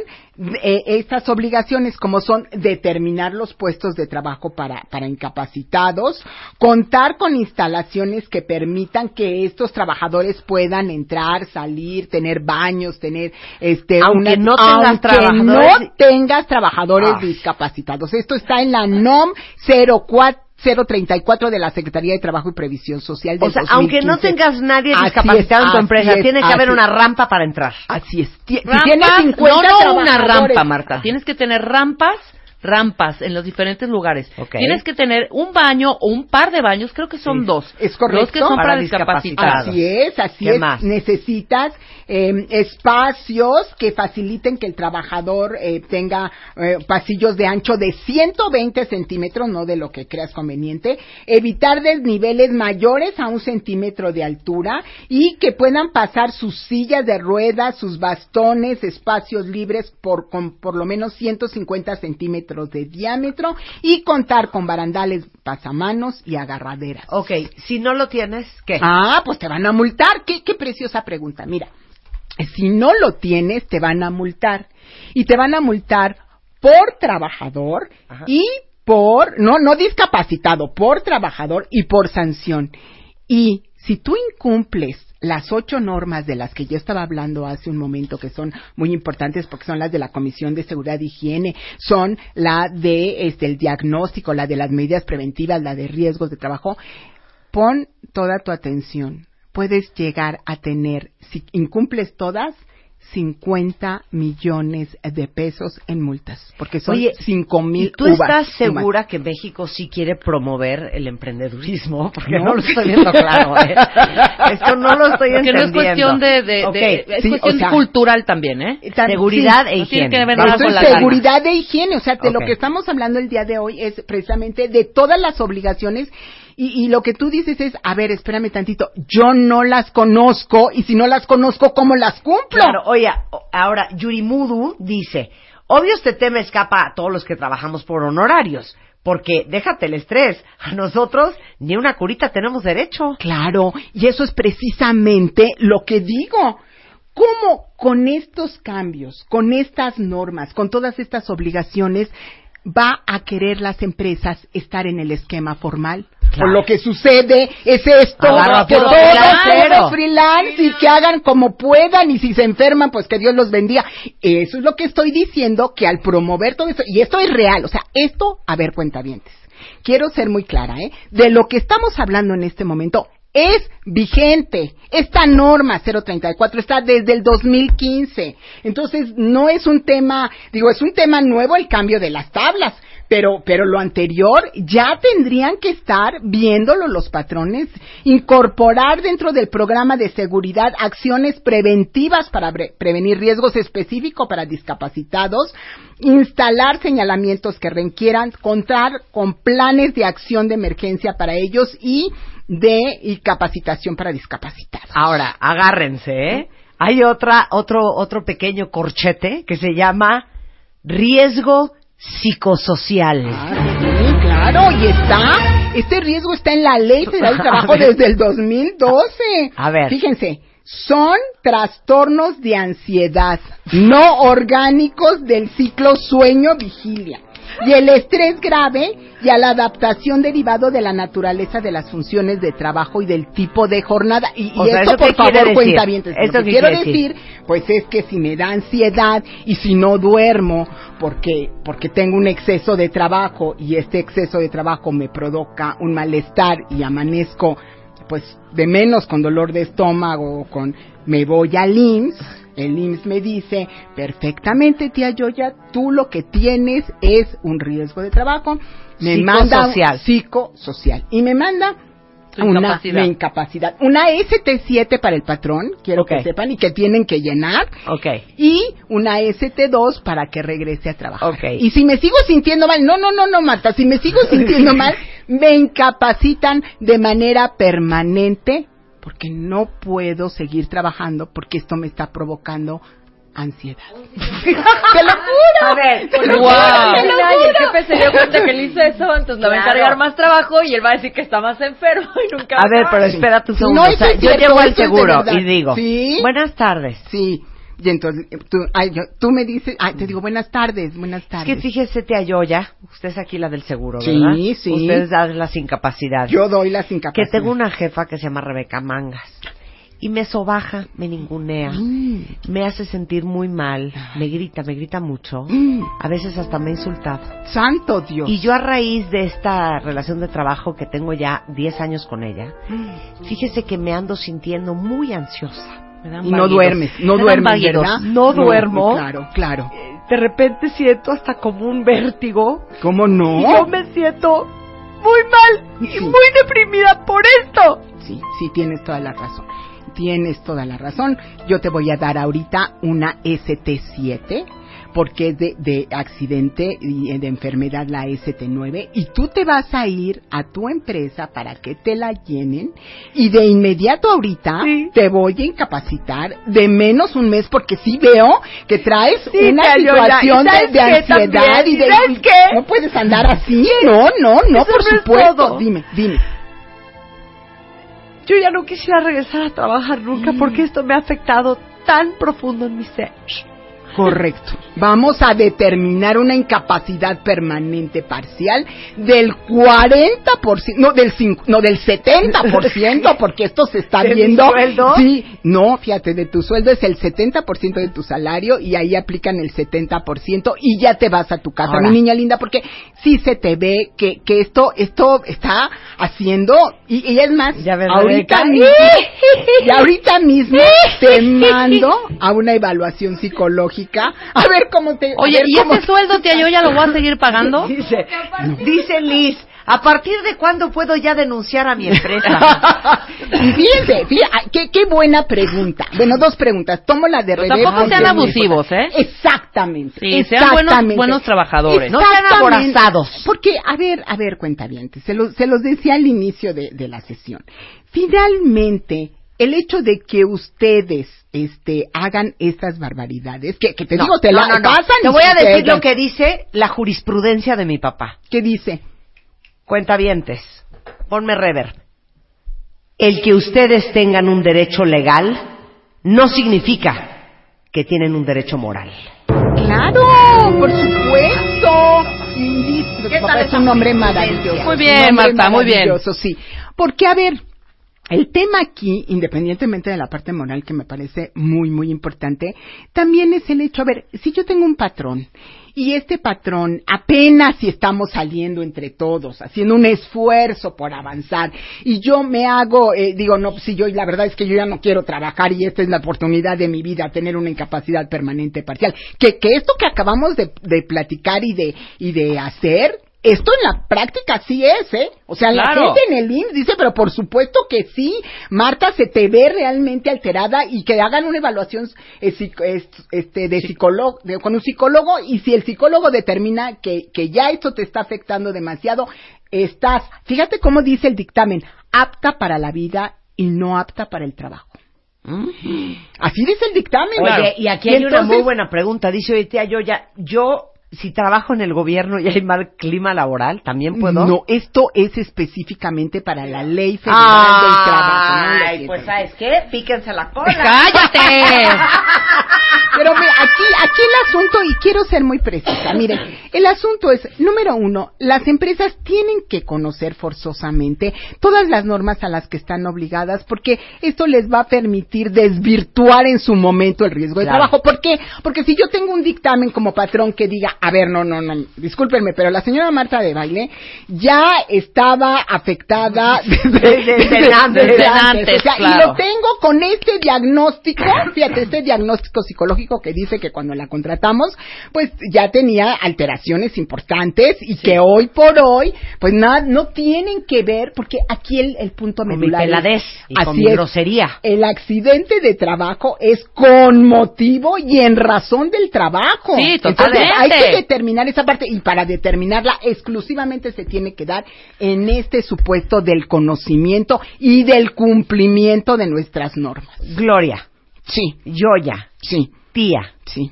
estas obligaciones, como son determinar los puestos de trabajo para incapacitados, contar con instalaciones que permitan que estos trabajadores puedan entrar, salir, tener baños, tener aunque no tengas trabajadores discapacitados. Esto está en la NOM 034 de la Secretaría de Trabajo y Previsión Social del 2015. Aunque no tengas nadie discapacitado en tu empresa, tiene que haber una rampa para entrar. Así es. Si tienes 50 una rampa, Marta. Tienes que tener rampas en los diferentes lugares. Okay. Tienes que tener un baño o un par de baños, creo que son dos. Es correcto. Los que son para discapacitados. Así es. Más? Necesitas espacios que faciliten que el trabajador tenga pasillos de ancho de 120 centímetros, no de lo que creas conveniente, evitar desniveles mayores a 1 centímetro de altura y que puedan pasar sus sillas de ruedas, sus bastones, espacios libres con por lo menos 150 centímetros de diámetro y contar con barandales, pasamanos y agarraderas. Okay, si no lo tienes, ¿qué? Pues te van a multar. Qué preciosa pregunta. Mira, si no lo tienes, te van a multar. Y te van a multar por trabajador y por, no discapacitado, por trabajador y por sanción. Y si tú incumples las 8 normas de las que yo estaba hablando hace un momento, que son muy importantes porque son las de la Comisión de Seguridad e Higiene, son la de el diagnóstico, la de las medidas preventivas, la de riesgos de trabajo, pon toda tu atención. Puedes llegar a tener, si incumples todas, 50 millones de pesos en multas, porque son 5,000 uvas. ¿Tú estás segura que México sí quiere promover el emprendedurismo? Porque no lo estoy viendo claro, ¿eh? Esto no lo estoy entendiendo. Porque no es cuestión de cultural también, ¿eh? Seguridad e higiene. Seguridad e higiene, o sea, de lo que estamos hablando el día de hoy es precisamente de todas las obligaciones. Y lo que tú dices es, a ver, espérame tantito, yo no las conozco, y si no las conozco, ¿cómo las cumplo? Claro, oye, ahora, Yurimudu dice, obvio este tema escapa a todos los que trabajamos por honorarios, porque déjate el estrés, a nosotros ni una curita tenemos derecho. Claro, y eso es precisamente lo que digo. ¿Cómo con estos cambios, con estas normas, con todas estas obligaciones, va a querer las empresas estar en el esquema formal? Claro. O lo que sucede es esto, que todos freelance y que hagan como puedan, y si se enferman, pues que Dios los bendiga. Eso es lo que estoy diciendo, que al promover todo esto, y esto es real, o sea, esto, a ver, cuentavientes, quiero ser muy clara, de lo que estamos hablando en este momento es vigente. Esta norma 034 está desde el 2015, entonces no es un tema, es un tema nuevo el cambio de las tablas, pero lo anterior ya tendrían que estar viéndolo los patrones, incorporar dentro del programa de seguridad acciones preventivas para prevenir riesgos específicos para discapacitados, instalar señalamientos que requieran, contar con planes de acción de emergencia para ellos y capacitación para discapacitados. Ahora, agárrense, Hay otro pequeño corchete que se llama riesgo psicosocial. Sí, claro, y está. Este riesgo está en la Ley Federal del Trabajo desde el 2012. A ver. Fíjense, son trastornos de ansiedad no orgánicos del ciclo sueño-vigilia y el estrés grave y a la adaptación derivado de la naturaleza de las funciones de trabajo y del tipo de jornada. Y esto, por favor, cuentavientes, lo que quiero decir, pues es que si me da ansiedad y si no duermo porque tengo un exceso de trabajo y este exceso de trabajo me provoca un malestar y amanezco, pues de menos con dolor de estómago, me voy al IMSS, El IMSS me dice, perfectamente tía Yoya, tú lo que tienes es un riesgo de trabajo, me manda psicosocial y me manda una incapacidad, una ST7 para el patrón, quiero que sepan, y que tienen que llenar, y una ST2 para que regrese a trabajar. Y si me sigo sintiendo mal, no, Marta, si me sigo sintiendo mal, me incapacitan de manera permanente, porque no puedo seguir trabajando, porque esto me está provocando ansiedad. ¡Te lo juro! A ver, pues, wow. Y el jefe se dio cuenta que él hizo eso, entonces le va a encargar más trabajo y él va a decir que está más enfermo y nunca va a ver, pero espera tu segundo. No, o sea, yo llevo al seguro y digo, ¿sí? Buenas tardes. Sí. Y entonces tú me dices, te digo, buenas tardes. Es que fíjese, tía Yoya, usted es aquí la del seguro, ¿verdad? Sí. Ustedes dan las incapacidades. Yo doy las incapacidades. Que tengo una jefa que se llama Rebeca Mangas. Y me sobaja, me ningunea, me hace sentir muy mal, me grita mucho, a veces hasta me ha insultado. ¡Santo Dios! Y yo, a raíz de esta relación de trabajo que tengo ya 10 años con ella, fíjese que me ando sintiendo muy ansiosa. Y no duermes, ¿verdad? No duermo. Claro. De repente siento hasta como un vértigo. ¿Cómo no? Y yo me siento muy mal y muy deprimida por esto. Sí, tienes toda la razón. Yo te voy a dar ahorita una ST7, porque es de accidente y de enfermedad la ST9, y tú te vas a ir a tu empresa para que te la llenen, y de inmediato ahorita te voy a incapacitar de menos un mes, porque sí veo que traes una situación de ansiedad y de... No puedes andar así, no, por supuesto. Dime. Yo ya no quisiera regresar a trabajar nunca porque esto me ha afectado tan profundo en mi ser. Correcto. Vamos a determinar una incapacidad permanente parcial del 40%, del 70%, porque esto se está viendo. ¿De mi sueldo? Sí, no, fíjate, de tu sueldo es el 70% de tu salario y ahí aplican el 70% y ya te vas a tu casa, ahora, mi niña linda, porque sí se te ve que esto está haciendo, y es más, ahorita mismo te mando a una evaluación psicológica. A ver cómo te... Oye, ¿y ese sueldo, tía Yoya, lo voy a seguir pagando? Dice Liz, ¿a partir de cuándo puedo ya denunciar a mi empresa? Y fíjense, qué buena pregunta. Bueno, dos preguntas. Tomo la de Rebeca. Tampoco sean abusivos, ¿eh? Exactamente. Sí, sean buenos trabajadores. No sean aborazados. Porque, a ver, cuentavientes, se los decía al inicio de la sesión. Finalmente, el hecho de que ustedes hagan estas barbaridades, que te digo, te la pasan. Te voy a decir lo que dice la jurisprudencia de mi papá. ¿Qué dice? Cuentavientes, ponme rever. El que ustedes tengan un derecho legal no significa que tienen un derecho moral. ¡Claro! ¡Por supuesto! ¿Qué tal? Es un hombre maravilloso. Muy bien, Marta, muy bien. Sí, porque, a ver... El tema aquí, independientemente de la parte moral, que me parece muy, muy importante, también es el hecho, a ver, si yo tengo un patrón, y este patrón, apenas si estamos saliendo entre todos, haciendo un esfuerzo por avanzar, y yo me hago, la verdad es que yo ya no quiero trabajar, y esta es la oportunidad de mi vida, tener una incapacidad permanente parcial, que esto que acabamos de platicar y de hacer... Esto en la práctica sí es, ¿eh? O sea, claro. La gente en el IMSS dice, pero por supuesto que sí, Marta, se te ve realmente alterada, y que hagan una evaluación con un psicólogo, y si el psicólogo determina que ya esto te está afectando demasiado, estás, fíjate cómo dice el dictamen, apta para la vida y no apta para el trabajo. Así dice el dictamen. Oye, claro. Y aquí hay una muy buena pregunta, dice, oye, tía Yoya, yo... Si trabajo en el gobierno y hay mal clima laboral, ¿también puedo? No, esto es específicamente para la ley federal del trabajo. Ay, pues, ¿sabes qué? Píquense la cola. ¡Cállate! Pero mira, aquí el asunto, y quiero ser muy precisa, miren, el asunto es, número uno, las empresas tienen que conocer forzosamente todas las normas a las que están obligadas, porque esto les va a permitir desvirtuar en su momento el riesgo de trabajo. ¿Por qué? Porque si yo tengo un dictamen como patrón que diga, a ver, no, discúlpenme, pero la señora Marta de Baile ya estaba afectada desde antes, o sea, claro. Y lo tengo con este diagnóstico, fíjate, este diagnóstico psicológico que dice que cuando la contratamos, pues ya tenía alteraciones importantes y sí. Que hoy por hoy, pues nada, no tienen que ver, porque aquí el punto medular es... Con mi peladez y así con mi grosería. El accidente de trabajo es con motivo y en razón del trabajo. Sí, totalmente. Entonces hay que determinar esa parte, y para determinarla exclusivamente se tiene que dar en este supuesto del conocimiento y del cumplimiento de nuestras normas. Gloria. Sí. Yoya. Sí. Tía. Sí.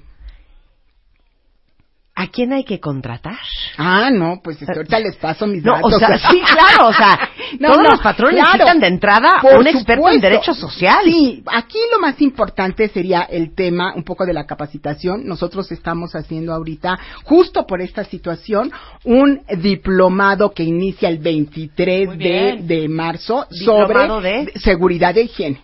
¿A quién hay que contratar? Ah, no, pues ahorita les paso mis datos. O sea, sí, claro, o sea, todos los patrones claro, necesitan de entrada un experto supuesto. En derecho social. Sí, aquí lo más importante sería el tema un poco de la capacitación. Nosotros estamos haciendo ahorita, justo por esta situación, un diplomado que inicia el 23 de marzo sobre seguridad e higiene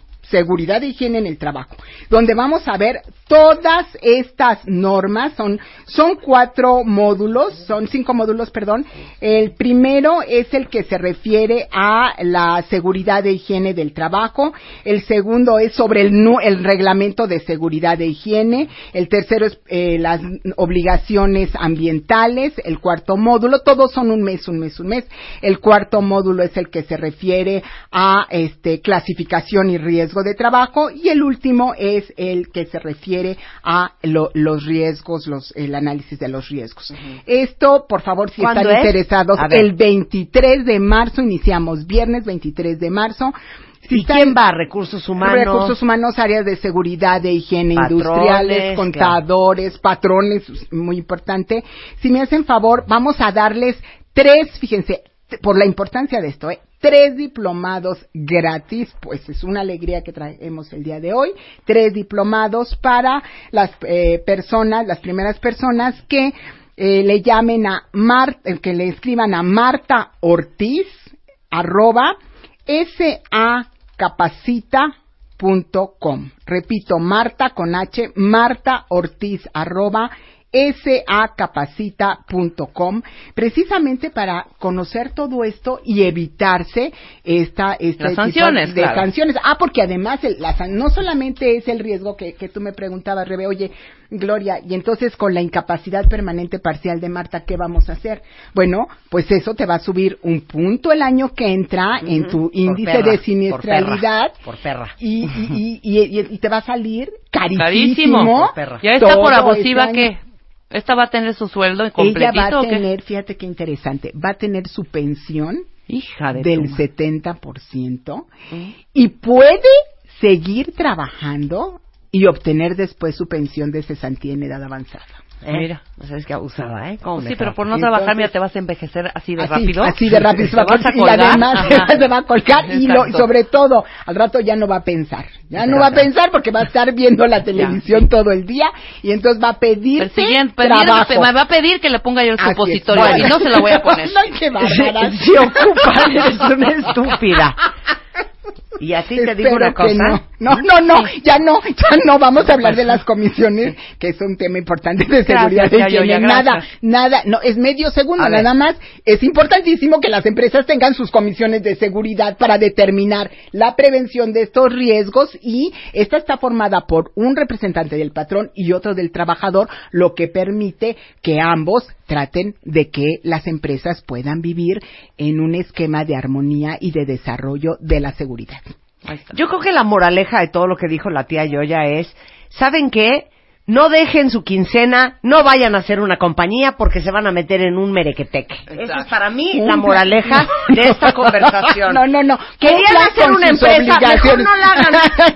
en el trabajo, donde vamos a ver todas estas normas, son 5 módulos. El primero es el que se refiere a la seguridad e higiene del trabajo, el segundo es sobre el reglamento de seguridad e higiene, el tercero es las obligaciones ambientales, el cuarto módulo, todos son un mes, el cuarto módulo es el que se refiere a clasificación y riesgo de trabajo, y el último es el que se refiere a los riesgos, el análisis de los riesgos. Uh-huh. Esto, por favor, si están interesados, el 23 de marzo, iniciamos viernes 23 de marzo. ¿Y quién va? ¿Recursos humanos? Recursos humanos, áreas de seguridad, de higiene, patrones, industriales, contadores, claro. Patrones, muy importante. Si me hacen favor, vamos a darles 3, fíjense, por la importancia de esto, 3 diplomados gratis, pues es una alegría que traemos el día de hoy. 3 diplomados para las primeras personas que le llamen a Marta, que le escriban a Marta Ortiz @sacapacita.com. Repito, Marta con H, Marta Ortiz @sacapacita.com, precisamente para conocer todo esto y evitarse las sanciones, de claro. Sanciones. Ah, porque además no solamente es el riesgo que tú me preguntabas, Rebe, oye, Gloria, y entonces con la incapacidad permanente parcial de Marta, ¿qué vamos a hacer? Bueno, pues eso te va a subir un punto el año que entra en tu índice de siniestralidad. Por perra. Y te va a salir carísimo. Ya está por abusiva que... ¿Esta va a tener su sueldo completito? Ella va a tener, fíjate qué interesante, va a tener su pensión del 70% y puede seguir trabajando y obtener después su pensión de cesantía en edad avanzada. Mira, o sea, es que abusada, ¿eh? Sí, pero por no trabajar, mira, te vas a envejecer así de rápido. Se vas a colgar. Y además se va a colgar y sobre todo, al rato ya no va a pensar. Porque va a estar viendo la televisión todo el día y entonces va a pedir trabajo. Me va a pedir que le ponga yo el supositorio y no se lo voy a poner. No, qué bárbara. Se ocupa, eres una estúpida. Y así te digo una cosa. No, ya no vamos a hablar de las comisiones, que es un tema importante de seguridad. Nada, es medio segundo, nada más. Es importantísimo que las empresas tengan sus comisiones de seguridad para determinar la prevención de estos riesgos, y esta está formada por un representante del patrón y otro del trabajador, lo que permite que ambos traten de que las empresas puedan vivir en un esquema de armonía y de desarrollo de la seguridad. Yo creo que la moraleja de todo lo que dijo la tía Yoya es, ¿saben qué? No dejen su quincena, no vayan a hacer una compañía porque se van a meter en un merequeteque. Exacto. Esa es para mí la moraleja de esta conversación. No. Querían hacer una empresa,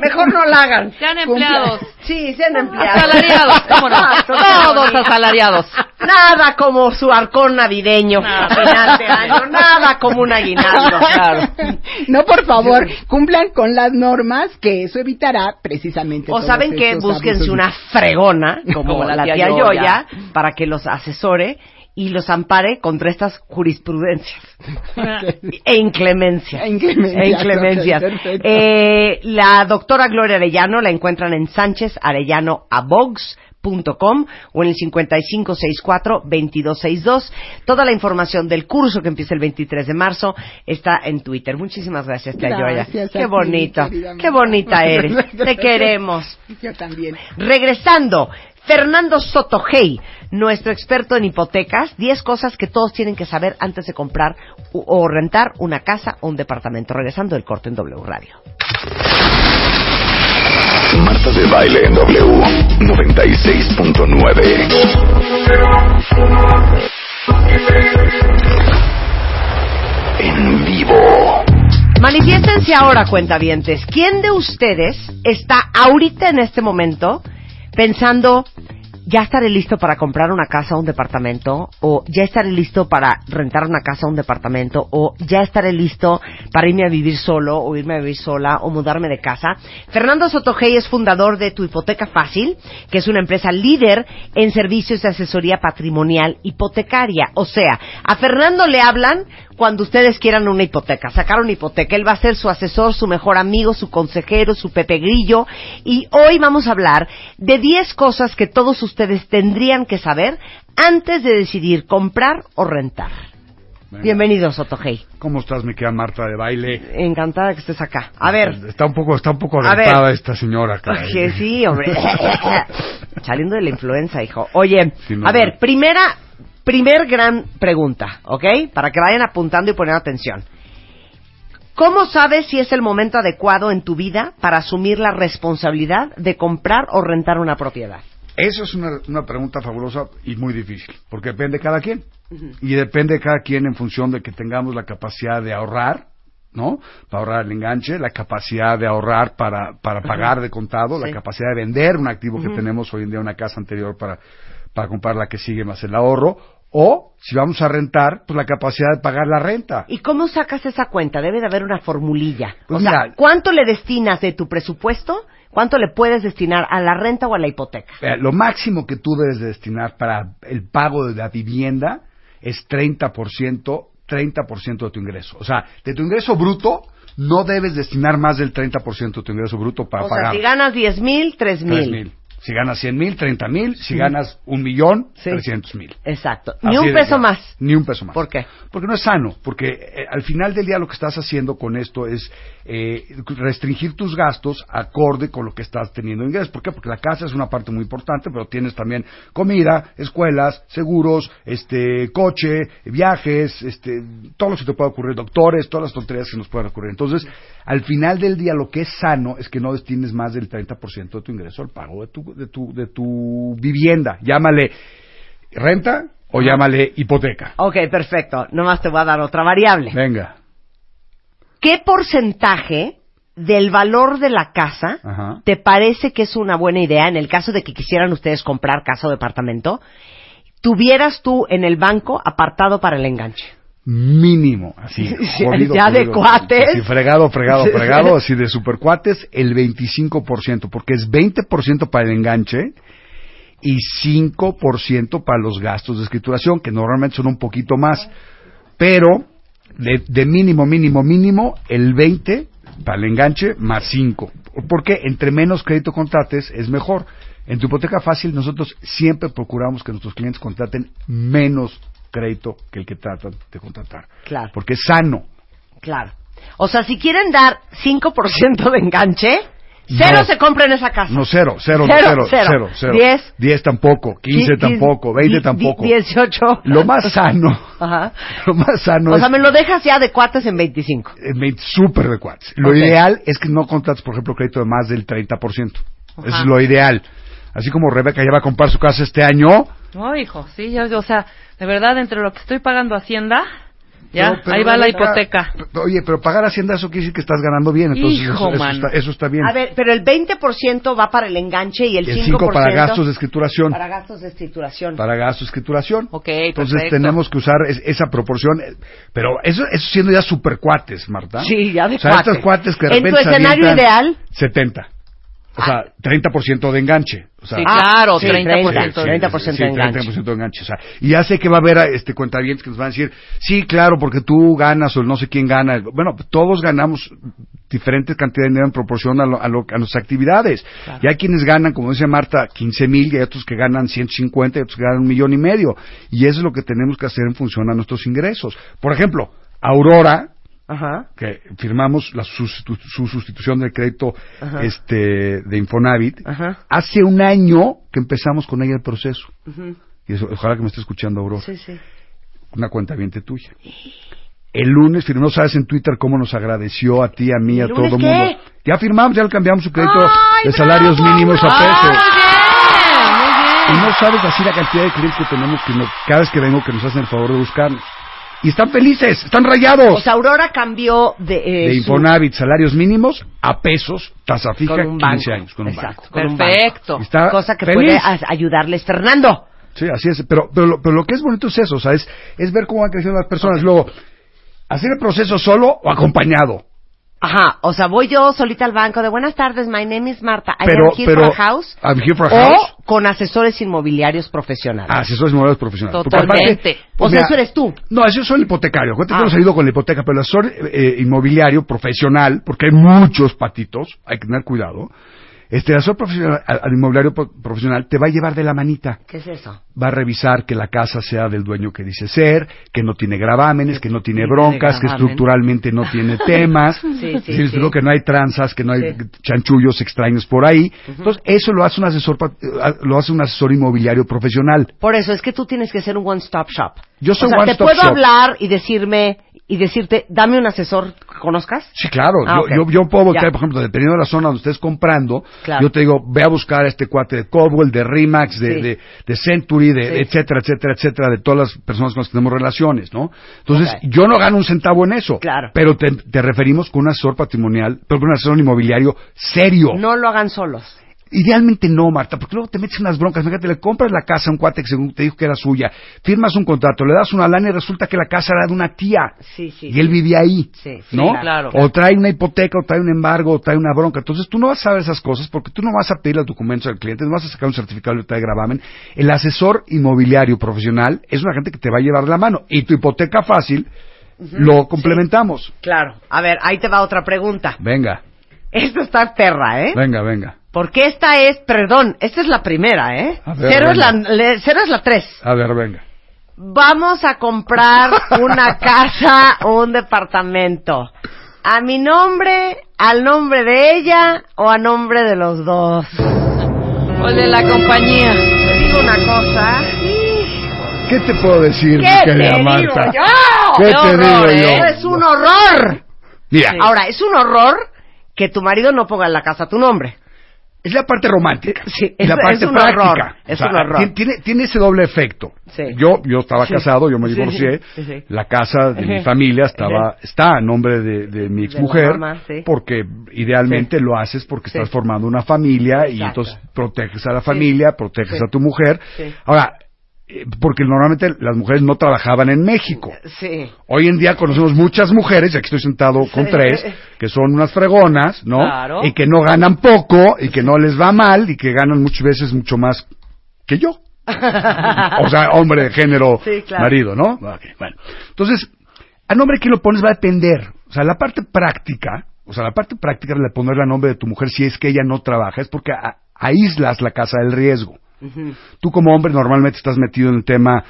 mejor no la hagan. Sean empleados. Sí, sean empleados. Asalariados, cómo no. Todos asalariados. Nada como su arcón navideño. Nada como un aguinaldo. Claro. No, por favor, cumplan con las normas, que eso evitará precisamente. O saben que búsquense una fregona, como la tía Yoya, para que los asesore y los ampare contra estas jurisprudencias e inclemencias. Okay, la doctora Gloria Arellano la encuentran en Sánchez Arellano Abogs. www.wradioradio.com o en el 5564-2262. Toda la información del curso que empieza el 23 de marzo está en Twitter. Muchísimas gracias, Tlayoya. Qué bonito, qué bonita eres. Te queremos. Yo también. Regresando, Fernando Sotogey, nuestro experto en hipotecas, 10 cosas que todos tienen que saber antes de comprar o rentar una casa o un departamento. Regresando del corte en W Radio. Marta de Baile en W 96.9. En vivo. Manifiéstense ahora, cuentavientes. ¿Quién de ustedes está ahorita en este momento pensando, ya estaré listo para comprar una casa o un departamento, o ya estaré listo para rentar una casa o un departamento, o ya estaré listo para irme a vivir solo o irme a vivir sola o mudarme de casa? Fernando Sotogey es fundador de Tu Hipoteca Fácil, que es una empresa líder en servicios de asesoría patrimonial hipotecaria. O sea, a Fernando le hablan cuando ustedes quieran una hipoteca, sacar una hipoteca. Él va a ser su asesor, su mejor amigo, su consejero, su Pepe Grillo. Y hoy vamos a hablar de 10 cosas que todos ustedes tendrían que saber antes de decidir comprar o rentar. Venga. Bienvenido, Sotogey. ¿Cómo estás, mi querida Marta de Baile? Encantada que estés acá. A ver. Está un poco rentada esta señora. Oye, sí, hombre. Saliendo de la influenza, hijo. Oye, sí, no, a ver, Primer gran pregunta, ¿ok? Para que vayan apuntando y poniendo atención. ¿Cómo sabes si es el momento adecuado en tu vida para asumir la responsabilidad de comprar o rentar una propiedad? Eso es una pregunta fabulosa y muy difícil, porque depende de cada quien. Uh-huh. Y depende de cada quien en función de que tengamos la capacidad de ahorrar, ¿no? Para ahorrar el enganche, la capacidad de ahorrar para pagar de contado, sí, la capacidad de vender un activo que tenemos hoy en día, una casa anterior, para comprar la que sigue más el ahorro, o si vamos a rentar, pues la capacidad de pagar la renta. ¿Y cómo sacas esa cuenta? Debe de haber una formulilla. Pues o sea, ¿cuánto le destinas de tu presupuesto? ¿Cuánto le puedes destinar a la renta o a la hipoteca? Lo máximo que tú debes destinar para el pago de la vivienda es 30% de tu ingreso. O sea, de tu ingreso bruto, no debes destinar más del 30% de tu ingreso bruto para pagar. O sea, si ganas 10,000, 3,000. Si ganas 100,000, 30,000. Si ganas 1,000,000, 300,000. Exacto. Ni un peso más. Ni un peso más. ¿Por qué? Porque no es sano. Porque al final del día lo que estás haciendo con esto es restringir tus gastos acorde con lo que estás teniendo ingresos. ¿Por qué? Porque la casa es una parte muy importante, pero tienes también comida, escuelas, seguros, coche, viajes, todo lo que te pueda ocurrir, doctores, todas las tonterías que nos puedan ocurrir. Entonces, al final del día lo que es sano es que no destines más del 30% de tu ingreso al pago de tu vivienda. Llámale renta o llámale hipoteca. Ok, perfecto. Nomás te voy a dar otra variable. Venga. ¿Qué porcentaje del valor de la casa, ajá, te parece que es una buena idea en el caso de que quisieran ustedes comprar casa o departamento, tuvieras tú en el banco apartado para el enganche? Mínimo, así, jodido, ya de cuates. Así, fregado, así de super cuates, el 25%, porque es 20% para el enganche y 5% para los gastos de escrituración, que normalmente son un poquito más, pero de mínimo, el 20% para el enganche más 5%, porque entre menos crédito contrates es mejor. En Tu Hipoteca Fácil nosotros siempre procuramos que nuestros clientes contraten menos crédito que el que tratan de contratar. Claro. Porque es sano. Claro. O sea, si quieren dar 5% de enganche, cero no se compra en esa casa. No, cero. 10 tampoco, 15 tampoco, 20 tampoco. 18. Lo más sano es... O sea, me lo dejas ya de cuates en 25. Súper de cuates. Lo ideal es que no contrates, por ejemplo, crédito de más del 30%. Ajá. Es lo ideal. Así como Rebeca ya va a comprar su casa este año... No, hijo, sí, yo, o sea, de verdad, entre lo que estoy pagando Hacienda, ya, no, ahí va la hipoteca. Oye, pero pagar Hacienda, eso quiere decir que estás ganando bien, entonces hijo, eso está bien. A ver, pero el 20% va para el enganche y el 5% para gastos de escrituración. Ok, entonces perfecto. Tenemos que usar esa proporción, pero eso siendo ya super cuates, Marta. Sí, ya de cuates. Estos cuates que de repente... ¿En tu escenario ideal? 70. O sea, 30% de enganche. O sea, sí, claro, 30% de enganche. O sea, y ya sé que va a haber cuentavientes que nos van a decir, sí, claro, porque tú ganas o no sé quién gana. Bueno, todos ganamos diferentes cantidades de dinero en proporción a nuestras actividades. Claro. Y hay quienes ganan, como dice Marta, 15,000, y hay otros que ganan 150, y otros que ganan 1,500,000. Y eso es lo que tenemos que hacer en función a nuestros ingresos. Por ejemplo, Aurora... Ajá. Que firmamos su sustitución del crédito de Infonavit. Ajá. Hace un año que empezamos con ella el proceso. Uh-huh. Y eso, ojalá que me esté escuchando, Aurora. Sí, sí. Una cuentaviente tuya. El lunes firmó, sabes, en Twitter cómo nos agradeció a ti, a mí, a todo el mundo. Ya firmamos, ya cambiamos su crédito de salarios mínimos a pesos. Muy bien. Y no sabes así la cantidad de clientes que tenemos cada vez que vengo que nos hacen el favor de buscarnos. Y están felices, están rayados. O sea, Aurora cambió de Infonavit, salarios mínimos, a pesos, tasa fija, 15 años, con un banco. Perfecto. Cosa que puede ayudarles, Fernando. Sí, así es. Pero lo que es bonito es eso, o sea, es ver cómo van creciendo las personas. Okay. Luego, hacer el proceso solo o acompañado. Ajá, o sea, voy yo solita al banco de buenas tardes, my name is Marta, I'm here for a house. I'm here for a house. O con asesores inmobiliarios profesionales. Totalmente. O sea, eso eres tú. No, yo soy el hipotecario. Cuéntate que hemos salido con la hipoteca, pero el asesor inmobiliario profesional, porque hay muchos patitos, hay que tener cuidado. El asesor profesional, al inmobiliario profesional, te va a llevar de la manita. ¿Qué es eso? Va a revisar que la casa sea del dueño que dice ser, que no tiene gravámenes, que no tiene broncas, que estructuralmente no tiene temas. Sí. Que no hay tranzas, que no hay chanchullos extraños por ahí. Uh-huh. Entonces, eso lo hace un asesor inmobiliario profesional. Por eso es que tú tienes que ser un one-stop shop. Yo soy one-stop shop. Te puedo hablar y decirte, dame un asesor que conozcas. Sí, claro. Yo puedo buscar, por ejemplo, dependiendo de la zona donde estés comprando, yo te digo, ve a buscar a este cuate de Cobwell, de Remax, de Century, etcétera, etcétera, etcétera, de todas las personas con las que tenemos relaciones, ¿no? Entonces, yo no gano un centavo en eso. Claro. Pero te referimos con un asesor patrimonial, pero con un asesor inmobiliario serio. No lo hagan solos. Idealmente no, Marta, porque luego te metes unas broncas. Fíjate, le compras la casa a un cuate que según te dijo que era suya, firmas un contrato, le das una lana y resulta que la casa era de una tía. Y él vivía ahí, ¿no? Claro. O trae una hipoteca, o trae un embargo, o trae una bronca. Entonces tú no vas a saber esas cosas porque tú no vas a pedir los documentos al cliente, no vas a sacar un certificado de gravamen. El asesor inmobiliario profesional es una gente que te va a llevar la mano. Y tu hipoteca fácil lo complementamos. Sí. Claro. A ver, ahí te va otra pregunta. Venga. Esto está perra, ¿eh? Venga. Porque esta es la primera, ¿eh? Ver, cero es la 3. A ver, venga. Vamos a comprar una casa o un departamento. ¿A mi nombre, al nombre de ella o a nombre de los dos? O de la compañía. Te digo una cosa. ¿Qué te puedo decir, querida Marta? ¿Qué te digo yo? Eso es un horror. Mira. Sí. Ahora, es un horror que tu marido no ponga en la casa tu nombre. Es la parte romántica, la parte práctica. Es un horror. Tiene ese doble efecto. Sí. Yo estaba casado, yo me divorcié. Sí. La casa de mi familia está a nombre de mi exmujer, porque idealmente lo haces porque estás formando una familia. Exacto. Y entonces proteges a la familia, proteges a tu mujer. Sí. Ahora, porque normalmente las mujeres no trabajaban en México. Sí. Hoy en día conocemos muchas mujeres, y aquí estoy sentado con tres, que son unas fregonas, ¿no? Claro. Y que no ganan poco, y que no les va mal, y que ganan muchas veces mucho más que yo. O sea, hombre de género, marido, ¿no? Okay, bueno. Entonces, a nombre de quién lo pones va a depender. La parte práctica de ponerle a nombre de tu mujer, si es que ella no trabaja, es porque aíslas la casa del riesgo. Uh-huh. Tú como hombre normalmente estás metido en el tema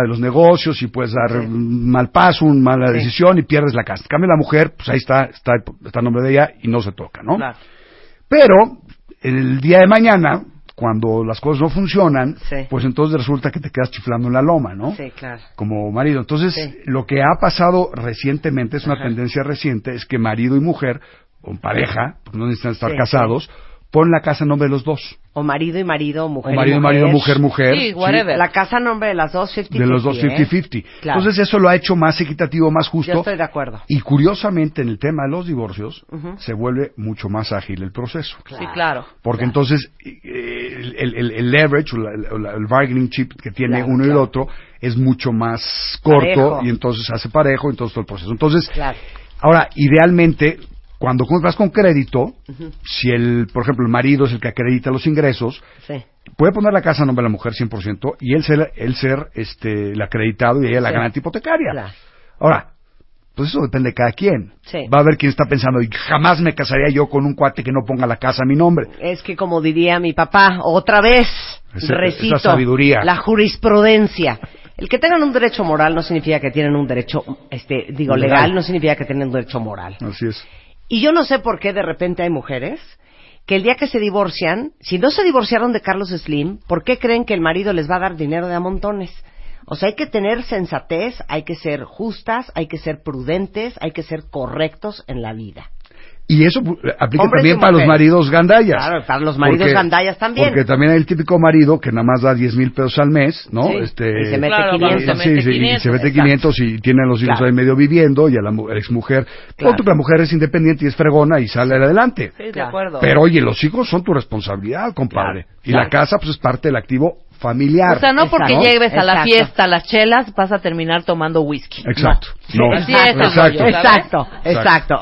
de los negocios y puedes dar un mal paso, una mala decisión y pierdes la casa. En cambio la mujer, pues ahí está el nombre de ella y no se toca, ¿no? Claro. Pero el día de mañana, cuando las cosas no funcionan, pues entonces resulta que te quedas chiflando en la loma, ¿no? Sí, claro. Como marido. Entonces, lo que ha pasado recientemente, es una tendencia reciente, es que marido y mujer, con pareja, pues no necesitan estar casados, pon la casa en nombre de los dos. O marido y marido, mujer y mujer. O marido y marido, mujer. Sí, whatever. Sí. La casa en nombre de las dos, 50-50. De los dos, 50-50. Claro. Entonces eso lo ha hecho más equitativo, más justo. Yo estoy de acuerdo. Y curiosamente, en el tema de los divorcios, se vuelve mucho más ágil el proceso. Claro. Sí, claro. Porque entonces el leverage, el bargaining chip que tiene uno y el otro, es mucho más corto. Parejo. Y entonces hace parejo, entonces todo el proceso. Entonces, ahora, idealmente... Cuando compras con crédito, uh-huh, si el, por ejemplo, el marido es el que acredita los ingresos, sí, puede poner la casa a nombre de la mujer 100% y él ser el acreditado y ella la, sí, ganancia hipotecaria. Claro. Ahora, pues eso depende de cada quien. Sí. Va a haber quien está pensando, jamás me casaría yo con un cuate que no ponga la casa a mi nombre. Es que, como diría mi papá, otra vez, recito, esa sabiduría, la jurisprudencia. El que tengan un derecho moral no significa que tienen un derecho, legal, no significa que tienen un derecho moral. Así es. Y yo no sé por qué de repente hay mujeres que el día que se divorcian, si no se divorciaron de Carlos Slim, ¿por qué creen que el marido les va a dar dinero de a montones? O sea, hay que tener sensatez, hay que ser justas, hay que ser prudentes, hay que ser correctos en la vida. Y eso aplica también para los maridos gandallas. Claro, para los maridos gandallas también. Porque también hay el típico marido que nada más da 10,000 pesos al mes, ¿no? Sí, y se mete 500. Y se mete 500 y tiene los hijos ahí medio viviendo, y a la exmujer. Claro. Porque la mujer es independiente y es fregona y sale adelante. Sí, de acuerdo. Pero oye, los hijos son tu responsabilidad, compadre. Claro, y la casa, pues, es parte del activo familiar. O sea, no porque lleves a la fiesta, a las chelas, vas a terminar tomando whisky. Exacto. No. Sí, exacto.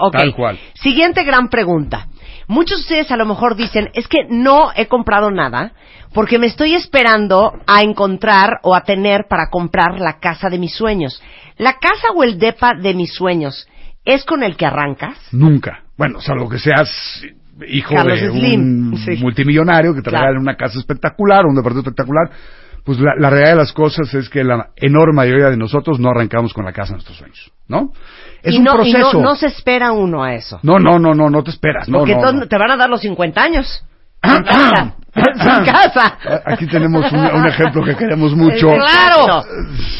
Okay. Tal cual. Siguiente gran pregunta. Muchos de ustedes a lo mejor dicen, es que no he comprado nada porque me estoy esperando a encontrar o a tener para comprar la casa de mis sueños. La casa o el depa de mis sueños, ¿es con el que arrancas? Nunca. Bueno, salvo que seas hijo Carlos de Slim, un multimillonario que te regala una casa espectacular, un departamento espectacular. Pues la realidad de las cosas es que la enorme mayoría de nosotros no arrancamos con la casa de nuestros sueños, ¿no? Es un proceso. Y no se espera uno a eso. No te esperas. Porque te van a dar los 50 años. Sin casa. Aquí tenemos un ejemplo que queremos mucho. Claro.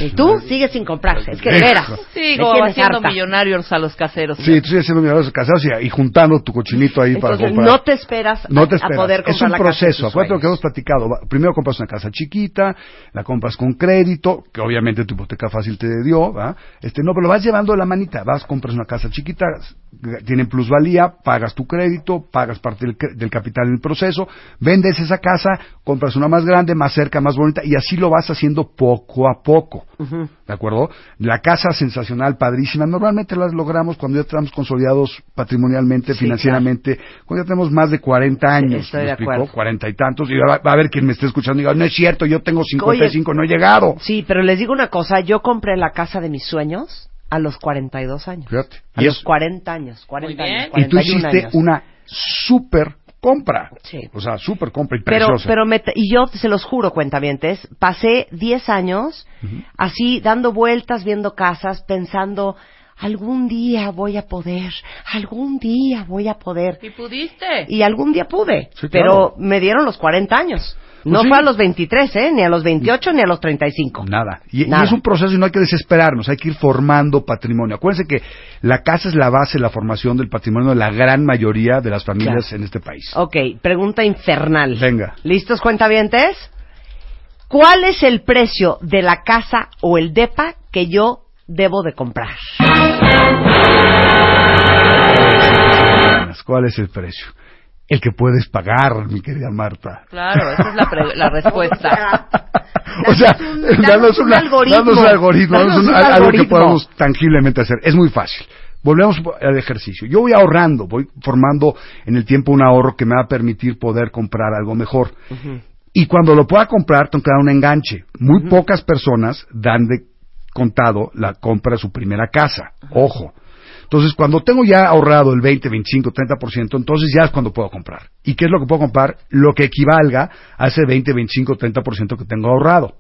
Y tú sigues sin comprarse. Es que de veras. Sigo haciendo millonarios a los caseros. Sí, tú sigues siendo millonarios a los caseros y juntando tu cochinito ahí. Entonces, para comprar. No te esperas a poder comprar. Es un proceso. Acuérdate lo que hemos platicado. Primero compras una casa chiquita, la compras con crédito, que obviamente tu hipoteca fácil te dio, ¿va? Pero lo vas llevando de la manita. Vas, compras una casa chiquita, tiene plusvalía, pagas tu crédito, pagas parte del capital en el proceso, vendes esa casa, compras una más grande, más cerca, más bonita, y así lo vas haciendo poco a poco, uh-huh, ¿de acuerdo? La casa sensacional, padrísima, normalmente las logramos cuando ya estamos consolidados patrimonialmente, financieramente, claro, cuando ya tenemos más de 40 años, estoy de acuerdo, 40 y tantos, y va a haber quien me esté escuchando y diga, no es cierto, yo tengo 55, no he llegado. Sí, pero les digo una cosa, yo compré la casa de mis sueños a los 42 años, fíjate, a los 40 años, y tú hiciste una súper compra, o sea, súper compra y preciosa. Y yo se los juro, cuentavientes, pasé 10 años así dando vueltas, viendo casas, pensando, algún día voy a poder. ¿Y pudiste? Y algún día pude, pero me dieron los 40 años. No fue a los 23, ni a los 28, ni a los 35. Nada. Y es un proceso y no hay que desesperarnos, hay que ir formando patrimonio. Acuérdense que la casa es la base de la formación del patrimonio de la gran mayoría de las familias en este país. Ok, pregunta infernal. Venga. ¿Listos, cuentavientes? ¿Cuál es el precio de la casa o el depa que yo debo de comprar? ¿Cuál es el precio? El que puedes pagar, mi querida Marta. Claro, esa es la respuesta. Danos un algoritmo, algo que podamos tangiblemente hacer. Es muy fácil. Volvemos al ejercicio. Yo voy ahorrando, voy formando en el tiempo un ahorro que me va a permitir poder comprar algo mejor. Uh-huh. Y cuando lo pueda comprar, tengo que dar un enganche. Muy pocas personas dan de contado la compra de su primera casa. Uh-huh. Ojo. Entonces, cuando tengo ya ahorrado el 20, 25, 30%, entonces ya es cuando puedo comprar. ¿Y qué es lo que puedo comprar? Lo que equivalga a ese 20, 25, 30% que tengo ahorrado.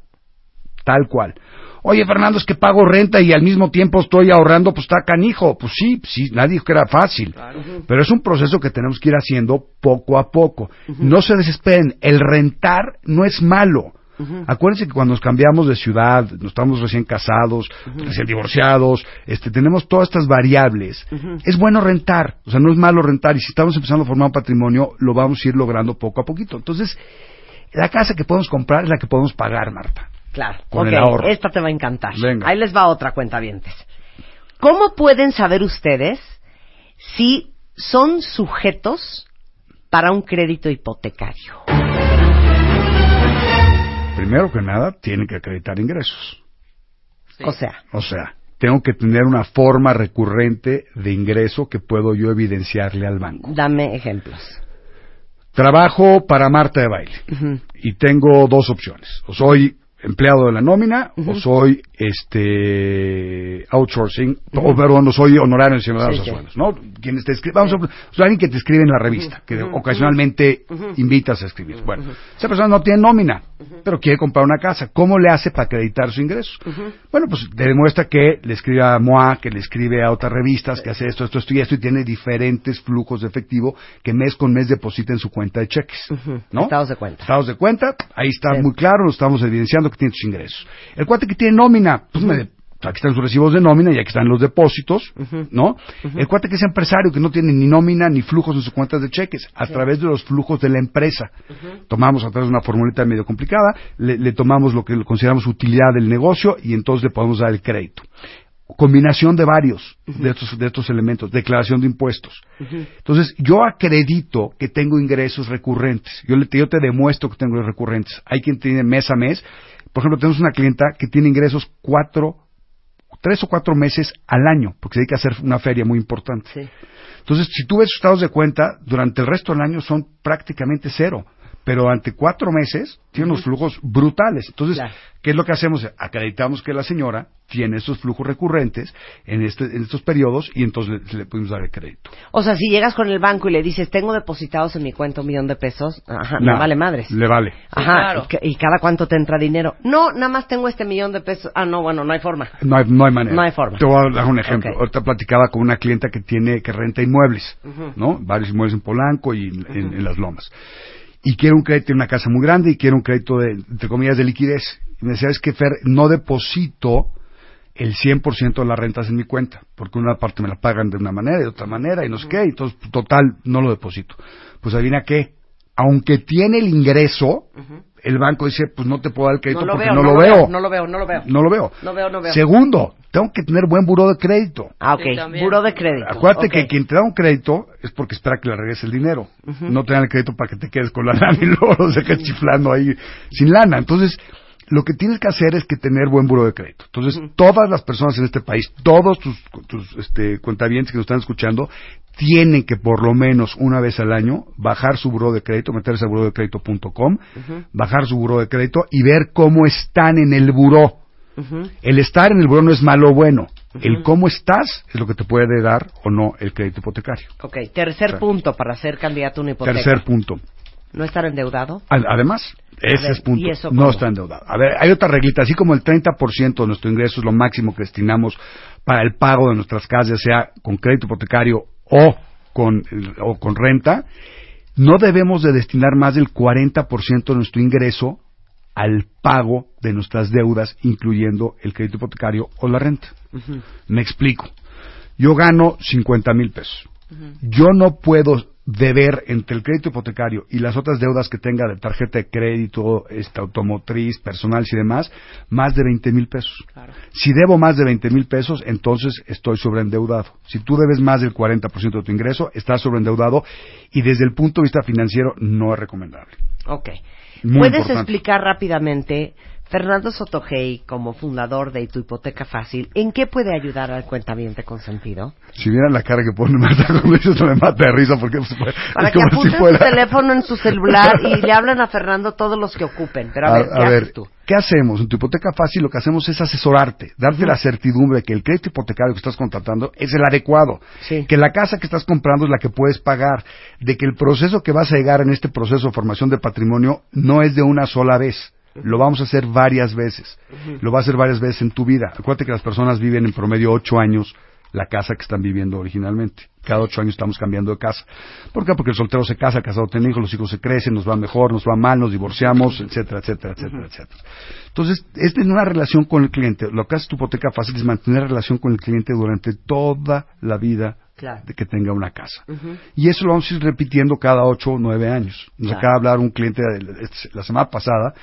Tal cual. Oye, Fernando, es que pago renta y al mismo tiempo estoy ahorrando, pues está canijo. Pues sí, nadie dijo que era fácil. Claro. Pero es un proceso que tenemos que ir haciendo poco a poco. Uh-huh. No se desesperen, el rentar no es malo. Uh-huh. Acuérdense que cuando nos cambiamos de ciudad, nos estamos recién casados, recién divorciados, tenemos todas estas variables. Uh-huh. Es bueno rentar, o sea, no es malo rentar, y si estamos empezando a formar un patrimonio, lo vamos a ir logrando poco a poquito. Entonces, la casa que podemos comprar es la que podemos pagar, Marta. Claro, con el ahorro. Esta te va a encantar. Venga. Ahí les va otra, cuentavientes. ¿Cómo pueden saber ustedes si son sujetos para un crédito hipotecario? Primero que nada, tienen que acreditar ingresos. Sí. O sea. tengo que tener una forma recurrente de ingreso que puedo yo evidenciarle al banco. Dame ejemplos. Trabajo para Marta de Baile, uh-huh, y tengo dos opciones. O soy empleado de la nómina, uh-huh, o soy outsourcing, uh-huh, o perdón, no soy honorario en Haciendas Azules, ¿no? Quienes te escriben, vamos a, o sea, alguien que te escribe en la revista, que uh-huh, ocasionalmente uh-huh, invitas a escribir. Bueno, uh-huh, esa persona no tiene nómina, uh-huh, pero quiere comprar una casa. ¿Cómo le hace para acreditar su ingreso? Uh-huh. Bueno, pues te demuestra que le escribe a MOA, que le escribe a otras revistas, que hace esto y esto, y tiene diferentes flujos de efectivo que mes con mes deposita en su cuenta de cheques, uh-huh, ¿no? Estados de cuenta. Estados de cuenta, ahí está, sí, muy claro, lo estamos evidenciando que tiene tus ingresos. El cuate que tiene nómina, pues aquí están sus recibos de nómina y aquí están los depósitos, uh-huh, ¿no? Uh-huh. El cuate que es empresario, que no tiene ni nómina ni flujos en sus cuentas de cheques, a uh-huh, través de los flujos de la empresa. Uh-huh. Tomamos a través de una formulita medio complicada, le tomamos lo que consideramos utilidad del negocio y entonces le podemos dar el crédito. Combinación de varios, uh-huh, de estos elementos, declaración de impuestos. Uh-huh. Entonces, yo acredito que tengo ingresos recurrentes. Yo te demuestro que tengo ingresos recurrentes. Hay quien tiene mes a mes. Por ejemplo, tenemos una clienta que tiene ingresos 3 o 4 meses al año, porque se dedica a hacer una feria muy importante. Sí. Entonces, si tú ves sus estados de cuenta, durante el resto del año son prácticamente cero, pero durante 4 meses tiene unos flujos brutales. Entonces, claro, ¿qué es lo que hacemos? Acreditamos que la señora tiene estos flujos recurrentes en estos periodos y entonces le pudimos dar el crédito. O sea, si llegas con el banco y le dices, tengo depositados en mi cuenta $1,000,000, ajá, no, vale madres. Le vale. Ajá, sí, claro. ¿Y cada cuánto te entra dinero? No, nada más tengo este $1,000,000. Ah, no, bueno, no hay forma. No hay manera. No hay forma. Te voy a dar un ejemplo. Okay. Ahorita platicaba con una clienta que renta inmuebles, uh-huh, ¿no? Varios inmuebles en Polanco y en Las Lomas. Y quiere un crédito en una casa muy grande y quiere un crédito, de, entre comillas, de liquidez. Y me decía, es que Fer, no deposito el 100% de las rentas en mi cuenta, porque una parte me la pagan de una manera y de otra manera, y no sé qué, y entonces, total, no lo deposito. Pues adivina qué, aunque tiene el ingreso, uh-huh, el banco dice, pues no te puedo dar el crédito porque no lo veo. No lo veo. Segundo, tengo que tener buen buró de crédito. Ah, ok. Sí, buró de crédito. Acuérdate, okay, que quien te da un crédito es porque espera que le regrese el dinero. Uh-huh. No te dan el crédito para que te quedes con la lana y luego los dejes chiflando ahí sin lana. Entonces, lo que tienes que hacer es que tener buen buró de crédito. Entonces, uh-huh, todas las personas en este país, todos tus cuentavientes que nos están escuchando, tienen que por lo menos una vez al año bajar su buró de crédito, meterse a burodecrédito.com, uh-huh, bajar su buró de crédito y ver cómo están en el buró. Uh-huh. El estar en el buró no es malo o bueno. Uh-huh. El cómo estás es lo que te puede dar o no el crédito hipotecario. Ok, tercer, o sea, punto para ser candidato a una hipoteca. Tercer punto. ¿No estar endeudado? Además, ese es punto. No estar endeudado. A ver, hay otra reglita. Así como el 30% de nuestro ingreso es lo máximo que destinamos para el pago de nuestras casas, sea con crédito hipotecario o con renta, no debemos de destinar más del 40% de nuestro ingreso al pago de nuestras deudas, incluyendo el crédito hipotecario o la renta. Uh-huh. Me explico. Yo gano $50,000. Uh-huh. Yo no puedo deber entre el crédito hipotecario y las otras deudas que tenga de tarjeta de crédito, automotriz, personal y demás, más de $20,000. Claro. Si debo más de $20,000, entonces estoy sobreendeudado. Si tú debes más del 40% de tu ingreso, estás sobreendeudado y desde el punto de vista financiero no es recomendable. Ok. Muy ¿Puedes importante. Explicar rápidamente, Fernando Sotogey, como fundador de Tu Hipoteca Fácil, en qué puede ayudar al cuentaviente consentido? Si vieran la cara que pone Marta cuando dice esto, me mata de risa porque pues, para es que apunten si fuera su teléfono en su celular y le hablan a Fernando todos los que ocupen. Pero a ver, tú. ¿Qué hacemos? En Tu Hipoteca Fácil lo que hacemos es asesorarte, darte la certidumbre de que el crédito hipotecario que estás contratando es el adecuado, sí, que la casa que estás comprando es la que puedes pagar, de que el proceso que vas a llegar en este proceso de formación de patrimonio no es de una sola vez. Lo vamos a hacer varias veces. Uh-huh. Lo va a hacer varias veces en tu vida. Acuérdate que las personas viven en promedio 8 años la casa que están viviendo originalmente. Cada 8 años estamos cambiando de casa. ¿Por qué? Porque el soltero se casa, el casado tiene hijos, los hijos se crecen, nos va mejor, nos va mal, nos divorciamos, etcétera, etcétera, etcétera, uh-huh, etcétera. Entonces, es tener una relación con el cliente. Lo que hace Tu Hipoteca Fácil es mantener relación con el cliente durante toda la vida claro, de que tenga una casa. Uh-huh. Y eso lo vamos a ir repitiendo cada 8 o 9 años. Nos claro. acaba de hablar un cliente la semana pasada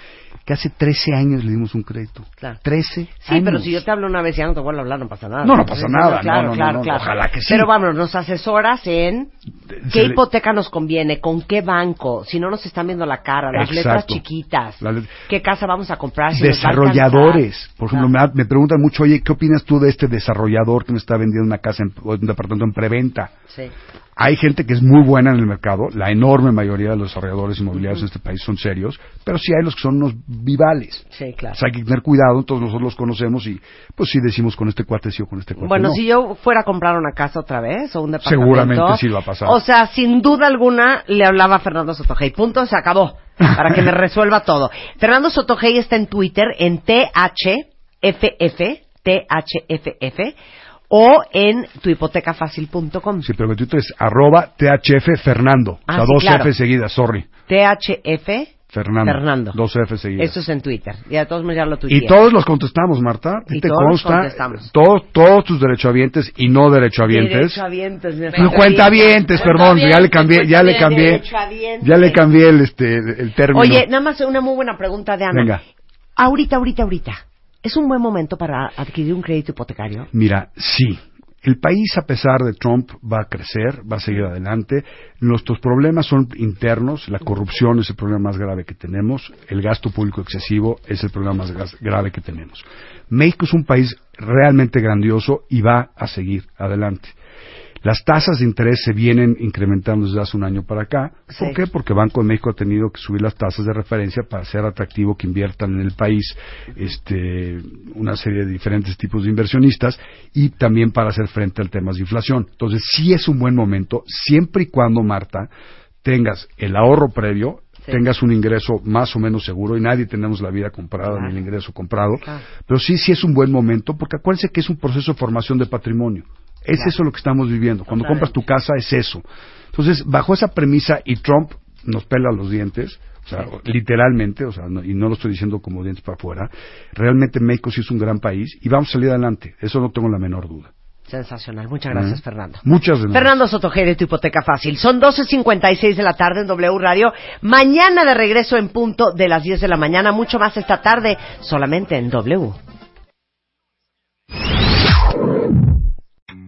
que hace 13 años le dimos un crédito. Claro. 13 años. Sí, pero si yo te hablo una vez ya no te vuelvo a hablar, no pasa nada. No pasa nada. Claro. Ojalá que sí. Pero vámonos, nos asesoras en qué hipoteca nos conviene, con qué banco, si no nos están viendo la cara, las exacto. letras chiquitas, qué casa vamos a comprar. Si desarrolladores. Por ejemplo, claro. me preguntan mucho, oye, ¿qué opinas tú de este desarrollador que me está vendiendo una casa o un departamento en preventa? Sí. Hay gente que es muy buena en el mercado, la enorme mayoría de los desarrolladores inmobiliarios uh-huh. en este país son serios, pero sí hay los que son unos vivales. Sí, claro. O sea, hay que tener cuidado, entonces nosotros los conocemos y pues sí decimos con este cuate sí o con este cuate no. Si yo fuera a comprar una casa otra vez o un departamento. Seguramente sí lo va a pasar. O sea, sin duda alguna le hablaba a Fernando Sotogey. Punto, se acabó. Para que me resuelva todo. Fernando Sotogey está en Twitter, en THFF, o en tuhipotecafacil.com. Sí, pero mi Twitter es @THFFernando. Ah, o sea, sí, 2 claro. F seguidas, sorry. THF Fernando. 2 F seguidas. Esto es en Twitter. Y a todos me ya lo tuiteé. Y todos los contestamos, Marta. Y te consta. Todos tus derechohabientes y no derechohabientes. Cuentahabientes, perdón. Ya le cambié el término. Oye, nada más una muy buena pregunta de Ana. Venga. Ahorita. ¿Es un buen momento para adquirir un crédito hipotecario? Mira, sí. El país, a pesar de Trump, va a crecer, va a seguir adelante. Nuestros problemas son internos. La corrupción es el problema más grave que tenemos. El gasto público excesivo es el problema más grave que tenemos. México es un país realmente grandioso y va a seguir adelante. Las tasas de interés se vienen incrementando desde hace un año para acá. ¿Por qué? Porque Banco de México ha tenido que subir las tasas de referencia para ser atractivo que inviertan en el país una serie de diferentes tipos de inversionistas y también para hacer frente al tema de inflación. Entonces, sí es un buen momento, siempre y cuando, Marta, tengas el ahorro previo, tengas un ingreso más o menos seguro, y nadie tenemos la vida comprada ni el ingreso comprado, pero sí es un buen momento, porque acuérdense que es un proceso de formación de patrimonio. Es eso lo que estamos viviendo. Cuando compras tu casa, es eso. Entonces, bajo esa premisa, y Trump nos pela los dientes, o sea, literalmente, o sea, no, y no lo estoy diciendo como dientes para afuera, realmente México sí es un gran país y vamos a salir adelante. Eso no tengo la menor duda. Sensacional. Muchas gracias, Fernando. Muchas gracias. Fernando Sotogey de Tu Hipoteca Fácil. Son 12:56 de la tarde en W Radio. Mañana de regreso en punto de las 10 de la mañana. Mucho más esta tarde, solamente en W.